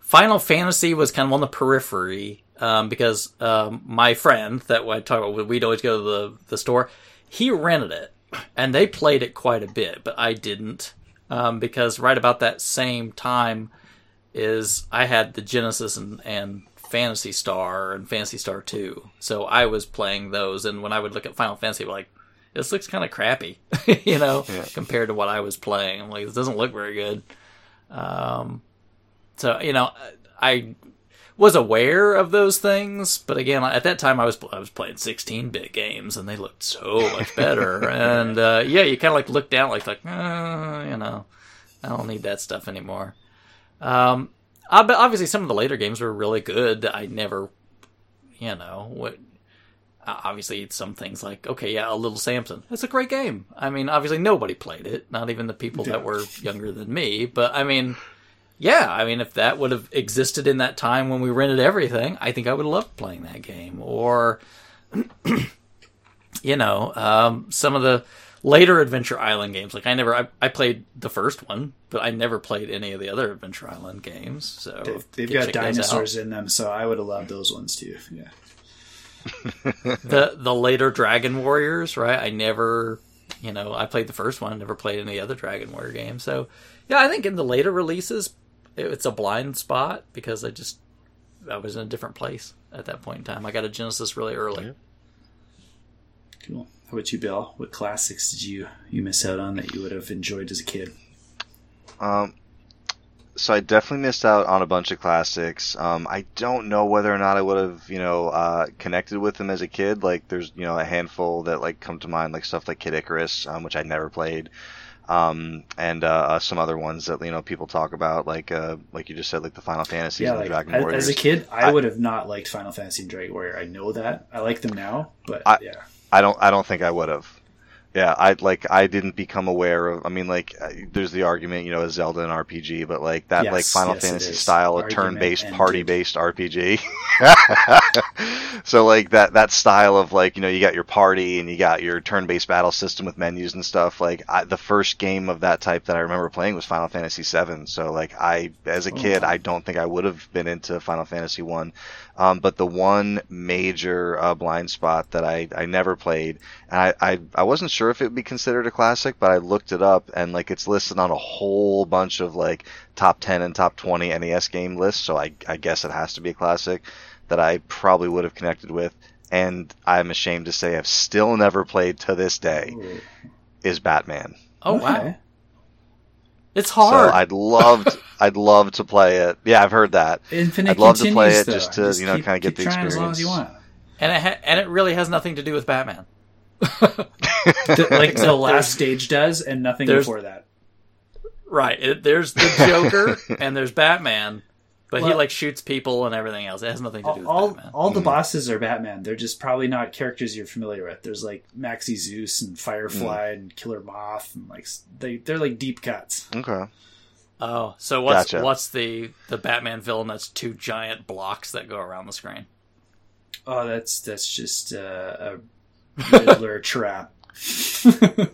Final Fantasy was kind of on the periphery, um, because, um, my friend that I talk about, we'd always go to the, the store, he rented it, and they played it quite a bit, but I didn't, um, because right about that same time is I had the Genesis and, and Fantasy Star and Fantasy Star two, so I was playing those, and when I would look at Final Fantasy, I'd be like, this looks kind of crappy, you know, yeah. compared to what I was playing. I'm like, this doesn't look very good. Um, so you know, I was aware of those things, but again, at that time I was I was playing sixteen-bit games, and they looked so much better. And uh, yeah, you kind of like look down, like like uh, you know, I don't need that stuff anymore. Um, obviously, some of the later games were really good that I never, you know, what. Obviously, some things like, okay, yeah, A Little Samson. That's a great game. I mean, obviously nobody played it, not even the people that were younger than me. But, I mean, yeah, I mean, if that would have existed in that time when we rented everything, I think I would have loved playing that game. Or, you know, um, some of the later Adventure Island games. Like, I never, I, I played the first one, but I never played any of the other Adventure Island games. So They've, they've got dinosaurs in them, so I would have loved those ones too, yeah. the the later Dragon Warriors, right? I never, you know, I played the first one, never played any other Dragon Warrior game. So, yeah, I think in the later releases, it, it's a blind spot because I just, I was in a different place at that point in time. I got a Genesis really early. Yeah. Cool. How about you, Bill? What classics did you, you miss out on that you would have enjoyed as a kid? Um. So I definitely missed out on a bunch of classics. Um, I don't know whether or not I would have, you know, uh, connected with them as a kid. Like, there's, you know, a handful that, like, come to mind, like stuff like Kid Icarus, um, which I never played, um, and uh, some other ones that, you know, people talk about, like uh, like you just said, like the Final Fantasy yeah, and like, the Dragon I, Warriors. As a kid, I, I would have not liked Final Fantasy and Dragon Warrior. I know that. I like them now, but I, yeah. I don't. I don't think I would have. Yeah, I like I didn't become aware of. I mean, like, there's the argument, you know, is Zelda an R P G, but like that, yes, like Final yes, Fantasy style, a turn-based, party-based R P G. So like that that style of like, you know, you got your party and you got your turn-based battle system with menus and stuff. Like I, the first game of that type that I remember playing was Final Fantasy seven. So like I, as a kid, oh. I don't think I would have been into Final Fantasy one. Um, but the one major uh, blind spot that I, I never played, and I, I, I wasn't sure if it would be considered a classic, but I looked it up, and like it's listed on a whole bunch of like top ten and top twenty N E S game lists, so I, I guess it has to be a classic that I probably would have connected with, and I'm ashamed to say I've still never played to this day, is Batman. Oh, wow. It's hard. So I'd love to, I'd love to play it. Yeah, I've heard that. Infinite I'd love to play it though. just to just you know kind of get the experience. As long as you want. And it ha- and it really has nothing to do with Batman. the, like the last stage does, and nothing before that. Right. It, there's the Joker and there's Batman, but well, he like shoots people and everything else. It has nothing to do with all, Batman. All the mm. bosses are Batman. They're just probably not characters you're familiar with. There's like Maxi Zeus and Firefly mm. and Killer Moth, and like they they're like deep cuts. Okay. Oh, so what's gotcha. what's the, the Batman villain that's two giant blocks that go around the screen? Oh, that's that's just uh, a Riddler trap.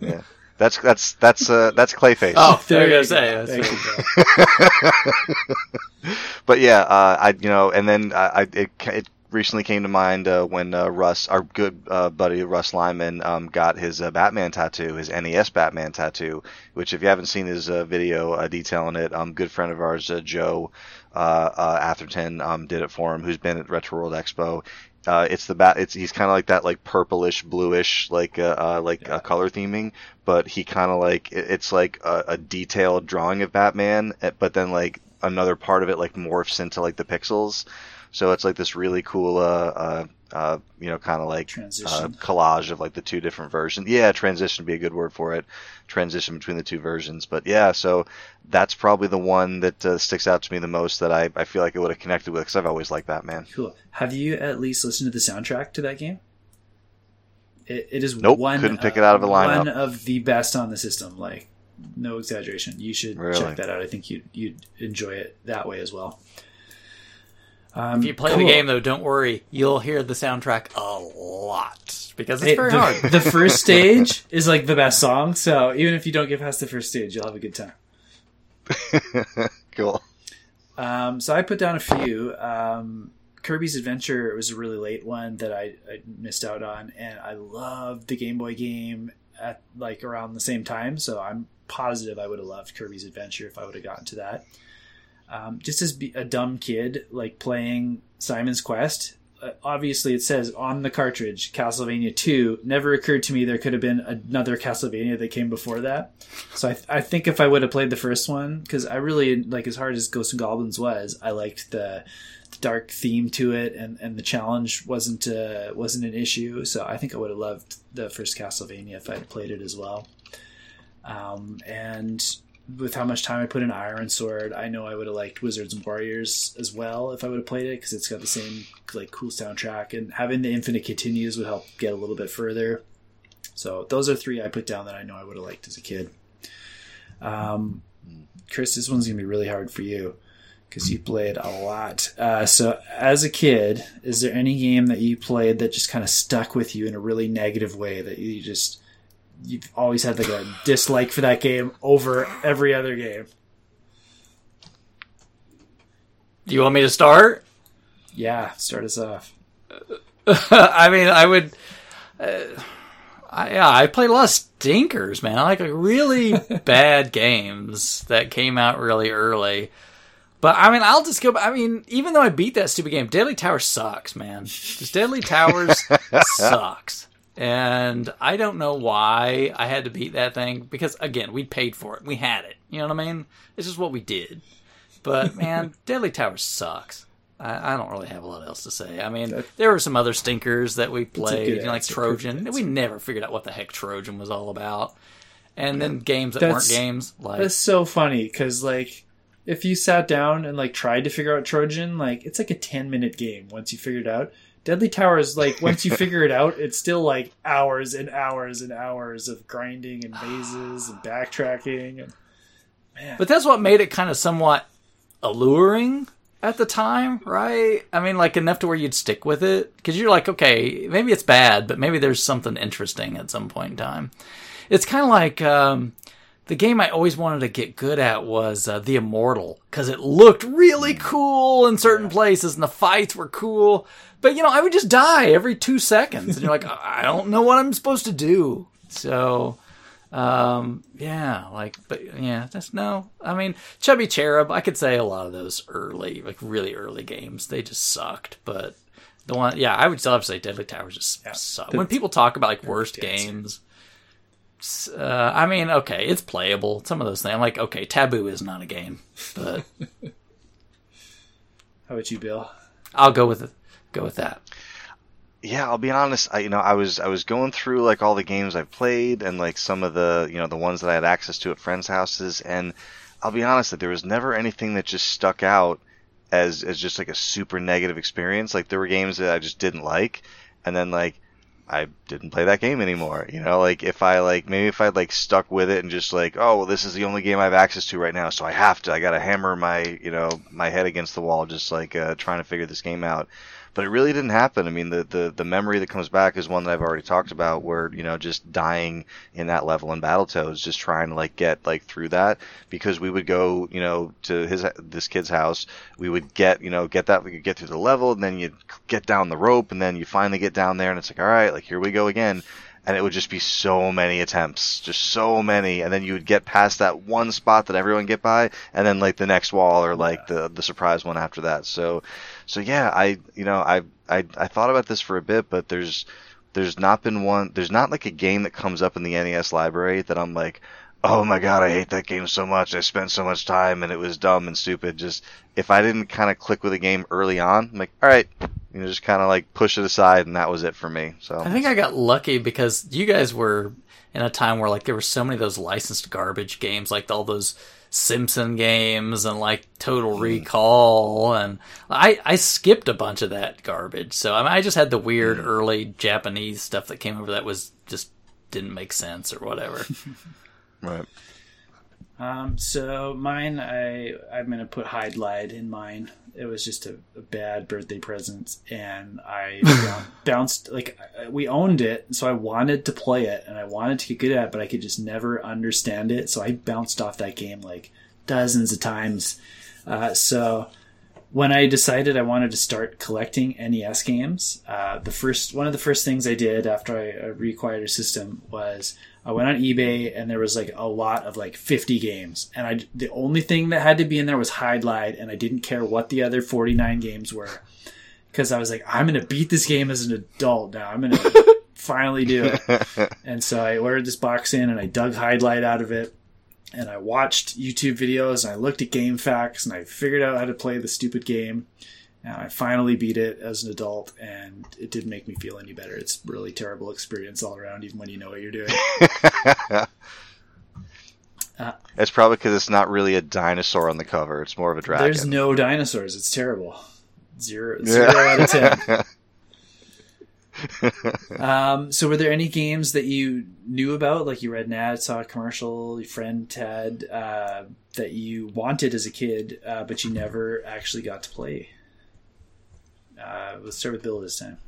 Yeah, that's that's that's uh, that's Clayface. Oh, there, there you go. Say, you but yeah, uh, I you know, and then I, I it it recently came to mind uh, when uh, Russ, our good uh, buddy Russ Lyman, um, got his uh, Batman tattoo, his N E S Batman tattoo, which if you haven't seen his uh, video uh, detailing it, um, good friend of ours, uh, Joe uh, uh, Atherton, um, did it for him, who's been at Retro World Expo. Uh, it's the bat. It's he's kind of like that, like purplish, bluish, like uh, uh like yeah. uh, color theming. But he kind of like it, it's like a, a detailed drawing of Batman, but then like another part of it like morphs into like the pixels. So it's like this really cool, uh, uh, uh, you know, kind of like uh, collage of like the two different versions. Yeah, transition would be a good word for it. Transition between the two versions. But yeah, so that's probably the one that uh, sticks out to me the most that I, I feel like I would have connected with because I've always liked Batman. Cool. Have you at least listened to the soundtrack to that game? It, it is nope, one, couldn't pick uh, it out of a lineup. One of the best on the system. Like, no exaggeration. You should really? check that out. I think you'd, you'd enjoy it that way as well. Um, if you play cool. the game, though, don't worry. You'll hear the soundtrack a lot because it's it, very the, hard. The first stage is like the best song, so even if you don't get past the first stage, you'll have a good time. Cool. Um, so I put down a few. Um, Kirby's Adventure was a really late one that I, I missed out on, and I loved the Game Boy game at like around the same time, so I'm positive I would have loved Kirby's Adventure if I would have gotten to that. Um, just as be a dumb kid, like playing Simon's Quest, obviously it says on the cartridge, Castlevania two. Never occurred to me there could have been another Castlevania that came before that. So I, th- I think if I would have played the first one, because I really, like, as hard as Ghosts and Goblins was, I liked the, the dark theme to it, and, and the challenge wasn't uh, wasn't an issue. So I think I would have loved the first Castlevania if I had played it as well. Um, and with how much time I put in Iron Sword, I know I would have liked Wizards and Warriors as well if I would have played it, because it's got the same like cool soundtrack, and having the Infinite Continues would help get a little bit further. So those are three I put down that I know I would have liked as a kid. Um, Chris, this one's going to be really hard for you because you played a lot. Uh, so as a kid, is there any game that you played that just kind of stuck with you in a really negative way, that you just... you've always had like a dislike for that game over every other game? Do you want me to start? Yeah, start us off. I mean, I would. Uh, I, yeah, I played a lot of stinkers, man. I like really bad games that came out really early. But I mean, I'll just go. I mean, even though I beat that stupid game, Deadly Towers sucks, man. Just Deadly Towers sucks. And I don't know why I had to beat that thing, because again, we paid for it. We had it. You know what I mean? It's just what we did. But man, Deadly Tower sucks. I, I don't really have a lot else to say. I mean, that, there were some other stinkers that we played, you know, like Trojan. We never figured out what the heck Trojan was all about. And yeah, then games that that's, weren't games. Like, that's so funny, because like, if you sat down and like tried to figure out Trojan, like it's like a ten minute game once you figure it out. Deadly Towers, like, once you figure it out, it's still, like, hours and hours and hours of grinding and mazes and backtracking. And, man. But that's what made it kind of somewhat alluring at the time, right? I mean, like, enough to where you'd stick with it. Because you're like, okay, maybe it's bad, but maybe there's something interesting at some point in time. It's kind of like... Um, the game I always wanted to get good at was uh, The Immortal, because it looked really cool in certain yeah. places, and the fights were cool. But, you know, I would just die every two seconds, and you're like, I don't know what I'm supposed to do. So, um, yeah, like, but, yeah, that's, no. I mean, Chubby Cherub, I could say a lot of those early, like, really early games, they just sucked, but the one, yeah, I would still have to say Deadly Towers just yeah. sucked. When people talk about, like, worst games... Uh, I mean, okay, it's playable. Some of those things. I'm like, okay, Taboo is not a game. But how about you, Bill? I'll go with it. Go with that. Yeah, I'll be honest. I, you know, I was I was going through like all the games I've played, and like some of the, you know, the ones that I had access to at friends' houses. And I'll be honest that there was never anything that just stuck out as as just like a super negative experience. Like there were games that I just didn't like, and then like. I didn't play that game anymore, you know, like if I like, maybe if I like stuck with it and just like, oh, well, this is the only game I have access to right now. So I have to, I got to hammer my, you know, my head against the wall, just like uh, trying to figure this game out. But it really didn't happen. I mean, the, the, the memory that comes back is one that I've already talked about, where, you know, just dying in that level in Battletoads, just trying to like get like through that, because we would go, you know, to his, this kid's house, we would get, you know, get that, we could get through the level, and then you get down the rope, and then you finally get down there, and it's like, all right, like here we go again. And it would just be so many attempts, just so many. And then you would get past that one spot that everyone get by, and then like the next wall, or like the, the surprise one after that. So, so yeah, I, you know, I, I, I thought about this for a bit, but there's, there's not been one, there's not like a game that comes up in the N E S library that I'm like, oh my God, I hate that game so much. I spent so much time and it was dumb and stupid. Just if I didn't kind of click with a game early on, I'm like, all right, you know, just kind of like push it aside, and that was it for me. So I think I got lucky because you guys were in a time where like there were so many of those licensed garbage games, like all those Simpson games and like Total Recall, and I I skipped a bunch of that garbage. So I mean, I just had the weird early Japanese stuff that came over that was just didn't make sense or whatever. Right. Um, so mine, I, I'm going to put Hide Lied in mine. It was just a, a bad birthday present, and I um, bounced, like we owned it. So I wanted to play it, and I wanted to get good at it, but I could just never understand it. So I bounced off that game like dozens of times. Uh, so when I decided I wanted to start collecting N E S games, uh, the first, one of the first things I did after I, I reacquired a system was I went on eBay, and there was like a lot of like fifty games, and I the only thing that had to be in there was Hide Lied, and I didn't care what the other forty-nine games were. because I was like, I'm going to beat this game as an adult now. I'm going to finally do it. And so I ordered this box in, and I dug Hydlite out of it. And I watched YouTube videos, and I looked at game facts, and I figured out how to play the stupid game. And I finally beat it as an adult, and it didn't make me feel any better. It's a really terrible experience all around, even when you know what you're doing. uh, it's probably because it's not really a dinosaur on the cover. It's more of a dragon. There's no dinosaurs. It's terrible. Zero, zero out of ten. um, so were there any games that you knew about, like you read an ad, saw a commercial, your friend Tad, uh, that you wanted as a kid, uh, but you never actually got to play? Uh, let's start with Bill this time.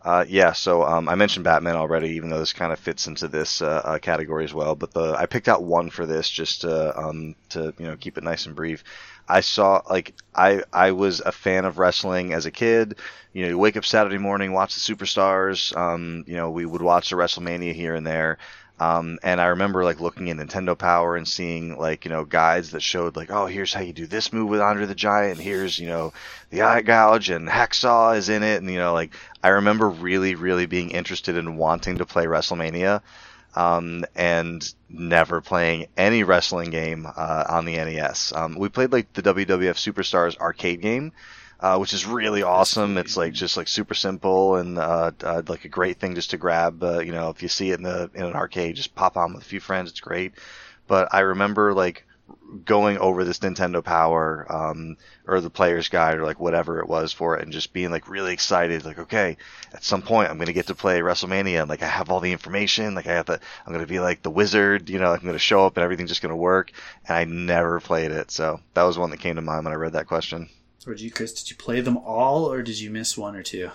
Uh, yeah, so um, I mentioned Batman already, even though this kind of fits into this uh, uh, category as well. But the, I picked out one for this just to, um, to you know keep it nice and brief. I saw like I I was a fan of wrestling as a kid. You know, you wake up Saturday morning, watch the Superstars. Um, you know, we would watch the WrestleMania here and there. Um, and I remember like looking at Nintendo Power and seeing like, you know, guides that showed like, oh, here's how you do this move with Andre the Giant. And here's, you know, the eye gouge and hacksaw is in it. And, you know, like I remember really, really being interested in wanting to play WrestleMania, um, and never playing any wrestling game, uh, on the N E S. Um, we played like the W W F Superstars arcade game. Uh, which is really awesome. It's like just like super simple and uh, uh, like a great thing just to grab. Uh, you know, if you see it in the in an arcade, just pop on with a few friends. It's great. But I remember like going over this Nintendo Power um, or the Player's Guide or like whatever it was for it, and just being like really excited. Like, okay, at some point I'm gonna get to play WrestleMania. And, like I have all the information. Like I have the I'm gonna be like the wizard. You know, like, I'm gonna show up and everything's just gonna work. And I never played it. So that was one that came to mind when I read that question. Or did you, Chris, did you play them all, or did you miss one or two?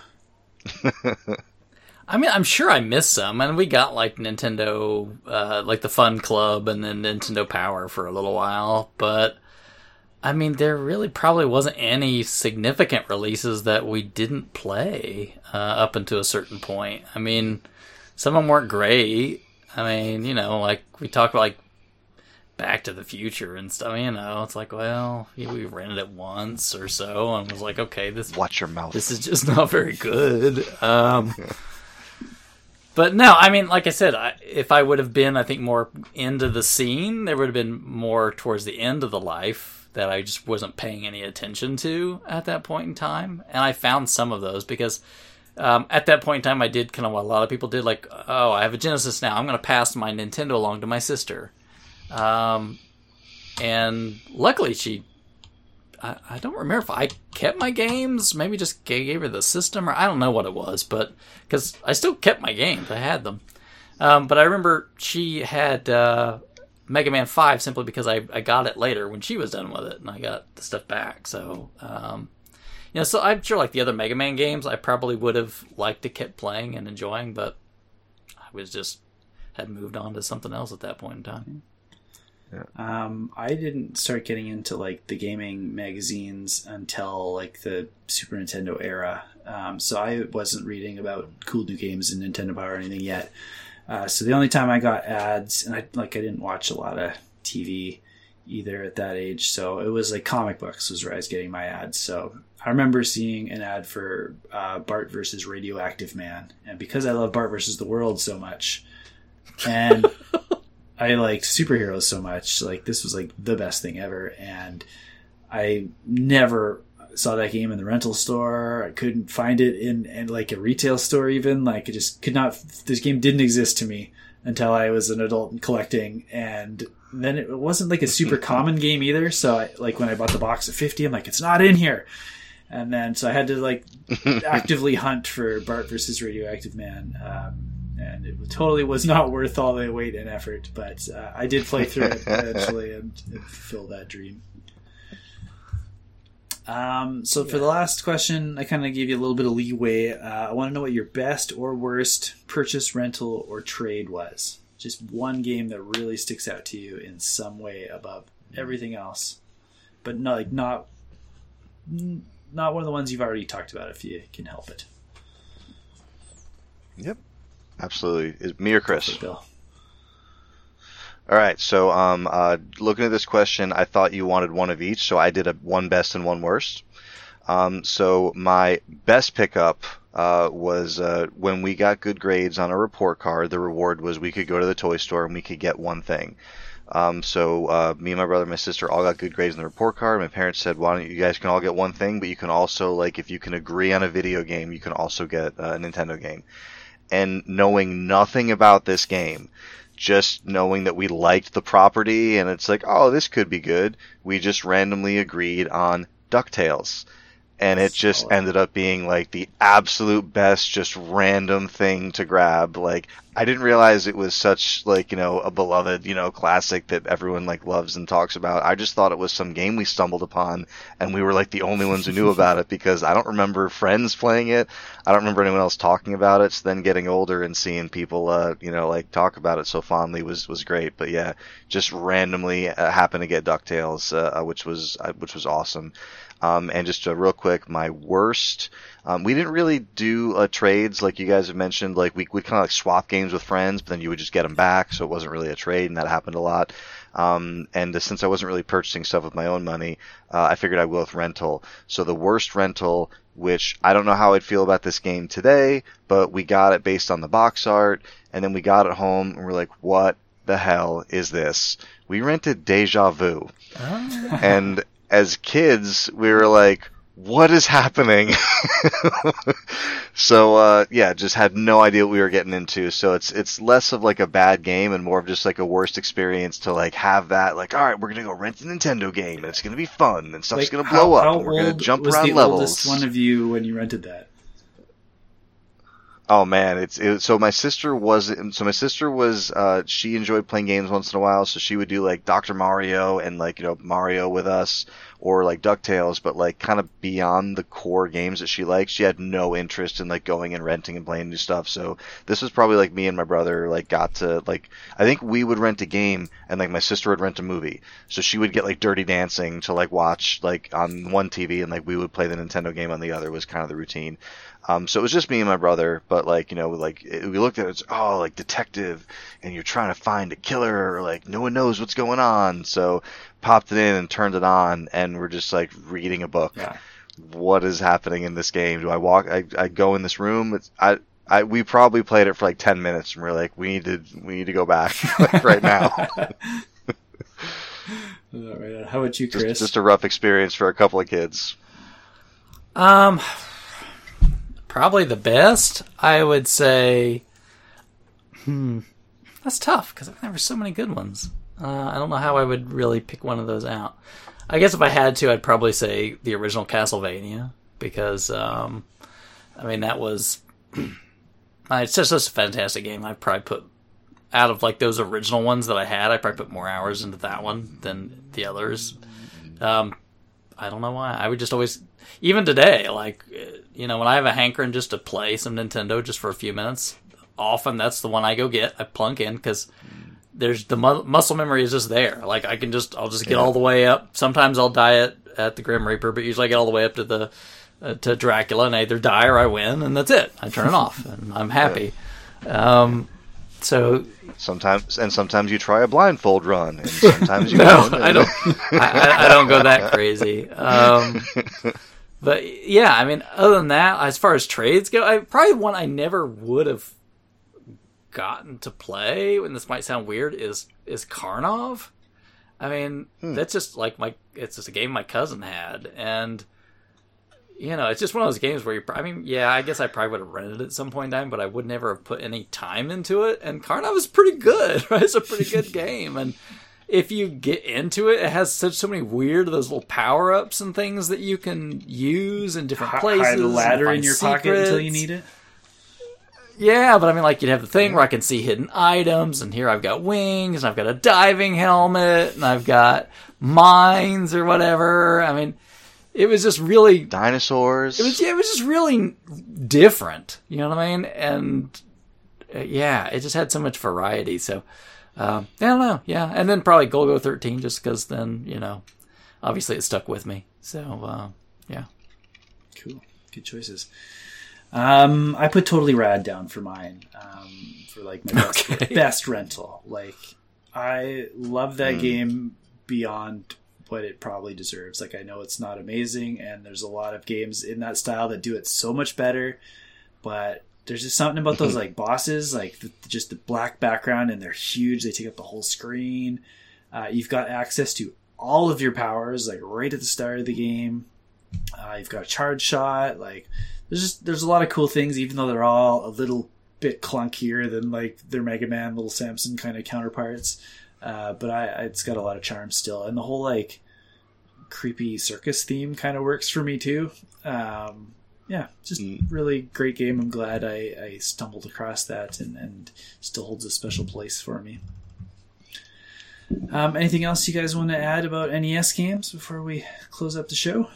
I mean, I'm sure I missed some. And we got, like, Nintendo, uh, like the Fun Club and then Nintendo Power for a little while. But, I mean, there really probably wasn't any significant releases that we didn't play uh, up until a certain point. I mean, some of them weren't great. I mean, you know, like, we talked about, like, Back to the Future and stuff, you know. It's like, well, we rented it once or so, and was like, okay, this watch your mouth. This is just not very good. Um, but no, I mean, like I said, I, if I would have been, I think, more into the scene, there would have been more towards the end of the life that I just wasn't paying any attention to at that point in time. And I found some of those because um, at that point in time, I did kind of what a lot of people did, like, oh, I have a Genesis now. I'm going to pass my Nintendo along to my sister. Um, and luckily she, I, I don't remember if I kept my games, maybe just gave her the system, or I don't know what it was, but because I still kept my games, I had them. Um, but I remember she had, uh, Mega Man five simply because I, I got it later when she was done with it and I got the stuff back. So, um, you know, so I'm sure like the other Mega Man games, I probably would have liked to kept playing and enjoying, but I was just, had moved on to something else at that point in time. Yeah. Um, I didn't start getting into like the gaming magazines until like the Super Nintendo era. Um, so I wasn't reading about cool new games in Nintendo Power or anything yet. Uh, so the only time I got ads, and I like I didn't watch a lot of T V either at that age. So it was like comic books was where I was getting my ads. So I remember seeing an ad for uh, Bart versus Radioactive Man, and because I love Bart versus the World so much, and I liked superheroes so much, like this was like the best thing ever. And I never saw that game in the rental store. I couldn't find it in, in like a retail store even. Like I just could not, this game didn't exist to me until I was an adult and collecting. And then it wasn't like a super common game either. So I, like when I bought the box of fifty, I'm like, it's not in here. And then, so I had to like actively hunt for Bart versus Radioactive Man. Um, And it totally was not worth all the wait and effort, but uh, I did play through it eventually and, and fulfill that dream. Um, so yeah. For the last question, I kind of gave you a little bit of leeway. Uh, I want to know what your best or worst purchase, rental, or trade was. Just one game that really sticks out to you in some way above everything else, but not like not not one of the ones you've already talked about, if you can help it. Yep. Absolutely. Is me or Chris? Bill. All right. So, um, uh, looking at this question, I thought you wanted one of each, so I did a one best and one worst. Um, so my best pickup uh, was uh, when we got good grades on a report card, the reward was we could go to the toy store and we could get one thing. Um, so uh, me and my brother and my sister all got good grades on the report card. My parents said, why don't you guys can all get one thing, but you can also, like, if you can agree on a video game, you can also get uh, a Nintendo game. And knowing nothing about this game, just knowing that we liked the property and it's like, oh, this could be good, we just randomly agreed on DuckTales. And it just ended up being, like, the absolute best, just random thing to grab. Like, I didn't realize it was such, like, you know, a beloved, you know, classic that everyone, like, loves and talks about. I just thought it was some game we stumbled upon, and we were, like, the only ones who knew about it, because I don't remember friends playing it. I don't remember anyone else talking about it. So then getting older and seeing people, uh, you know, like, talk about it so fondly was, was great. But, yeah, just randomly uh, happened to get DuckTales, uh, which was uh, which was awesome. Um, and just uh, real quick, my worst, um, we didn't really do uh, trades like you guys have mentioned. Like, we would kind of like swap games with friends, but then you would just get them back. So it wasn't really a trade, and that happened a lot. Um, and uh, since I wasn't really purchasing stuff with my own money, uh, I figured I'd go with rental. So the worst rental, which I don't know how I'd feel about this game today, but we got it based on the box art. And then we got it home and we're like, what the hell is this? We rented Deja Vu. Oh. And as kids, we were like, what is happening? so, uh, yeah, just had no idea what we were getting into. So it's it's less of like a bad game and more of just like a worst experience to like have that, like, all right, we're going to go rent a Nintendo game and it's going to be fun and stuff's like, going to blow up and we're going to jump around levels. How old was the oldest one of you when you rented that? Oh man, it's it, so my sister was so my sister was uh, she enjoyed playing games once in a while, so she would do like Doctor Mario and like, you know, Mario with us or like DuckTales, but like kind of beyond the core games that she liked, she had no interest in like going and renting and playing new stuff. So this was probably like me and my brother like got to like, I think we would rent a game and like my sister would rent a movie, so she would get like Dirty Dancing to like watch like on one T V and like we would play the Nintendo game on the other, was kind of the routine. Um, so it was just me and my brother, but like, you know, like it, we looked at it, it's, oh, like detective and you're trying to find a killer or like no one knows what's going on. So popped it in and turned it on and we're just like reading a book. Yeah. What is happening in this game? Do I walk, I, I go in this room. It's, I, I, we probably played it for like ten minutes and we're like, we need to, we need to go back like, right now. All right. How about you, Chris? Just, just a rough experience for a couple of kids. Um, Probably the best, I would say. Hmm, that's tough because there were so many good ones. Uh, I don't know how I would really pick one of those out. I guess if I had to, I'd probably say the original Castlevania because, um, I mean, that was it's just such a fantastic game. I probably put out of like those original ones that I had, I probably put more hours into that one than the others. Um, I don't know why. I would just always. Even today, like, you know, when I have a hankering just to play some Nintendo just for a few minutes, often that's the one I go get. I plunk in because there's the mu- muscle memory is just there. Like, I can just, I'll just get yeah. all the way up. Sometimes I'll die at, at the Grim Reaper, but usually I get all the way up to the uh, to Dracula and I either die or I win, and that's it. I turn it off and I'm happy. Yeah. Um, so sometimes, and sometimes you try a blindfold run, and sometimes you no, don't. I don't. I, I don't go that crazy. Um, But, yeah, I mean, other than that, as far as trades go, I probably one I never would have gotten to play, and this might sound weird, is is Karnov. I mean, hmm. that's just like my, it's just a game my cousin had. And, you know, it's just one of those games where you, I mean, yeah, I guess I probably would have rented it at some point in time, but I would never have put any time into it. And Karnov is pretty good, right? It's a pretty good game. And if you get into it, it has such so many weird those little power-ups and things that you can use in different places. Hide a ladder in your pocket until you need it. Yeah, but I mean, like, you'd have the thing where I can see hidden items, and here I've got wings, and I've got a diving helmet, and I've got mines or whatever. I mean, it was just really... Dinosaurs. It was, yeah, it was just really different, you know what I mean? And, uh, yeah, it just had so much variety, so... Um, I don't know, yeah. And then probably Golgo thirteen, just because then, you know, obviously it stuck with me. So, uh, yeah. Cool. Good choices. Um, I put Totally Rad down for mine, um, for, like, my best, okay. best rental. Like, I love that mm. game beyond but it probably deserves. Like, I know it's not amazing, and there's a lot of games in that style that do it so much better, but there's just something about those, like, bosses, like, the, just the black background, and they're huge. They take up the whole screen. Uh, you've got access to all of your powers, like, right at the start of the game. Uh, you've got a charge shot. Like, there's just there's a lot of cool things, even though they're all a little bit clunkier than, like, their Mega Man, Little Samson kind of counterparts. Uh, but I, it's got a lot of charm still. And the whole, like, creepy circus theme kind of works for me, too. Um, yeah, just mm. really great game. I'm glad I, I stumbled across that, and, and still holds a special place for me. Um, anything else you guys want to add about N E S games before we close up the show?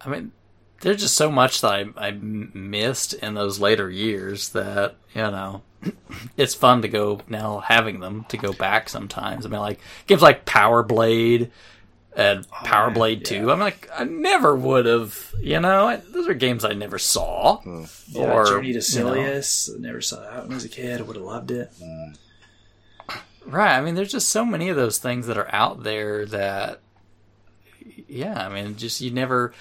I mean, there's just so much that I, I missed in those later years that, you know, it's fun to go now having them to go back sometimes. I mean, like games like Power Blade and oh, Power Blade yeah. two. I'm like, I never would have, you know, I, those are games I never saw. Mm. Yeah, or, Journey to Silius. You know, I never saw that when I was a kid. I would have loved it. Mm. Right. I mean, there's just so many of those things that are out there that, yeah, I mean, just you never.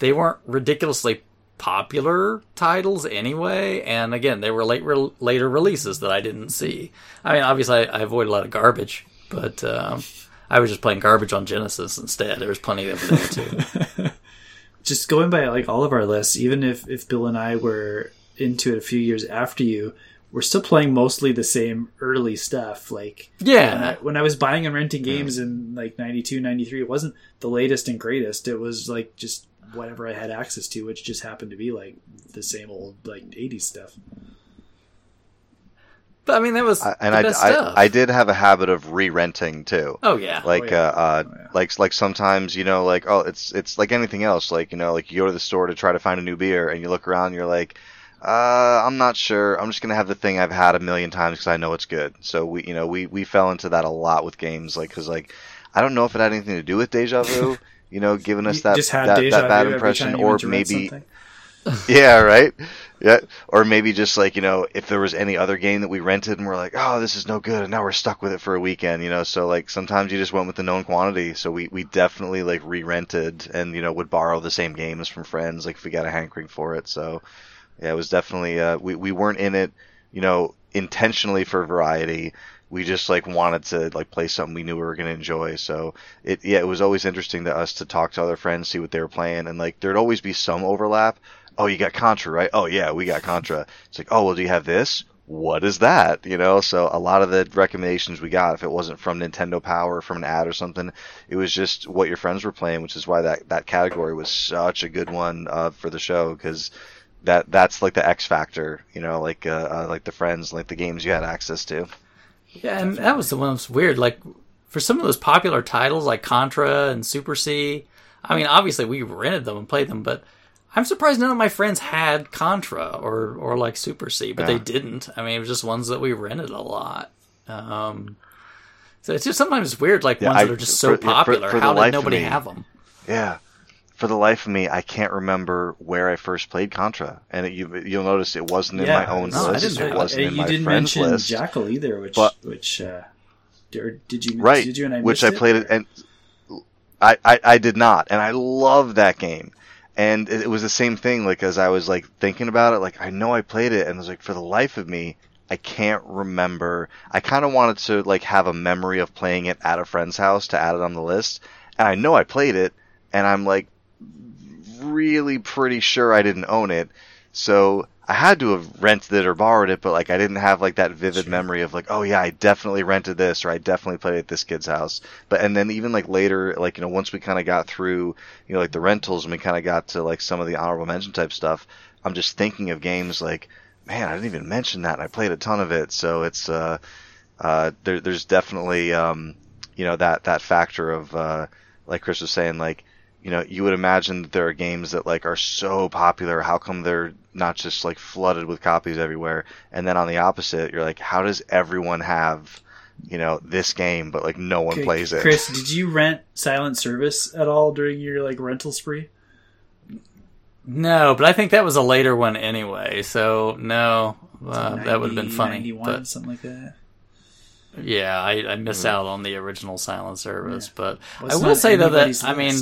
They weren't ridiculously popular titles anyway, and again, they were late re- later releases that I didn't see. I mean, obviously, I, I avoid a lot of garbage, but um, I was just playing garbage on Genesis instead. There was plenty of it there, too. Just going by like all of our lists, even if, if Bill and I were into it a few years after you, we're still playing mostly the same early stuff. Like, yeah, when I, when I was buying and renting games yeah. in like ninety-two, ninety-three, it wasn't the latest and greatest. It was like just whatever I had access to, which just happened to be like the same old like eighties stuff. But I mean, that was I, and the I, best I, stuff. I did have a habit of re-renting too. Oh yeah, like oh, yeah. uh, oh, yeah. like like sometimes, you know, like oh it's it's like anything else, like, you know, like you go to the store to try to find a new beer and you look around and you're like, uh, I'm not sure. I'm just gonna have the thing I've had a million times because I know it's good. So we you know we we fell into that a lot with games, like because like I don't know if it had anything to do with Deja Vu. You know, giving us that, that, that bad impression, or maybe, yeah, right, yeah, or maybe just like, you know, if there was any other game that we rented and we're like, oh, this is no good, and now we're stuck with it for a weekend, you know. So like sometimes you just went with the known quantity. So we, we definitely like re-rented and, you know, would borrow the same games from friends, like if we got a hankering for it. So yeah, it was definitely uh, we we weren't in it, you know, intentionally for variety. We just like wanted to like play something we knew we were going to enjoy. So it, yeah, it was always interesting to us to talk to other friends, see what they were playing. And like, there'd always be some overlap. Oh, you got Contra, right? Oh yeah, we got Contra. It's like, oh, well, do you have this? What is that? You know? So a lot of the recommendations we got, if it wasn't from Nintendo Power or from an ad or something, it was just what your friends were playing, which is why that, that category was such a good one uh, for the show. 'Cause that, that's like the X factor, you know, like, uh, uh, like the friends, like the games you had access to. Yeah, and that was the one that was weird. Like, for some of those popular titles, like Contra and Super C, I mean, obviously we rented them and played them, but I'm surprised none of my friends had Contra or, or like, Super C, but yeah. they didn't. I mean, it was just ones that we rented a lot. Um, so it's just sometimes it's weird, like, yeah, ones I, that are just so for, popular. For, for How did nobody me, have them? Yeah. For the life of me, I can't remember where I first played Contra, and it, you, you'll notice it wasn't yeah, in my own no, list. It wasn't uh, in my friend's list. You didn't mention Jackal either, which but, which uh, did you? Right, did you and I which I played it, and I, I, I did not, and I loved that game. And it, it was the same thing. Like as I was like thinking about it, like I know I played it, and I was like, for the life of me, I can't remember. I kind of wanted to like have a memory of playing it at a friend's house to add it on the list, and I know I played it, and I'm like. Really pretty sure I didn't own it, so I had to have rented it or borrowed it, but like I didn't have like that vivid sure. memory of like, oh yeah, I definitely rented this, or I definitely played at this kid's house. But and then even like later, like, you know, once we kind of got through, you know, like the rentals and we kind of got to like some of the honorable mention type stuff, I'm just thinking of games like, man, I didn't even mention that and I played a ton of it. So it's uh uh there, there's definitely um you know that that factor of uh like Chris was saying, like, you know, you would imagine that there are games that like are so popular. How come they're not just like flooded with copies everywhere? And then on the opposite, you're like, how does everyone have, you know, this game, but like no one okay, plays it? Chris, did you rent Silent Service at all during your like rental spree? No, but I think that was a later one anyway. So no, uh, ninety, that would have been funny. ninety-one, but something like that. Yeah, I, I miss yeah. out on the original Silent Service, yeah. but well, I will say though that list. I mean,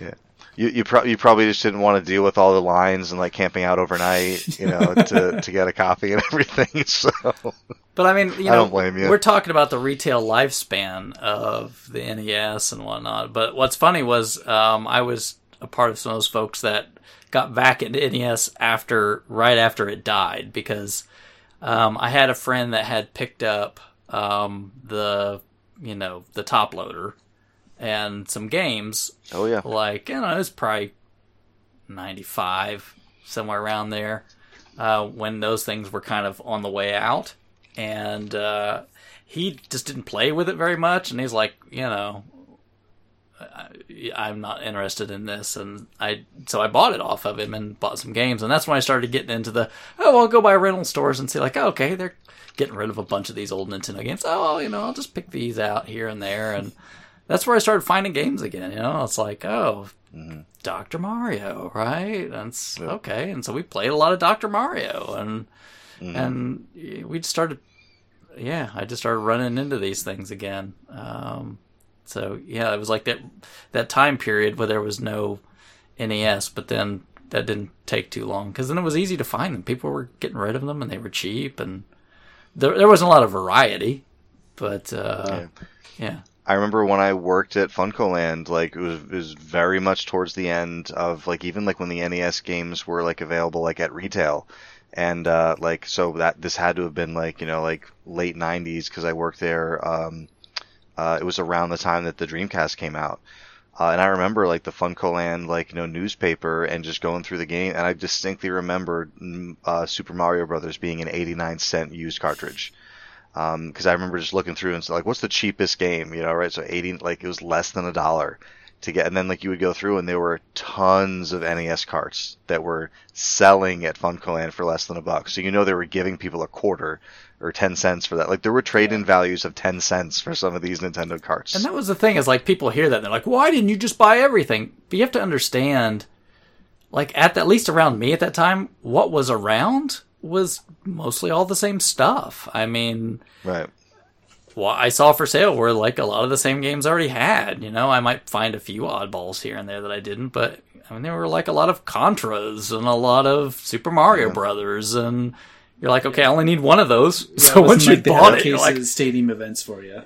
yeah, you you, pro- you probably just didn't want to deal with all the lines and like camping out overnight, you know, to to get a copy and everything. So, but I mean, you know, I don't blame you. We're talking about the retail lifespan of the N E S and whatnot. But what's funny was um, I was a part of some of those folks that got back into N E S after right after it died because. Um, I had a friend that had picked up um, the, you know, the top loader and some games. Oh, yeah. Like, you know, it was probably ninety-five, somewhere around there, uh, when those things were kind of on the way out. And uh, he just didn't play with it very much. And he's like, you know, I, I'm not interested in this. And I so I bought it off of him and bought some games. And that's when I started getting into the, oh, I'll go by rental stores and see like, oh, okay, they're getting rid of a bunch of these old Nintendo games. Oh, well, you know, I'll just pick these out here and there. And that's where I started finding games again. You know, it's like, oh, mm-hmm. Doctor Mario, right? That's yeah. okay. And so we played a lot of Doctor Mario and, mm-hmm. and we just started, yeah, I just started running into these things again. Um, So, yeah, it was like that that time period where there was no N E S, but then that didn't take too long because then it was easy to find them. People were getting rid of them, and they were cheap, and there, there wasn't a lot of variety, but, uh, yeah. yeah. I remember when I worked at Funko Land, like, it was, it was very much towards the end of, like, even, like, when the N E S games were, like, available, like, at retail. And, uh, like, so that this had to have been, like, you know, like, late nineties because I worked there, um... Uh, it was around the time that the Dreamcast came out. Uh, and I remember, like, the Funko Land, like, you know, newspaper and just going through the game. And I distinctly remembered uh, Super Mario Brothers being an eighty-nine cent used cartridge. Um, 'cause I remember just looking through and like, what's the cheapest game? You know, right? So eighty, like, it was less than a dollar to get. And then, like, you would go through and there were tons of N E S carts that were selling at Funko Land for less than a buck. So, you know, they were giving people a quarter or ten cents for that. Like, there were trade-in yeah. values of ten cents for some of these Nintendo carts. And that was the thing, is, like, people hear that, and they're like, why didn't you just buy everything? But you have to understand, like, at, the, at least around me at that time, what was around was mostly all the same stuff. I mean... Right. What I saw for sale were, like, a lot of the same games I already had, you know? I might find a few oddballs here and there that I didn't, but, I mean, there were, like, a lot of Contras and a lot of Super Mario yeah. Brothers and... You're like, okay, I only need one of those. Yeah, so once you like bought it, you're like... stadium events for you.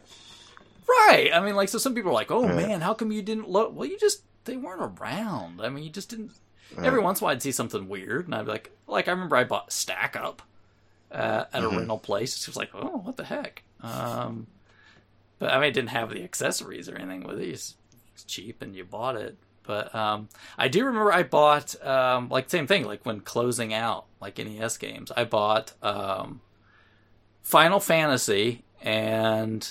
Right. I mean, like, so some people are like, oh, yeah. man, how come you didn't look? Well, you just... They weren't around. I mean, you just didn't... Yeah. Every once in a while, I'd see something weird, and I'd be like... Like, I remember I bought Stack Up uh, at mm-hmm. a rental place. It was like, oh, what the heck? Um, but, I mean, it didn't have the accessories or anything with it. It's cheap, and you bought it. But um, I do remember I bought... Um, like, same thing, like, when closing out... like N E S games, I bought um, Final Fantasy and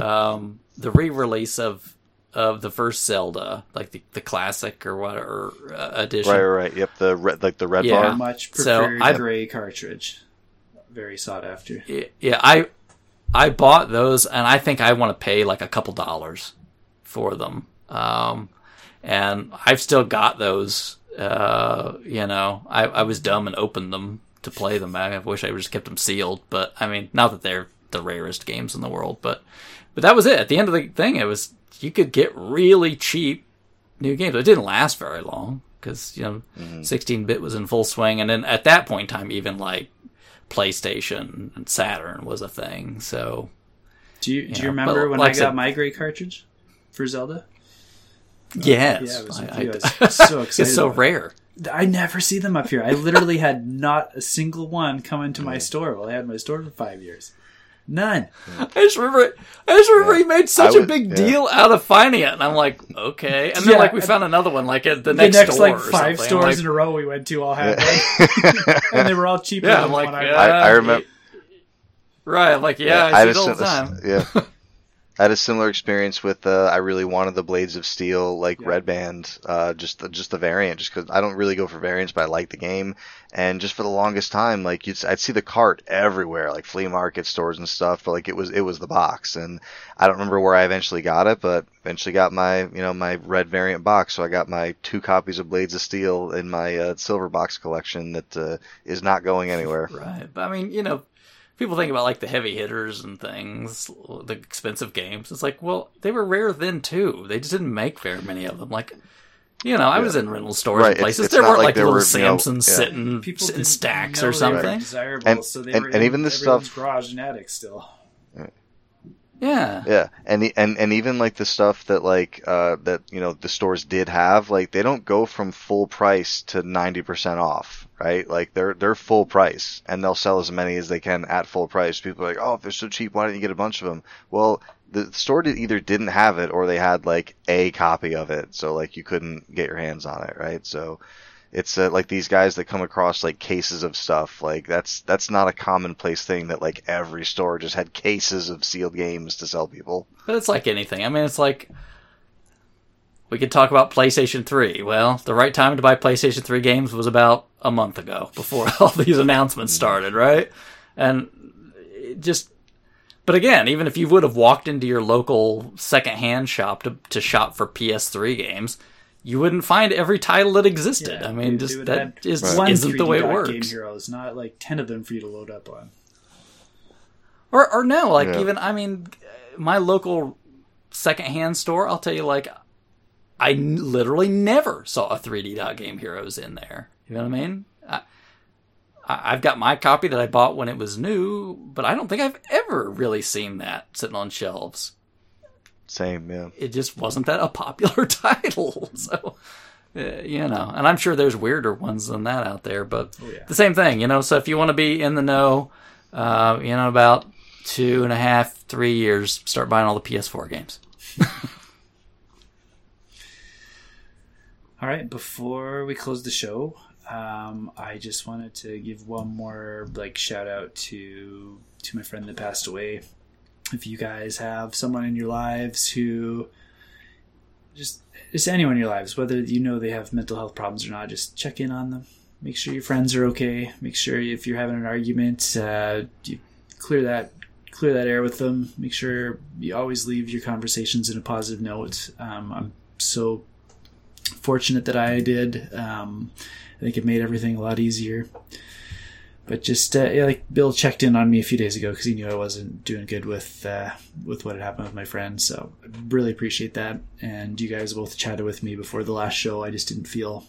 um, the re-release of of the first Zelda, like the, the classic or whatever uh, edition. Right, right, yep. The red, like the red yeah. bar. Much preferred so gray cartridge, very sought after. Yeah, I I bought those, and I think I want to pay like a couple dollars for them, um, and I've still got those. Uh, you know, I, I was dumb and opened them to play them. I wish I just kept them sealed, but I mean, not that they're the rarest games in the world, but but that was it. At the end of the thing, it was you could get really cheap new games. It didn't last very long because you know, mm-hmm. sixteen-bit was in full swing, and then at that point in time, even like PlayStation and Saturn was a thing. So, do you, you do know, you remember but, when like I got my gray cartridge for Zelda? Yes, yeah, I, I, I was so excited. It's so rare. I never see them up here. I literally had not a single one come into my store while I had my store for five years. None. Yeah. I just remember. I just remember yeah. he made such was, a big yeah. deal out of finding it, and I'm like, okay. And then yeah, like we found another one like at the, the next, next store. Like five or stores like, in a row we went to all had yeah. one, and they were all cheaper. Yeah, than I'm like, one yeah, I, I remember. Right, I'm like yeah, yeah I, I see it all the time. This, yeah. I had a similar experience with, uh, I really wanted the Blades of Steel, like yeah. Red Band, uh, just, the, just the variant, just cause I don't really go for variants, but I like the game. And just for the longest time, like you'd, I'd see the cart everywhere, like flea market stores and stuff, but like it was, it was the box. And I don't remember where I eventually got it, but eventually got my, you know, my red variant box. So I got my two copies of Blades of Steel in my, uh, silver box collection that, uh, is not going anywhere. Right. But I mean, you know, people think about, like, the heavy hitters and things, the expensive games. It's like, well, they were rare then, too. They just didn't make very many of them. Like, you know, I yeah. was in rental stores right. and places. It's, it's there weren't, like, like there little were, Samsons you know, yeah. sitting people in stacks or something. Desirable, and, so they and, were and in even this stuff... garage and attic still. Right. Yeah. Yeah. And, the, and and even like the stuff that like uh, that you know the stores did have, like they don't go from full price to ninety percent off, right? Like they're they're full price and they'll sell as many as they can at full price. People are like, "Oh, if they're so cheap, why don't you get a bunch of them?" Well, the store did either didn't have it or they had like a copy of it, so like you couldn't get your hands on it, right? So it's uh, like these guys that come across like cases of stuff, like that's that's not a commonplace thing that like every store just had cases of sealed games to sell people. But it's like anything. I mean, it's like we could talk about PlayStation three. Well, the right time to buy PlayStation three games was about a month ago before all these announcements started, right? And it just, but again, even if you would have walked into your local secondhand shop to to shop for P S three games, you wouldn't find every title that existed. Yeah, I mean, just that just right. isn't the way it works. Game Heroes, not like ten of them for you to load up on. Or, or no, like yeah. even I mean, my local secondhand store. I'll tell you, like, I n- literally never saw a three D Game Heroes in there. You know what I mean? I, I've got my copy that I bought when it was new, but I don't think I've ever really seen that sitting on shelves. Same, yeah. It just wasn't that a popular title, so uh, you know. And I'm sure there's weirder ones than that out there, but oh, yeah. the same thing, you know. So if you want to be in the know, uh, you know, about two and a half, three years, start buying all the P S four games. All right, before we close the show, um, I just wanted to give one more like shout out to to my friend that passed away. If you guys have someone in your lives who just just anyone in your lives, whether you know they have mental health problems or not, just check in on them. Make sure your friends are okay. Make sure if you're having an argument, uh, you clear that clear that air with them. Make sure you always leave your conversations in a positive note. Um, I'm so fortunate that I did. Um, I think it made everything a lot easier. But just, uh, yeah, like, Bill checked in on me a few days ago because he knew I wasn't doing good with uh, with what had happened with my friend. So I really appreciate that. And you guys both chatted with me before the last show. I just didn't feel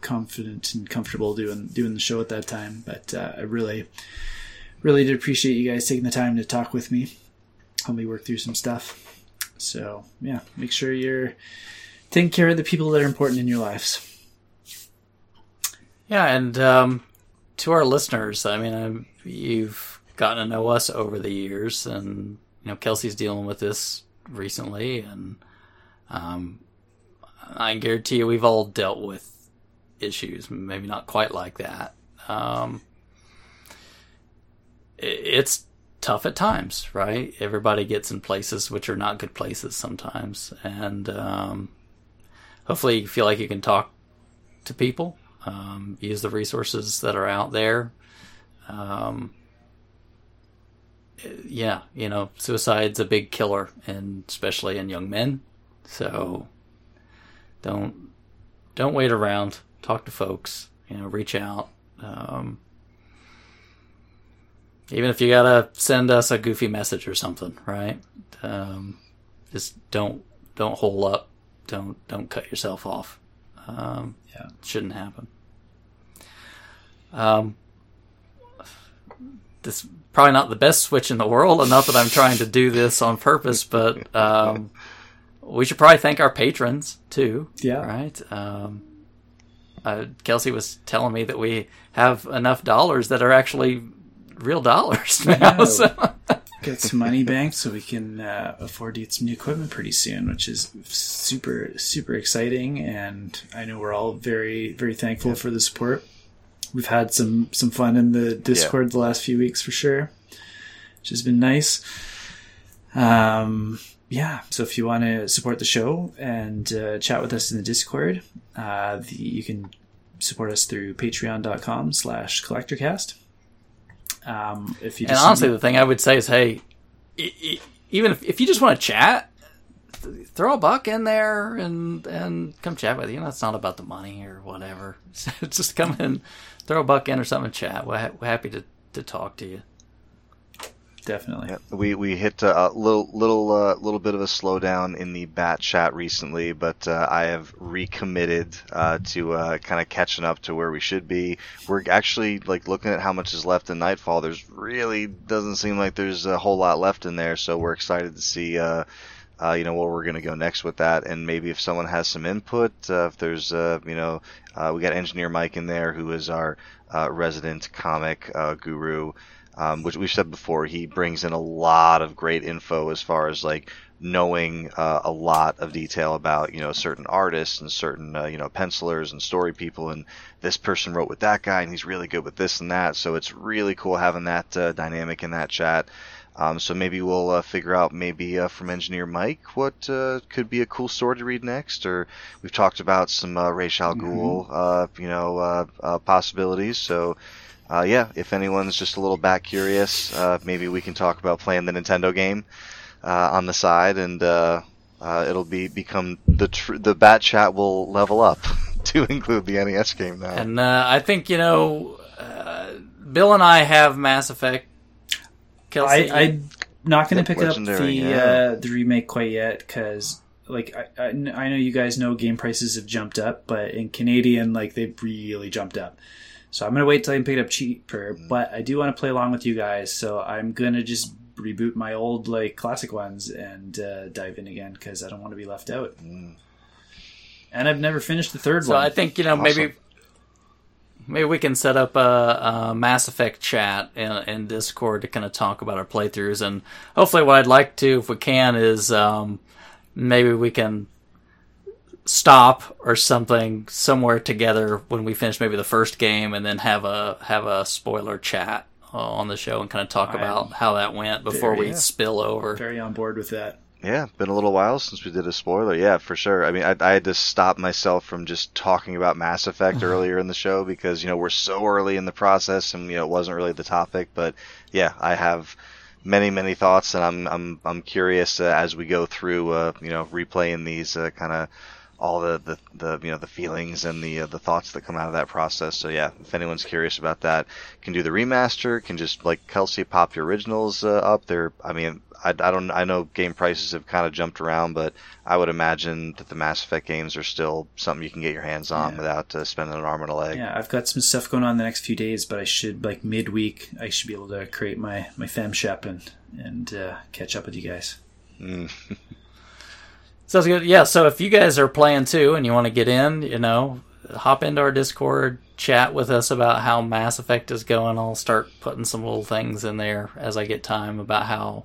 confident and comfortable doing doing the show at that time. But uh, I really, really did appreciate you guys taking the time to talk with me, help me work through some stuff. So, yeah, make sure you're taking care of the people that are important in your lives. Yeah, and... um to our listeners, I mean, I'm, you've gotten to know us over the years, and you know Kelsey's dealing with this recently, and um, I guarantee you we've all dealt with issues, maybe not quite like that. Um, it, it's tough at times, right? Everybody gets in places which are not good places sometimes, and um, hopefully you feel like you can talk to people. Um, use the resources that are out there. Um, yeah, you know, suicide's a big killer, and especially in young men. So don't don't wait around. Talk to folks. You know, reach out. Um, even if you gotta send us a goofy message or something, right? Um, just don't don't hole up. Don't don't cut yourself off. Um, yeah, it shouldn't happen. Um, this is probably not the best switch in the world, and not that I'm trying to do this on purpose, but um, we should probably thank our patrons too. Yeah, right. Um, uh, Kelsey was telling me that we have enough dollars that are actually real dollars now. So. Got some money banked, so we can uh, afford to get some new equipment pretty soon, which is super, super exciting. And I know we're all very, very thankful yeah. for the support. We've had some, some fun in the Discord yeah. the last few weeks for sure, which has been nice. Um, yeah, so if you want to support the show and uh, chat with us in the Discord, uh, the, you can support us through patreon.com slash collectorcast. Um, if you just and honestly, the thing I would say is, hey, it, it, even if, if you just want to chat, th- throw a buck in there and and come chat with you. You know, it's not about the money or whatever. So just come in, throw a buck in or something, and chat. We're, ha- we're happy to, to talk to you. Definitely. Yep. We we hit a little little uh, little bit of a slowdown in the bat chat recently, but uh, I have recommitted uh, to uh, kind of catching up to where we should be. We're actually like looking at how much is left in Nightfall. There's really doesn't seem like there's a whole lot left in there, so we're excited to see uh, uh, you know where we're going to go next with that, and maybe if someone has some input, uh, if there's uh, you know uh, we got Engineer Mike in there who is our uh, resident comic uh, guru. Um, which we've said before, he brings in a lot of great info as far as like knowing uh, a lot of detail about you know certain artists and certain uh, you know pencilers and story people, and this person wrote with that guy and he's really good with this and that. So it's really cool having that uh, dynamic in that chat. Um, so maybe we'll uh, figure out maybe uh, from Engineer Mike what uh, could be a cool story to read next, or we've talked about some uh, Ra's al Ghul mm-hmm. uh, you know uh, uh, possibilities. So. Uh, yeah, if anyone's just a little back curious, uh, maybe we can talk about playing the Nintendo game uh, on the side, and uh, uh, it'll be become the tr- the Bat Chat will level up to include the N E S game now. And uh, I think you know, uh, Bill and I have Mass Effect. Kelsey, I, I'm not going to pick up the yeah. uh, the remake quite yet because, like, I, I, I know you guys know game prices have jumped up, but in Canadian, like, they've really jumped up. So I'm going to wait till I can pick it up cheaper, but I do want to play along with you guys, so I'm going to just reboot my old, like, classic ones and uh, dive in again, because I don't want to be left out. Mm. And I've never finished the third so one. So I think, you know, awesome. maybe maybe we can set up a, a Mass Effect chat in, in Discord to kind of talk about our playthroughs, and hopefully what I'd like to, if we can, is um, maybe we can... stop or something somewhere together when we finish maybe the first game, and then have a have a spoiler chat uh, on the show and kind of talk I about how that went before very, we yeah. spill over. Very on board with that. Yeah, been a little while since we did a spoiler. Yeah, for sure. I mean, I, I had to stop myself from just talking about Mass Effect earlier in the show because, you know, we're so early in the process and, you know, it wasn't really the topic. But yeah, I have many, many thoughts, and I'm I'm I'm curious uh, as we go through, uh, you know, replaying these uh, kind of. all the, the, the you know the feelings and the uh, the thoughts that come out of that process. So yeah, if anyone's curious about that, can do the remaster, can just like Kelsey pop your originals uh, up there. I mean, I, I don't I know game prices have kind of jumped around, but I would imagine that the Mass Effect games are still something you can get your hands on yeah. without uh, spending an arm and a leg. Yeah, I've got some stuff going on the next few days, but I should like midweek I should be able to create my my fam shop and and uh, catch up with you guys. Mm. Sounds good. Yeah, so if you guys are playing too and you want to get in, you know, hop into our Discord, chat with us about how Mass Effect is going. I'll start putting some little things in there as I get time about how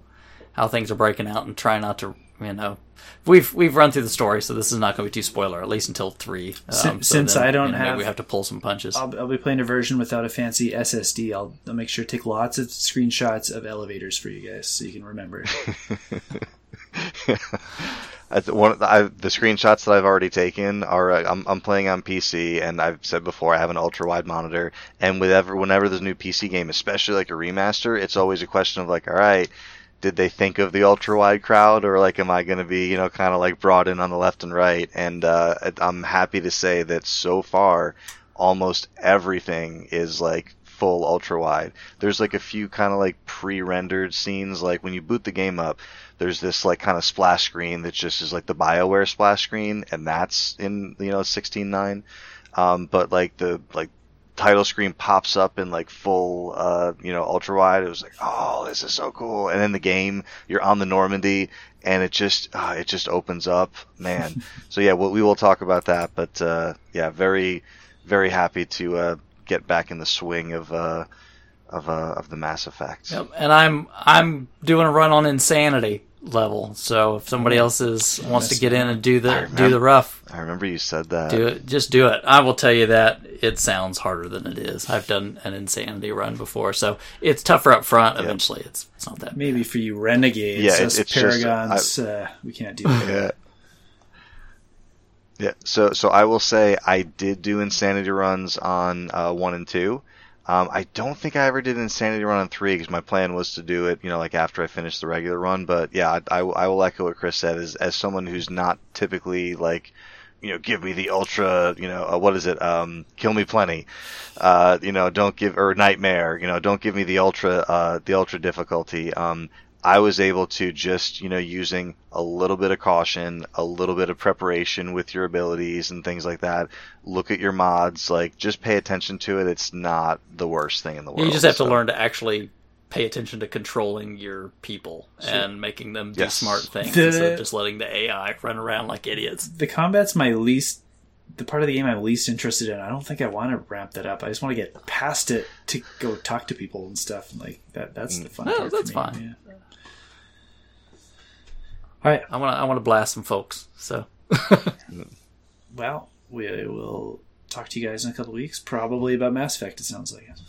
how things are breaking out, and try not to, you know, we've we've run through the story, so this is not going to be too spoiler, at least until three. Um, since so since then, I don't you know, have, we have to pull some punches. I'll, I'll be playing a version without a fancy S S D. I'll, I'll make sure to take lots of screenshots of elevators for you guys so you can remember. I, one, I, the screenshots that I've already taken are uh, I'm, I'm playing on P C, and I've said before I have an ultra wide monitor, and whenever whenever there's a new P C game, especially like a remaster, it's always a question of like, all right, did they think of the ultra wide crowd, or like am I going to be you know kind of like brought in on the left and right? And uh, I'm happy to say that so far almost everything is like full ultra wide. There's like a few kind of like pre-rendered scenes, like when you boot the game up, there's this like kind of splash screen that just is like the BioWare splash screen, and that's in you know sixteen nine. Um, but like the like title screen pops up in like full uh, you know ultra wide. It was like, oh, this is so cool. And in the game, you're on the Normandy, and it just uh, it just opens up, man. So yeah, we will talk about that. But uh, yeah, very very happy to. Uh, get back in the swing of uh, of uh, of the Mass Effect. Yep. And I'm I'm doing a run on Insanity level, so if somebody else is wants to get in and do the remember, do the rough, I remember you said that. Do it, just do it. I will tell you that it sounds harder than it is. I've done an Insanity run before, so it's tougher up front. Yep. Eventually, it's it's not that. Maybe bad. For you renegades, yeah, it, us it's paragons, just, I, uh, we can't do that. Yeah. Yeah, so so I will say I did do Insanity runs on uh, one and two. Um, I don't think I ever did an Insanity run on three because my plan was to do it, you know, like after I finished the regular run. But yeah, I, I, I will echo what Chris said. As as someone who's not typically like you know, give me the ultra, you know, uh, what is it? Um, kill me plenty. Uh, you know, don't give, or nightmare, you know, don't give me the ultra, uh, the ultra difficulty. Um, I was able to just, you know, using a little bit of caution, a little bit of preparation with your abilities and things like that. Look at your mods, like, just pay attention to it. It's not the worst thing in the world. You just have so. to learn to actually pay attention to controlling your people sure. and making them do yes. smart things the, instead of just letting the A I run around like idiots. The combat's my least, the part of the game I'm least interested in. I don't think I want to ramp that up. I just want to get past it to go talk to people and stuff. And like that, that's the fun no, part that's for me. Fine. Yeah. All right, I want to I want to blast some folks. So, well, we will talk to you guys in a couple of weeks, probably about Mass Effect. It sounds like it.